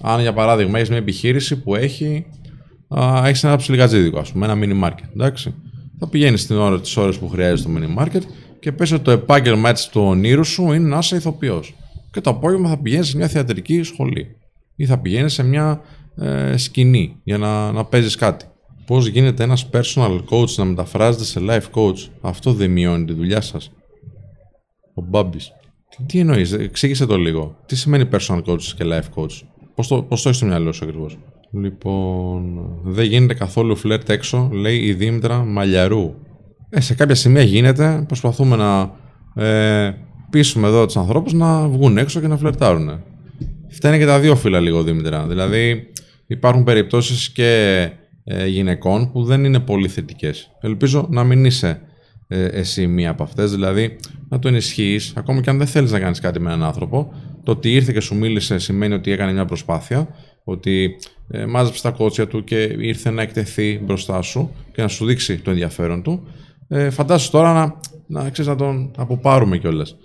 Αν, για παράδειγμα, έχεις μια επιχείρηση που έχεις ένα ψιλικατζίδικο, ας πούμε, ένα mini market. Εντάξει. Θα πηγαίνεις τις ώρες που χρειάζεσαι το mini market και πες ότι το επάγγελμα έτσι του ονείρου σου είναι να είσαι ηθοποιός. Και το απόγευμα θα πηγαίνεις σε μια θεατρική σχολή ή θα πηγαίνεις σε μια σκηνή για να παίζεις κάτι. Πώς γίνεται ένας personal coach να μεταφράζεται σε life coach? Αυτό δεν μειώνει τη δουλειά σας? Ο Μπάμπης. Τι εννοείς? Εξήγησε το λίγο. Τι σημαίνει personal coach και life coach? Πώς το έχεις στο μυαλό σου ακριβώς? Λοιπόν, δεν γίνεται καθόλου φλερτ έξω, λέει η Δήμητρα Μαλιαρού. Σε κάποια σημεία γίνεται, προσπαθούμε να πείσουμε εδώ τους ανθρώπους να βγουν έξω και να φλερτάρουν. Φταίνε και τα δύο φύλλα λίγο, Δήμητρα. Δηλαδή, υπάρχουν περιπτώσεις και γυναικών που δεν είναι πολύ θετικές. Ελπίζω να μην είσαι εσύ μία από αυτές, δηλαδή να το ενισχύεις, ακόμα και αν δεν θέλεις να κάνεις κάτι με έναν άνθρωπο. Το ότι ήρθε και σου μίλησε σημαίνει ότι έκανε μια προσπάθεια, ότι μάζεψε τα κότσια του και ήρθε να εκτεθεί μπροστά σου και να σου δείξει το ενδιαφέρον του. Φαντάσου τώρα να τον αποπάρουμε κιόλας.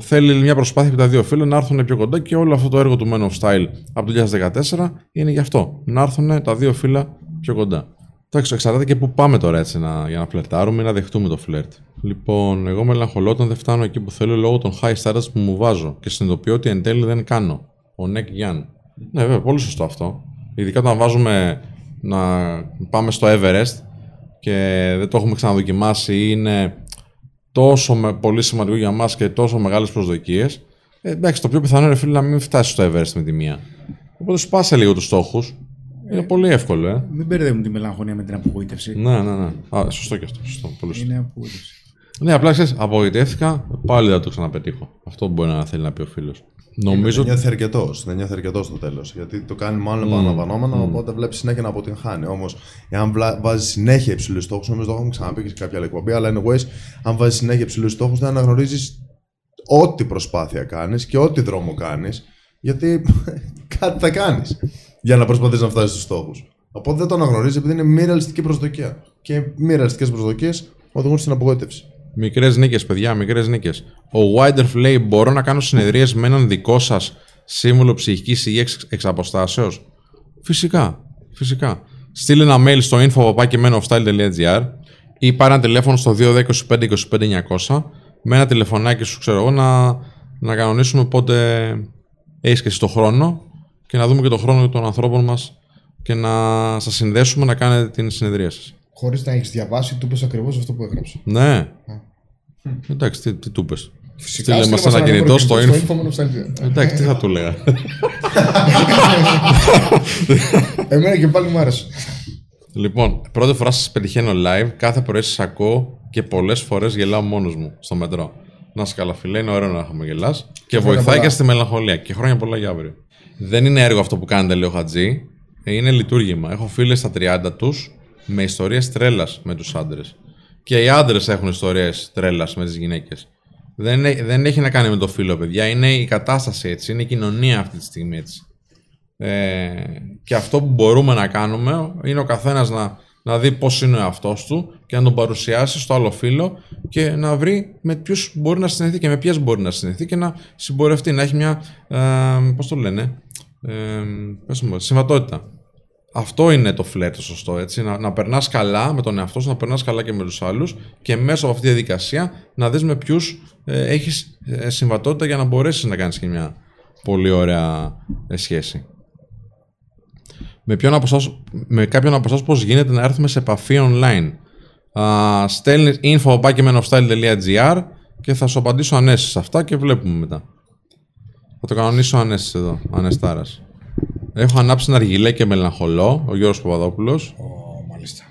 Θέλει μια προσπάθεια από τα δύο φίλων να έρθουν πιο κοντά και όλο αυτό το έργο του Men of Style από το 2014 είναι γι' αυτό. Να έρθουν τα δύο φύλλα πιο κοντά. Εντάξει, εξαρτάται και πού πάμε τώρα έτσι για να φλερτάρουμε ή να δεχτούμε το φλερτ. Λοιπόν, εγώ μελαγχολώ όταν δεν φτάνω εκεί που θέλω λόγω των high standards που μου βάζω και συνειδητοποιώ ότι εν τέλει δεν κάνω. Ο Νεκ Γιάν. Ναι, βέβαια, πολύ σωστό αυτό. Ειδικά όταν βάζουμε να πάμε στο Everest και δεν το έχουμε ξαναδοκιμάσει ή είναι τόσο πολύ σημαντικό για μας και τόσο μεγάλες προσδοκίες. Εντάξει, το πιο πιθανό είναι, φίλοι, να μην φτάσεις στο Everest με τη μία. Οπότε σπάσε λίγο τους στόχους. Είναι πολύ εύκολο, Μην μπερδεύουν τη μελαγχολία με την απογοήτευση. Ναι. Α, σωστό και αυτό. Σωστό, πολύ σωστό. Είναι απογοήτευση. Ναι, απλά ξέρεις, απογοητεύτηκα, πάλι θα το ξαναπετύχω. Αυτό μπορεί να θέλει να πει ο φίλος. Νομίζω. Δεν νιώθει αρκετός. Δεν νιώθει αρκετός στο τέλος. Γιατί το κάνει μόνο επαναλαμβανόμενα, οπότε βλέπει συνέχεια να αποτυγχάνει. Όμως, εάν βάζει συνέχεια υψηλούς στόχους, νομίζω το έχουμε ξαναπεί και σε κάποια άλλη εκπομπή, αλλά anyways, αν βάζει συνέχεια υψηλούς στόχους, δεν αναγνωρίζεις ό,τι προσπάθεια κάνεις και ό,τι δρόμο κάνεις, γιατί κάτι θα κάνεις για να προσπαθείς να φτάσεις στους στόχους. Οπότε δεν το αναγνωρίζεις επειδή είναι μη ρεαλιστική προσδοκία. Και μη ρεαλιστικές προσδοκίες οδηγούν στην απογοήτευση. Μικρές νίκες, παιδιά, μικρές νίκες. Ο Widerf λέει: μπορώ να κάνω συνεδρίες με έναν δικό σας σύμβολο ψυχικής υγείας εξ αποστάσεως? Φυσικά. Στείλε ένα mail στο info@menofstyle.gr ή πάρε ένα τηλέφωνο στο 210-25-25-900 με ένα τηλεφωνάκι σου, ξέρω εγώ, να κανονίσουμε πότε έχεις και εσύ το χρόνο και να δούμε και τον χρόνο των ανθρώπων μας και να σας συνδέσουμε να κάνετε την συνεδρία σας. Χωρίς να έχεις διαβάσει, του είπες ακριβώς αυτό που έγραψε. Ναι. Εντάξει, τι του είπες? Στείλε μας ένα κινητό στο info. Εντάξει, τι θα του λέγα? Εμένα και πάλι μου άρεσε. Λοιπόν, πρώτη φορά σας πετυχαίνω live. Κάθε πρωί σας ακούω και πολλές φορές γελάω μόνος μου στο μετρό. Να σε καλά, φίλε, είναι ωραίο να χαμογελάς και βοηθάει και στη μελαγχολία. Και χρόνια πολλά για αύριο. Δεν είναι έργο αυτό που κάνετε, λέει ο Χατζή. Είναι λειτουργήμα. Έχω φίλες στα 30 τους με ιστορίες τρέλας με τους άντρες. Και οι άντρες έχουν ιστορίες τρέλας με τις γυναίκες. Δεν έχει να κάνει με το φίλο, παιδιά. Είναι η κατάσταση έτσι. Είναι η κοινωνία αυτή τη στιγμή έτσι. Και αυτό που μπορούμε να κάνουμε είναι ο καθένας να δει πώς είναι ο εαυτός του και να τον παρουσιάσει στο άλλο φίλο και να βρει με ποιους μπορεί να συνεχθεί και με ποιες μπορεί να συνεχθεί και να συμπορευτεί, να έχει μια, πώς το λένε, συμβατότητα. Αυτό είναι το φλερ το σωστό, έτσι. Να περνάς καλά με τον εαυτό σου, να περνάς καλά και με τους άλλους και μέσα από αυτή τη διαδικασία να δεις με ποιους έχεις συμβατότητα για να μπορέσεις να κάνεις και μια πολύ ωραία σχέση. Με κάποιον από εσάς πώς γίνεται να έρθουμε σε επαφή online? Στέλνεις info@menofstyle.gr και θα σου απαντήσω Ανέστης αυτά και βλέπουμε μετά. Θα το κανονίσω Ανέστης εδώ, Ανεστάρας. Έχω ανάψει ένα αργυλέ και μελαγχολό, ο Γιώργος Παπαδόπουλος. Μάλιστα.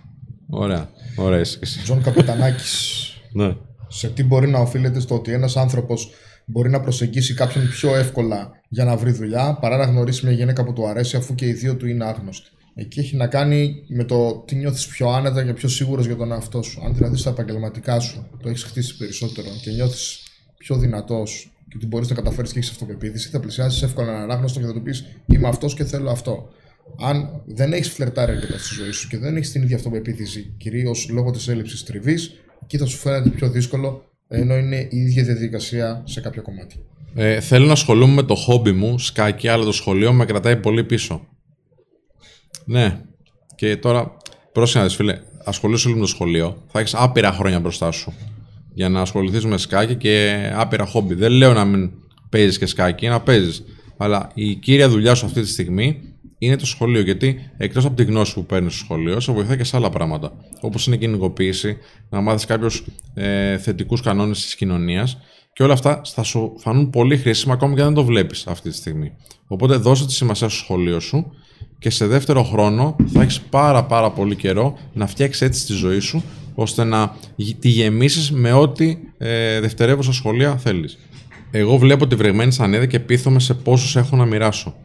Ωραία, ωραία είσαι και εσύ. Τζον Καπετανάκης. Ναι. Σε τι μπορεί να οφείλεται στο ότι ένας άνθρωπος μπορεί να προσεγγίσει κάποιον πιο εύκολα για να βρει δουλειά παρά να γνωρίσει μια γυναίκα που του αρέσει, αφού και οι δύο του είναι άγνωστοι? Εκεί έχει να κάνει με το τι νιώθεις πιο άνετα και πιο σίγουρος για τον εαυτό σου. Αν δηλαδή στα επαγγελματικά σου το έχεις χτίσει περισσότερο και νιώθεις πιο δυνατός και ότι μπορείς να καταφέρεις και έχεις αυτοπεποίθηση, θα πλησιάσεις εύκολα έναν άγνωστο και θα του πεις είμαι αυτός και θέλω αυτό. Αν δεν έχεις φλερτάρει αρκετά στη ζωή σου και δεν έχεις την ίδια αυτοπεποίθηση, κυρίως λόγω της έλλειψης τριβής, εκεί θα σου φαίνεται πιο δύσκολο, ενώ είναι η ίδια διαδικασία σε κάποιο κομμάτι. Θέλω να ασχολούμαι με το χόμπι μου, σκάκι, αλλά το σχολείο με κρατάει πολύ πίσω. Ναι, και τώρα πρόσεχε, φίλε, ασχολείσαι λίγο με το σχολείο. Θα έχεις άπειρα χρόνια μπροστά σου για να ασχοληθείς με σκάκι και άπειρα χόμπι. Δεν λέω να μην παίζεις και σκάκι, να παίζεις. Αλλά η κύρια δουλειά σου αυτή τη στιγμή είναι το σχολείο. Γιατί εκτός από τη γνώση που παίρνεις στο σχολείο, σε βοηθάει και σε άλλα πράγματα. Όπως είναι η κυνηγοποίηση, να μάθεις κάποιους θετικούς κανόνες της κοινωνίας. Και όλα αυτά θα σου φανούν πολύ χρήσιμα ακόμα και αν δεν το βλέπεις αυτή τη στιγμή. Οπότε δώσε τη σημασία στο σχολείο σου. Και σε δεύτερο χρόνο θα έχεις πάρα πολύ καιρό να φτιάξεις έτσι τη ζωή σου, ώστε να τη γεμίσεις με ό,τι δευτερεύουσα σχολεία θέλεις. Εγώ βλέπω τη βρεγμένη σανίδα και πείθομαι σε πόσους έχω να μοιράσω.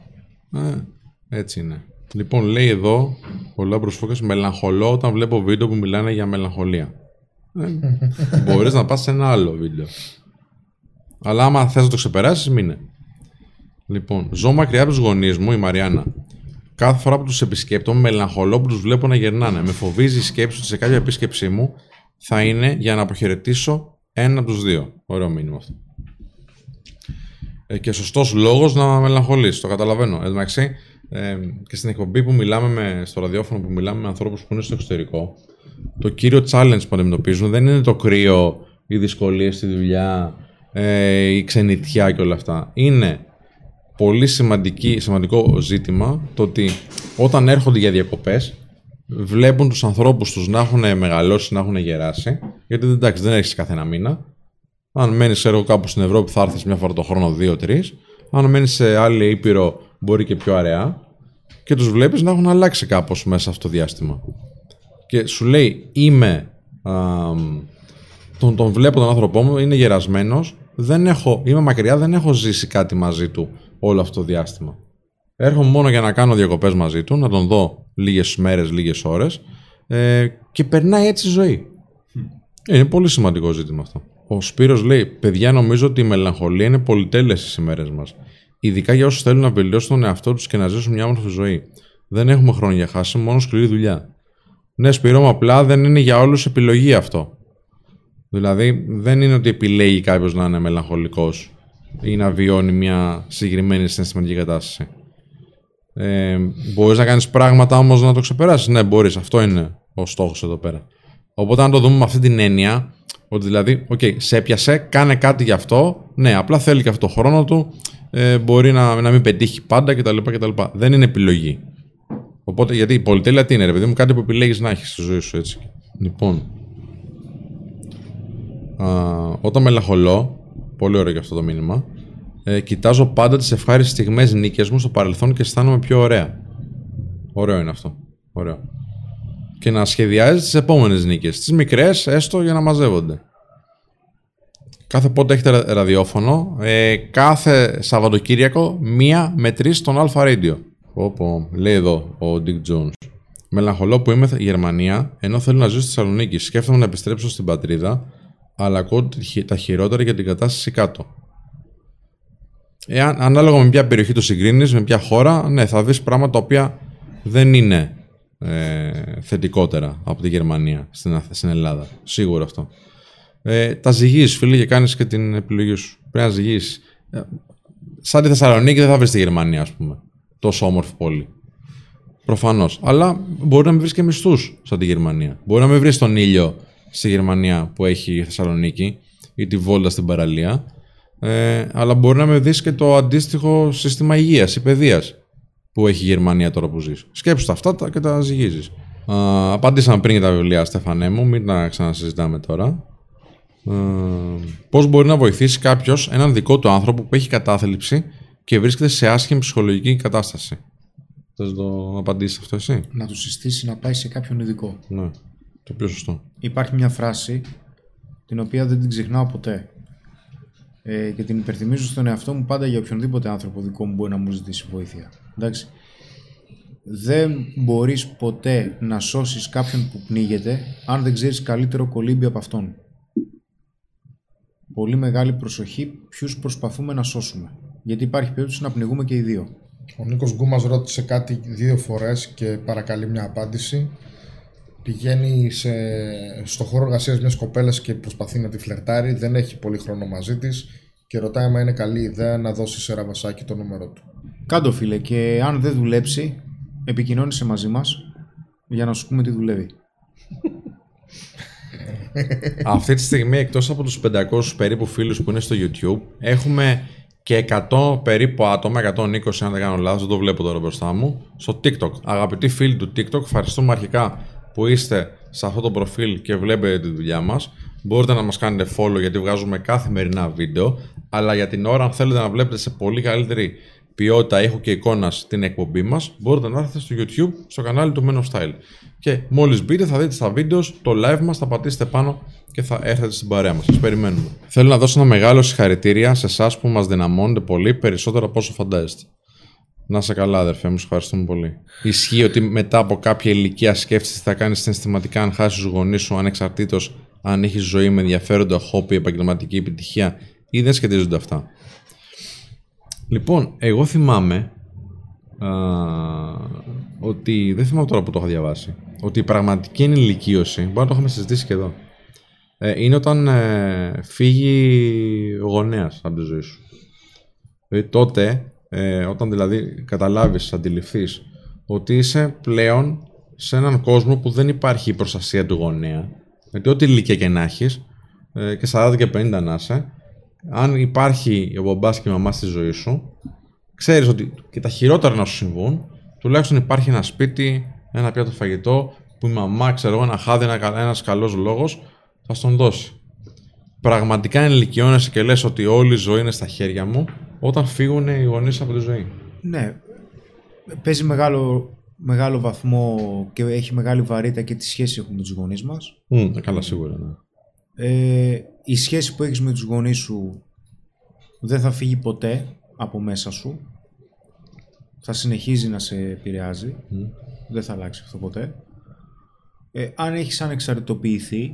Έτσι είναι. Λοιπόν, λέει εδώ ο Λάμπρος Φώκας, μελαγχολώ όταν βλέπω βίντεο που μιλάνε για μελαγχολία. Μπορείς να πας σε ένα άλλο βίντεο. Αλλά άμα θες να το ξεπεράσεις, μείνε. Λοιπόν, ζω μακριά από τους γονείς μου, η Μαριάννα. Κάθε φορά που τους επισκέπτομαι, μελαγχολώ που τους βλέπω να γερνάνε. Με φοβίζει η σκέψη ότι σε κάποια επίσκεψή μου θα είναι για να αποχαιρετήσω έναν από τους δύο. Ωραίο μήνυμα αυτό. Και σωστός λόγος να μελαγχολείς, το καταλαβαίνω. Εντάξει, και στην εκπομπή που μιλάμε στο ραδιόφωνο που μιλάμε με ανθρώπους που είναι στο εξωτερικό, το κύριο challenge που αντιμετωπίζουν δεν είναι το κρύο, οι δυσκολίες στη δουλειά, η ξενιτιά και όλα αυτά. Είναι πολύ σημαντικό ζήτημα το ότι όταν έρχονται για διακοπές βλέπουν τους ανθρώπους τους να έχουν μεγαλώσει, να έχουν γεράσει, γιατί εντάξει δεν έχεις κάθε ένα μήνα. Αν μένεις κάπου στην Ευρώπη θα έρθεις μια φορά το χρόνο, 2-3. Αν μένεις σε άλλη ήπειρο μπορεί και πιο αραιά, και τους βλέπεις να έχουν αλλάξει κάπως μέσα σε αυτό το διάστημα. Και σου λέει τον βλέπω τον άνθρωπό μου, είναι γερασμένος, είμαι μακριά, δεν έχω ζήσει κάτι μαζί του όλο αυτό το διάστημα. Έρχομαι μόνο για να κάνω διακοπές μαζί του, να τον δω λίγες μέρες, λίγες ώρες και περνάει έτσι η ζωή. Είναι πολύ σημαντικό ζήτημα αυτό. Ο Σπύρος λέει, παιδιά, νομίζω ότι η μελαγχολία είναι πολυτέλεια στις ημέρες μας. Ειδικά για όσους θέλουν να βελτιώσουν τον εαυτό τους και να ζήσουν μια όμορφη ζωή. Δεν έχουμε χρόνο για χάση, μόνο σκληρή δουλειά. Ναι, Σπύρο, απλά δεν είναι για όλους επιλογή αυτό. Δηλαδή, δεν είναι ότι επιλέγει κάποιος να είναι μελαγχολικός ή να βιώνει μια συγκεκριμένη συναισθηματική κατάσταση. Μπορείς να κάνεις πράγματα όμως να το ξεπεράσεις. Ναι, μπορείς. Αυτό είναι ο στόχος εδώ πέρα. Οπότε, αν το δούμε με αυτή την έννοια, ότι δηλαδή, σε έπιασε, κάνε κάτι γι' αυτό. Ναι, απλά θέλει και αυτό το χρόνο του. Μπορεί να μην πετύχει πάντα κτλ. Δεν είναι επιλογή. Οπότε, γιατί η πολυτέλεια τι είναι, ρε παιδί μου, κάτι που επιλέγεις να έχεις στη ζωή σου, έτσι. Λοιπόν. Όταν μελαγχολώ, πολύ ωραίο και αυτό το μήνυμα, κοιτάζω πάντα τις ευχάριστες στιγμές νίκες μου στο παρελθόν και αισθάνομαι πιο ωραία. Ωραίο είναι αυτό. Ωραίο. Και να σχεδιάζεις τις επόμενες νίκες, τις μικρές έστω, για να μαζεύονται. Κάθε πότε έχετε ραδιόφωνο, κάθε Σαββατοκύριακο 1 με 3 στον Αλφα Radio. Λέει εδώ ο Dick Jones. Μελαγχολώ που είμαι Γερμανία, ενώ θέλω να ζω στη Θεσσαλονίκη. Σκέφτομαι να επιστρέψω στην πατρίδα, αλλά ακούω τα χειρότερα για την κατάσταση κάτω. Ανάλογα με ποια περιοχή το συγκρίνεις, με ποια χώρα, ναι, θα δεις πράγματα τα οποία δεν είναι θετικότερα από τη Γερμανία στην Ελλάδα. Σίγουρο αυτό. Τα ζυγείς, φίλοι, και κάνεις και την επιλογή σου. Πρέπει να ζυγείς. Σαν τη Θεσσαλονίκη δεν θα βρεις τη Γερμανία, ας πούμε. Τόσο όμορφη πόλη. Προφανώς. Αλλά μπορεί να με βρεις και μισθούς σαν τη Γερμανία. Μπορεί να με βρεις τον ήλιο στη Γερμανία που έχει η Θεσσαλονίκη ή τη βόλτα στην παραλία. Αλλά μπορεί να με δεις και το αντίστοιχο σύστημα υγείας ή παιδείας που έχει η Γερμανία τώρα που ζεις. Σκέψου τα αυτά και τα ζυγίζεις. Απαντήσαμε πριν για τα βιβλία, Στέφανέ μου, μην τα ξανασυζητάμε τώρα. Πώς μπορεί να βοηθήσει κάποιος έναν δικό του άνθρωπο που έχει κατάθλιψη και βρίσκεται σε άσχημη ψυχολογική κατάσταση? Θες να το απαντήσεις αυτό εσύ? Να του συστήσει να πάει σε κάποιον ειδικό. Ναι, το πιο σωστό. Υπάρχει μια φράση την οποία δεν την ξεχνάω ποτέ και την υπερθυμίζω στον εαυτό μου πάντα για οποιονδήποτε άνθρωπο δικό μου μπορεί να μου ζητήσει βοήθεια. Εντάξει. Δεν μπορείς ποτέ να σώσεις κάποιον που πνίγεται αν δεν ξέρεις καλύτερο κολύμπι από αυτόν. Πολύ μεγάλη προσοχή ποιους προσπαθούμε να σώσουμε. Γιατί υπάρχει περίπτωση να πνιγούμε και οι δύο. Ο Νίκος Γκούμας ρώτησε κάτι δύο φορές και παρακαλεί μια απάντηση. Πηγαίνει στο χώρο εργασίας μιας κοπέλας και προσπαθεί να τη φλερτάρει. Δεν έχει πολύ χρόνο μαζί της και ρωτάει αν είναι καλή ιδέα να δώσει σε ραβασάκι το νούμερό του. Κάντο, φίλε, και αν δεν δουλέψει, επικοινώνησε μαζί μας για να σου πούμε τι δουλεύει. Αυτή τη στιγμή, εκτός από τους 500 περίπου φίλους που είναι στο YouTube, έχουμε και 100 περίπου άτομα, 120 αν δεν κάνω λάθος, δεν το βλέπω τώρα μπροστά μου, στο TikTok. Αγαπητοί φίλοι του TikTok, ευχαριστούμε αρχικά που είστε σε αυτό το προφίλ και βλέπετε τη δουλειά μας. Μπορείτε να μας κάνετε follow γιατί βγάζουμε καθημερινά βίντεο, αλλά για την ώρα, αν θέλετε να βλέπετε σε πολύ καλύτερη ποιότητα ήχου και εικόνα στην εκπομπή μας, μπορείτε να έρθετε στο YouTube, στο κανάλι του Men of Style. Και μόλις μπείτε, θα δείτε στα βίντεο, το live μας, θα πατήσετε πάνω και θα έρθετε στην παρέα μας. Σας περιμένουμε. Θέλω να δώσω ένα μεγάλο συγχαρητήρια σε εσάς που μας δυναμώνετε πολύ, περισσότερο από όσο φαντάζεστε. Να είσαι καλά, αδερφέ μου, σας ευχαριστούμε πολύ. Ισχύει ότι μετά από κάποια ηλικία σκέφτεσαι τι θα κάνεις συναισθηματικά αν χάσεις τους γονείς σου, ανεξαρτήτως αν έχεις ζωή με ενδιαφέροντα, χόμπι, επαγγελματική επιτυχία ή δεν σχετίζονται αυτά? Λοιπόν, εγώ θυμάμαι ότι, δεν θυμάμαι τώρα που το είχα διαβάσει, ότι η πραγματική ενηλικίωση, μπορεί να το είχαμε συζητήσει και εδώ, είναι όταν φύγει ο γονέας από τη ζωή σου. Δηλαδή τότε, όταν δηλαδή καταλάβεις, αντιληφθείς, ότι είσαι πλέον σε έναν κόσμο που δεν υπάρχει η προστασία του γονέα, γιατί ό,τι ηλικία και να έχεις, και 40 και 50 να είσαι, αν υπάρχει ο μπαμπάς και η μαμά στη ζωή σου, ξέρεις ότι και τα χειρότερα να σου συμβούν, τουλάχιστον υπάρχει ένα σπίτι, ένα πιάτο φαγητό, που η μαμά, ξέρω, ένα χάδι, ένας καλός λόγος, θα στον δώσει. Πραγματικά ενηλικιώνεσαι και λες ότι όλη η ζωή είναι στα χέρια μου, όταν φύγουν οι γονείς από τη ζωή. Ναι, παίζει μεγάλο βαθμό και έχει μεγάλη βαρύτητα και τη σχέση έχουμε με τους γονείς μας. Καλά, σίγουρα, ναι. Η σχέση που έχεις με τους γονείς σου δεν θα φύγει ποτέ από μέσα σου. Θα συνεχίζει να σε επηρεάζει. Δεν θα αλλάξει αυτό ποτέ. Αν έχεις ανεξαρτητοποιηθεί,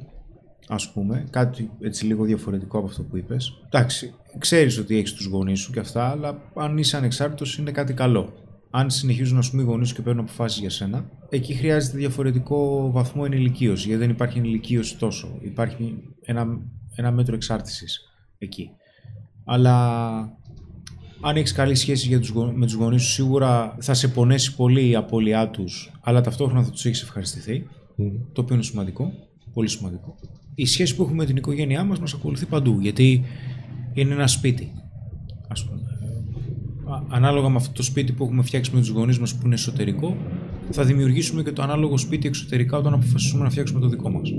ας πούμε, κάτι έτσι λίγο διαφορετικό από αυτό που είπες. Εντάξει, ξέρεις ότι έχεις τους γονείς σου και αυτά, αλλά αν είσαι ανεξάρτητος είναι κάτι καλό. Αν συνεχίζουν, ας πούμε, οι γονείς σου και παίρνουν αποφάσεις για σένα, εκεί χρειάζεται διαφορετικό βαθμό ενηλικίωση, γιατί δεν υπάρχει ενηλικίωση τόσο. Υπάρχει ένα μέτρο εξάρτησης εκεί. Αλλά αν έχεις καλή σχέση με τους γονείς σου, σίγουρα θα σε πονέσει πολύ η απώλειά τους, αλλά ταυτόχρονα θα τους έχεις ευχαριστηθεί, το οποίο είναι σημαντικό, πολύ σημαντικό. Η σχέση που έχουμε με την οικογένειά μας μας ακολουθεί παντού, γιατί είναι ένα σπίτι, ας πούμε. Ανάλογα με αυτό το σπίτι που έχουμε φτιάξει με τους γονείς μας που είναι εσωτερικό, θα δημιουργήσουμε και το ανάλογο σπίτι εξωτερικά όταν αποφασίσουμε να φτιάξουμε το δικό μας.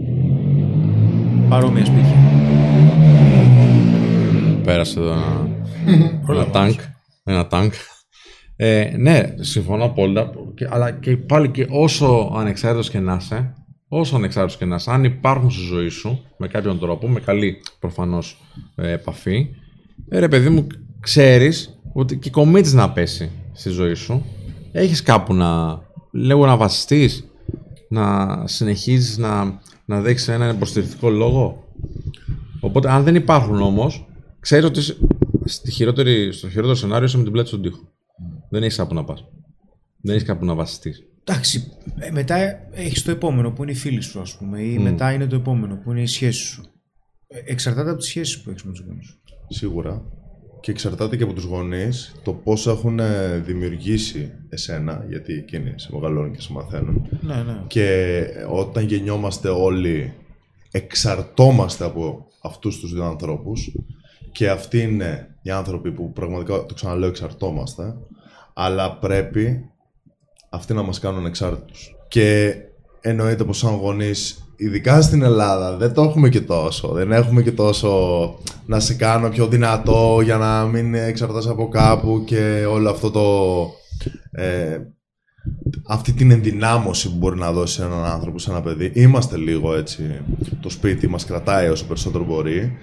Παρόμοια σπίτια. Πέρασε εδώ ένα τάγκ. Ναι, συμφωνώ απόλυτα, αλλά και πάλι και όσο ανεξάρτητος και να είσαι, αν υπάρχουν στη ζωή σου με κάποιον τρόπο, με καλή προφανώς επαφή, ρε παιδί μου, ξέρεις ότι και κομίτης να πέσει στη ζωή σου, έχεις κάπου να βασιστείς, να συνεχίζεις να δέχεις έναν υποστηρικτικό λόγο. Οπότε αν δεν υπάρχουν όμως, ξέρεις ότι στο χειρότερο σενάριο είσαι με την πλάτη στον τοίχο. Δεν έχεις κάπου να πας. Δεν έχεις κάπου να βασιστείς. Εντάξει, μετά έχεις το επόμενο που είναι οι φίλοι σου, ας πούμε, ή μετά είναι το επόμενο που είναι οι σχέσεις σου. Εξαρτάται από τις σχέσεις που έχεις με τους γονείς σου. Σίγουρα. και εξαρτάται και από τους γονείς το πώς έχουν δημιουργήσει εσένα, γιατί εκείνοι σε μεγαλώνουν και σε μαθαίνουν. Ναι, ναι. Και όταν γεννιόμαστε όλοι, εξαρτόμαστε από αυτούς τους δύο ανθρώπους και αυτοί είναι οι άνθρωποι που πραγματικά, το ξαναλέω, εξαρτόμαστε, αλλά πρέπει αυτοί να μας κάνουν εξάρτητους. Και εννοείται πως σαν γονείς, ειδικά στην Ελλάδα, δεν το έχουμε και τόσο. Δεν έχουμε και τόσο να σε κάνω πιο δυνατό για να μην εξαρτάσαι από κάπου και όλο αυτό το... αυτή την ενδυνάμωση που μπορεί να δώσει έναν άνθρωπο, σε ένα παιδί. Είμαστε λίγο έτσι, το σπίτι μας κρατάει όσο περισσότερο μπορεί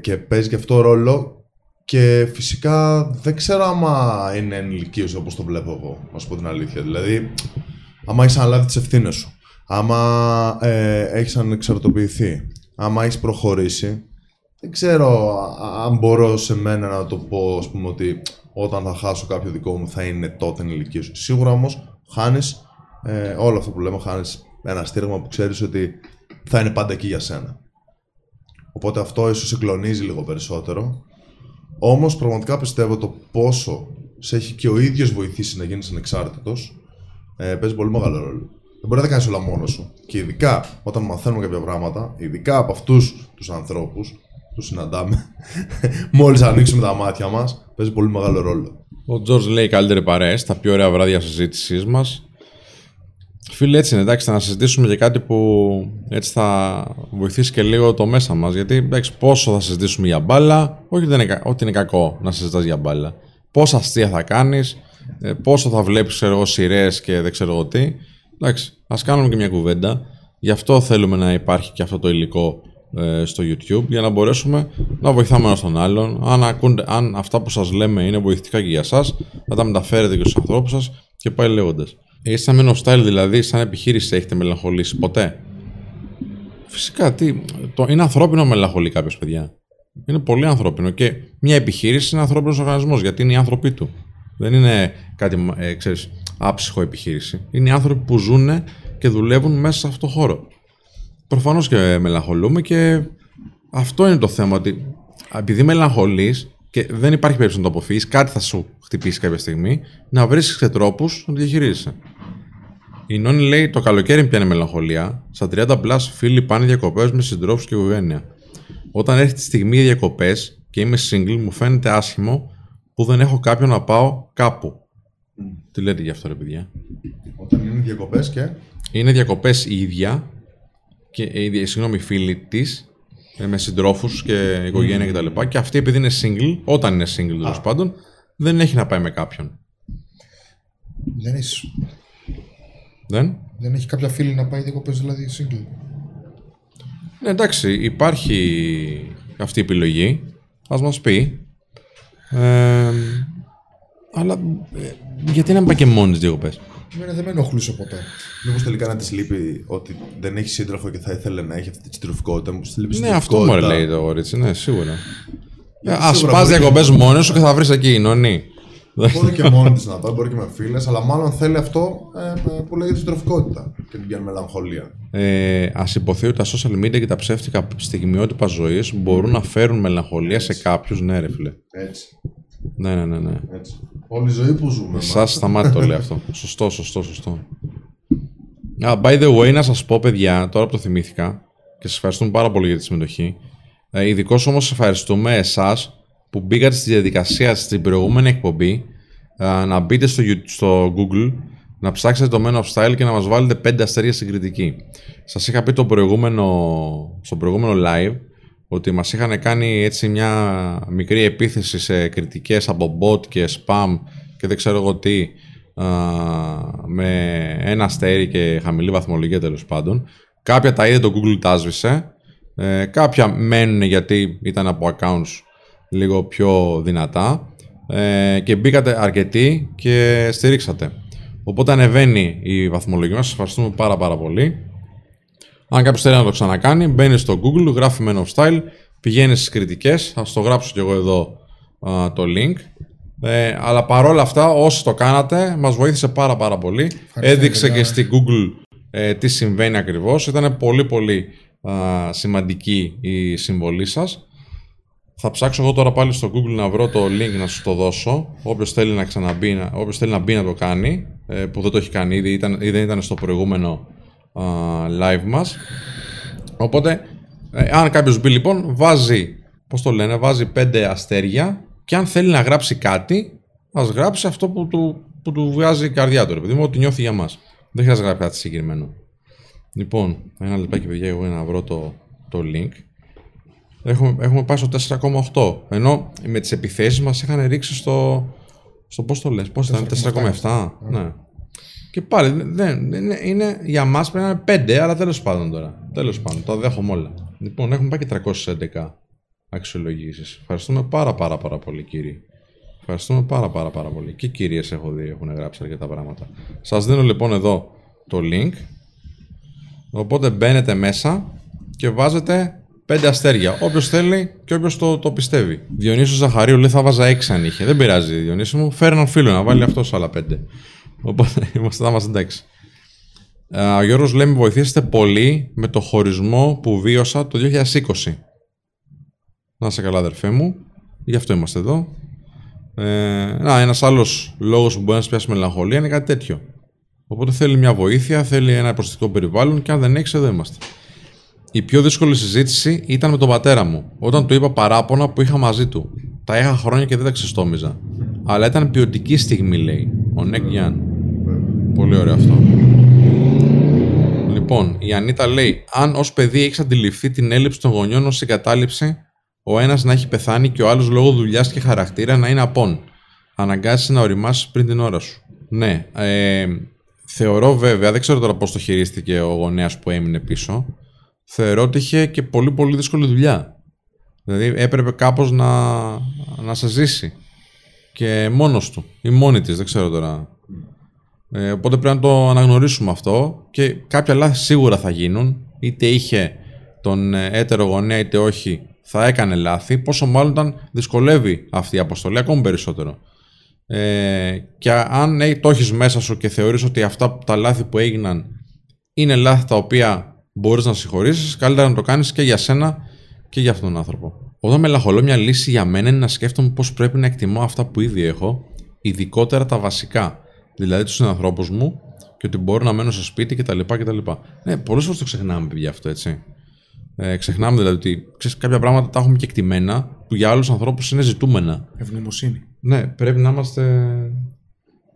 και παίζει και αυτό ρόλο. Και φυσικά δεν ξέρω άμα είναι ενηλικίωση όπως το βλέπω εγώ, να σου πω την αλήθεια. Δηλαδή, άμα έχεις αναλάβει τις ευθύνες σου, άμα έχεις ανεξαρτοποιηθεί, άμα έχεις προχωρήσει, δεν ξέρω αν μπορώ σε μένα να το πω, ας πούμε, ότι όταν θα χάσω κάποιο δικό μου θα είναι τότε ενηλικίωση. Σίγουρα όμως χάνεις όλο αυτό που λέμε, χάνεις ένα στήριγμα που ξέρεις ότι θα είναι πάντα εκεί για σένα. Οπότε αυτό ίσως εκλονίζει λίγο περισσότερο. Όμως πραγματικά πιστεύω το πόσο σε έχει και ο ίδιος βοηθήσει να γίνεις ανεξάρτητος παίζει πολύ μεγάλο ρόλο. Δεν μπορεί να τα κάνεις όλα μόνος σου. Και ειδικά όταν μαθαίνουμε κάποια πράγματα, ειδικά από αυτούς τους ανθρώπους που συναντάμε, μόλις ανοίξουμε τα μάτια μας, παίζει πολύ μεγάλο ρόλο. Ο Τζορτζ λέει: καλύτερη παρέα, τα πιο ωραία βράδια συζήτησής μας. Φίλοι, έτσι είναι, εντάξει, θα να συζητήσουμε για κάτι που έτσι θα βοηθήσει και λίγο το μέσα μας. Γιατί εντάξει, πόσο θα συζητήσουμε για μπάλα, όχι ότι είναι κακό να συζητάς για μπάλα. Πόσα αστεία θα κάνεις, πόσο θα βλέπεις σειρές και δεν ξέρω εγώ τι. Εντάξει, ας κάνουμε και μια κουβέντα. Γι' αυτό θέλουμε να υπάρχει και αυτό το υλικό στο YouTube, για να μπορέσουμε να βοηθάμε ένας τον άλλον. Αν αυτά που σας λέμε είναι βοηθητικά και για εσάς, να τα μεταφέρετε και στους ανθρώπους σας και πάει λέγοντας. Εσείς σαν Men of Style, δηλαδή, σαν επιχείρηση, έχετε μελαγχολήσει ποτέ? Φυσικά, είναι ανθρώπινο μελαγχολεί κάποιος, παιδιά. Είναι πολύ ανθρώπινο και μια επιχείρηση είναι ανθρώπινος οργανισμός, γιατί είναι οι άνθρωποι του. Δεν είναι κάτι, ξέρεις, άψυχο επιχείρηση. Είναι οι άνθρωποι που ζουν και δουλεύουν μέσα σε αυτό το χώρο. Προφανώς και μελαγχολούμε και αυτό είναι το θέμα, ότι επειδή μελαγχολείς και δεν υπάρχει περίπτωση να το αποφύγεις, κάτι θα σου χτυπήσει κάποια στιγμή, να βρίσκεις τρόπους να το διαχειρίζεσαι. Η Νόνη λέει: το καλοκαίρι πιάνει μελαγχολία. Στα 30 πλάς φίλοι πάνε διακοπές με συντρόφους και οικογένεια. Όταν έρχεται τη στιγμή για διακοπές και είμαι single, μου φαίνεται άσχημο που δεν έχω κάποιον να πάω κάπου. Τι λέτε γι' αυτό, ρε παιδιά? Όταν είναι διακοπές και. Είναι διακοπές η ίδια και οι φίλοι της, με συντρόφους και οικογένεια κτλ. Και αυτή, επειδή είναι single, όταν είναι single τέλος πάντων, δεν έχει να πάει με κάποιον. Δεν έχει. Δεν έχει κάποια φίλη να πάει διακοπές, δηλαδή single. Ναι, εντάξει, υπάρχει αυτή η επιλογή. Ας μας πει. Αλλά γιατί να πάει και μόνη διακοπές? Δεν με ενοχλούσε ποτέ. Μήπως τελικά να της λείπει ότι δεν έχει σύντροφο και θα ήθελε να έχει αυτή τη συντροφικότητα? Ναι, αυτό μου λέει το κορίτσι, ναι, σίγουρα. Ας πας διακοπές μόνος σου και θα βρεις εκεί η Νονή. Μπορεί και μόνη της να πάει, μπορεί και με φίλες, αλλά μάλλον θέλει αυτό που λέγεται συντροφικότητα και την πιάνει μελαγχολία. Ας υποθεί ότι τα social media και τα ψεύτικα στιγμιότυπα ζωής μπορούν να φέρουν μελαγχολία σε κάποιους, ναι, ρε φίλε. Έτσι. Ναι. Έτσι. Όλη η ζωή που ζούμε. Σας σταμάτη το λέει αυτό. Σωστό. By the way, να σας πω, παιδιά, τώρα που το θυμήθηκα και σας ευχαριστούμε πάρα πολύ για τη συμμετοχή. Ειδικώς όμως σας ευχαριστούμε εσάς που μπήκατε στη διαδικασία στην προηγούμενη εκπομπή να μπείτε στο Google, να ψάξετε το Men of Style και να μας βάλετε 5 αστέρια στην κριτική. Σας είχα πει στο προηγούμενο live ότι μας είχαν κάνει έτσι μια μικρή επίθεση σε κριτικές από bot και spam και δεν ξέρω εγώ τι, με ένα αστέρι και χαμηλή βαθμολογία τέλος πάντων. Κάποια τα είδε, το Google τα άσβησε, κάποια μένουν γιατί ήταν από accounts λίγο πιο δυνατά και μπήκατε αρκετοί και στηρίξατε. Οπότε ανεβαίνει η βαθμολογία μας, σας ευχαριστούμε πάρα πολύ. Αν κάποιος θέλει να το ξανακάνει, μπαίνει στο Google, γράφει Men of Style, πηγαίνει στις κριτικές, θα το γράψω κι εγώ εδώ το link. Αλλά παρόλα αυτά, όσοι το κάνατε, μας βοήθησε πάρα πολύ. Έδειξε και στη Google τι συμβαίνει ακριβώς. Ήταν πολύ σημαντική η συμβολή σας. Θα ψάξω εγώ τώρα πάλι στο Google να βρω το link να σου το δώσω. Όποιος θέλει να ξαναμπεί, όποιος θέλει να μπει να το κάνει, που δεν το έχει κάνει ήδη ή δεν ήταν στο προηγούμενο live μας. Οπότε, αν κάποιος μπει λοιπόν, βάζει, πώς το λένε, βάζει 5 αστέρια και αν θέλει να γράψει κάτι, ας γράψει αυτό που του βγάζει η καρδιά του, επειδή μου ότι νιώθει για μας. Δεν χρειάζεται να γράψει κάτι συγκεκριμένο. Λοιπόν, ένα λεπτάκι παιδιά, εγώ να βρω το link. Έχουμε πάει στο 4,8. Ενώ με τις επιθέσεις μας είχαν ρίξει στο πώς το λες, πώς ήταν, 4,7. Ναι. Και πάλι, είναι, για μας πρέπει να είναι 5, αλλά τέλος πάντων τώρα. Τέλος πάντων, τα δέχομαι όλα. Λοιπόν, έχουμε πάει και 311 αξιολογήσεις. Ευχαριστούμε πάρα πολύ κύριοι. Ευχαριστούμε πάρα πολύ. Και κυρίες έχω δει, έχουν γράψει αρκετά πράγματα. Σας δίνω λοιπόν εδώ το link. Οπότε μπαίνετε μέσα και βάζετε 5 αστέρια. Όποιος θέλει και όποιος το πιστεύει. Διονύσου Ζαχαρίου λέει θα βάζα 6 αν είχε. Δεν πειράζει Διονύσου μου. Φέρε έναν φίλο να βάλει αυτός άλλα 5. Οπότε θα είμαστε εντάξει. Ο Γιώργος λέει με βοηθήσετε πολύ με το χωρισμό που βίωσα το 2020. Να είσαι καλά αδερφέ μου. Γι' αυτό είμαστε εδώ. Ένας άλλος λόγος που μπορεί να σε πιάσει μελαγχολία είναι κάτι τέτοιο. Οπότε θέλει μια βοήθεια, θέλει ένα προστατικό περιβάλλον και αν δεν έχεις εδώ είμαστε. Η πιο δύσκολη συζήτηση ήταν με τον πατέρα μου, όταν του είπα παράπονα που είχα μαζί του. Τα είχα χρόνια και δεν τα ξεστόμιζα. Αλλά ήταν ποιοτική στιγμή, λέει. Ο Νέκ Γιάν. Πολύ ωραίο αυτό. Λοιπόν, η Ανίτα λέει: αν ως παιδί έχεις αντιληφθεί την έλλειψη των γονιών ως συγκατάληψη, ο ένας να έχει πεθάνει και ο άλλος λόγω δουλειάς και χαρακτήρα να είναι απόν. Αναγκάζεσαι να οριμάσεις πριν την ώρα σου. Ναι. Θεωρώ βέβαια, δεν ξέρω τώρα πώς το χειρίστηκε ο γονέας που έμεινε πίσω. Θεωρώ ότι είχε και πολύ δύσκολη δουλειά. Δηλαδή έπρεπε κάπως να σε ζήσει. Και μόνος του ή μόνη της, δεν ξέρω τώρα. Οπότε πρέπει να το αναγνωρίσουμε αυτό. Και κάποια λάθη σίγουρα θα γίνουν. Είτε είχε τον έτερο γονέα είτε όχι, θα έκανε λάθη. Πόσο μάλλον όταν δυσκολεύει αυτή η αποστολή ακόμη περισσότερο. Και αν το έχεις μέσα σου και θεωρείς ότι αυτά τα λάθη που έγιναν είναι λάθη τα οποία μπορείς να συγχωρήσεις, καλύτερα να το κάνεις και για σένα και για αυτόν τον άνθρωπο. Όταν μελαγχολώ, μια λύση για μένα είναι να σκέφτομαι πώς πρέπει να εκτιμώ αυτά που ήδη έχω, ειδικότερα τα βασικά, δηλαδή τους συνανθρώπους μου και ότι μπορώ να μένω στο σπίτι κτλ. Ναι, πολλές φορές το ξεχνάμε, παιδιά, αυτό έτσι. Ξεχνάμε δηλαδή ότι κάποια πράγματα τα έχουμε και εκτιμένα που για άλλους ανθρώπους είναι ζητούμενα. Ευγνωμοσύνη. Ναι, πρέπει να είμαστε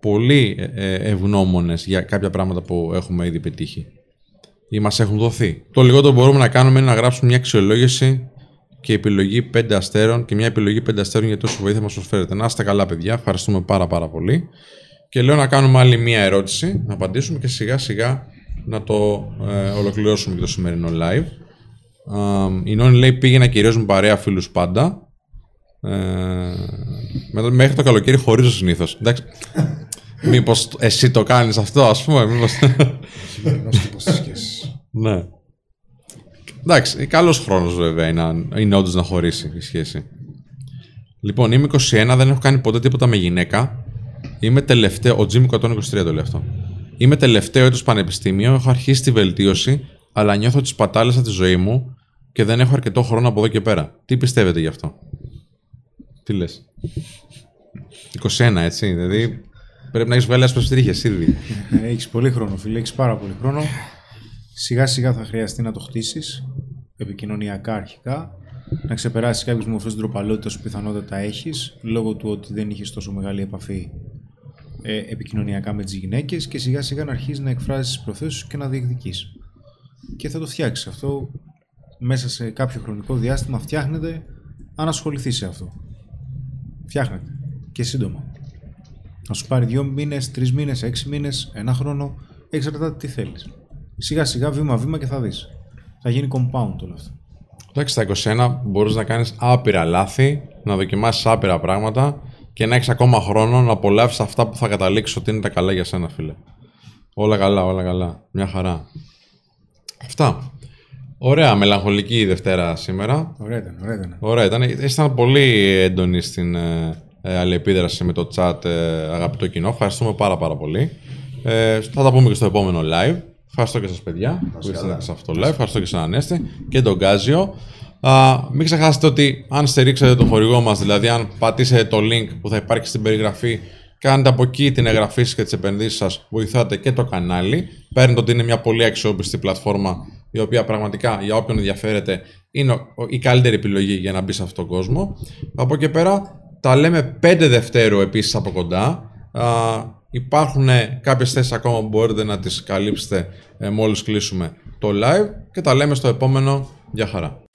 πολύ ευγνώμονες για κάποια πράγματα που έχουμε ήδη πετύχει ή μας έχουν δοθεί. Το λιγότερο που μπορούμε να κάνουμε είναι να γράψουμε μια αξιολόγηση και επιλογή 5 αστέρων και μια επιλογή 5 αστέρων για τόση βοήθεια μας προσφέρετε. Να είστε καλά παιδιά, ευχαριστούμε πάρα πολύ. Και λέω να κάνουμε άλλη μια ερώτηση, να απαντήσουμε και σιγά σιγά να το ολοκληρώσουμε και το σημερινό live. Η Νόνη λέει πήγαινα κυρίως με παρέα φίλους πάντα. Μέχρι το καλοκαίρι χωρίζω συνήθως. Εντάξει. Μήπως εσύ το κάνεις αυτό, ας πούμε, μήπως... Ναι. Εντάξει, καλός χρόνος βέβαια είναι όντως να χωρίσει η σχέση. Λοιπόν, είμαι 21, δεν έχω κάνει ποτέ τίποτα με γυναίκα. Είμαι τελευταίο, ο Τζίμικο 123 το λέει αυτό. Είμαι τελευταίο έτος πανεπιστήμιο, έχω αρχίσει τη βελτίωση, αλλά νιώθω ότι σπατάλησα τη ζωή μου και δεν έχω αρκετό χρόνο από εδώ και πέρα. Τι πιστεύετε γι' αυτό? Τι λες? 21 έτσι, δηλαδή... Πρέπει να έχεις βγάλει άσπρες τρίχες ήδη. Έχεις πολύ χρόνο, φίλε. Έχεις πάρα πολύ χρόνο. Σιγά σιγά θα χρειαστεί να το χτίσεις. Επικοινωνιακά αρχικά. Να ξεπεράσεις κάποιες μορφές ντροπαλότητας που πιθανότατα έχεις λόγω του ότι δεν είχες τόσο μεγάλη επαφή επικοινωνιακά με τις γυναίκες και σιγά σιγά να αρχίσεις να εκφράζεις τις προθέσεις σου και να διεκδικείς. Και θα το φτιάξεις αυτό μέσα σε κάποιο χρονικό διάστημα. Φτιάχνεται αν ασχοληθείς σε αυτό. Φτιάχνεται και σύντομα. Να σου πάρει 2 μήνες, 3 μήνες, 6 μήνες, 1 χρόνο, εξαρτάται τι θέλεις. Σιγά σιγά, βήμα και θα δεις. Θα γίνει compound όλο αυτό. Εντάξει, στα 21 μπορείς να κάνεις άπειρα λάθη, να δοκιμάσεις άπειρα πράγματα και να έχεις ακόμα χρόνο να απολαύσεις αυτά που θα καταλήξεις ότι είναι τα καλά για σένα, φίλε. Όλα καλά, όλα καλά. Μια χαρά. Αυτά. Ωραία, μελαγχολική η Δευτέρα σήμερα. Ωραία ήταν. Ήσταν πολύ έντονη στην... αλληλεπίδραση με το chat, αγαπητό κοινό. Ευχαριστούμε πάρα πολύ. Θα τα πούμε και στο επόμενο live. Ευχαριστώ και σας παιδιά που ήσασταν σε αυτό το live. Ευχαριστώ και στον Ανέστη και τον Κάζιο. Μην ξεχάσετε ότι αν στηρίξετε τον χορηγό μας, δηλαδή αν πατήσετε το link που θα υπάρχει στην περιγραφή, κάνετε από εκεί την εγγραφή σας και τις επενδύσεις σας, βοηθάτε και το κανάλι. Παίρνετε ότι είναι μια πολύ αξιόπιστη πλατφόρμα, η οποία πραγματικά για όποιον ενδιαφέρεται είναι η καλύτερη επιλογή για να μπει σε αυτόν τον κόσμο. Από εκεί πέρα τα λέμε 5 Δευτέρου επίσης από κοντά. Υπάρχουν κάποιες θέσεις ακόμα που μπορείτε να τις καλύψετε μόλις κλείσουμε το live και τα λέμε στο επόμενο. Γεια χαρά.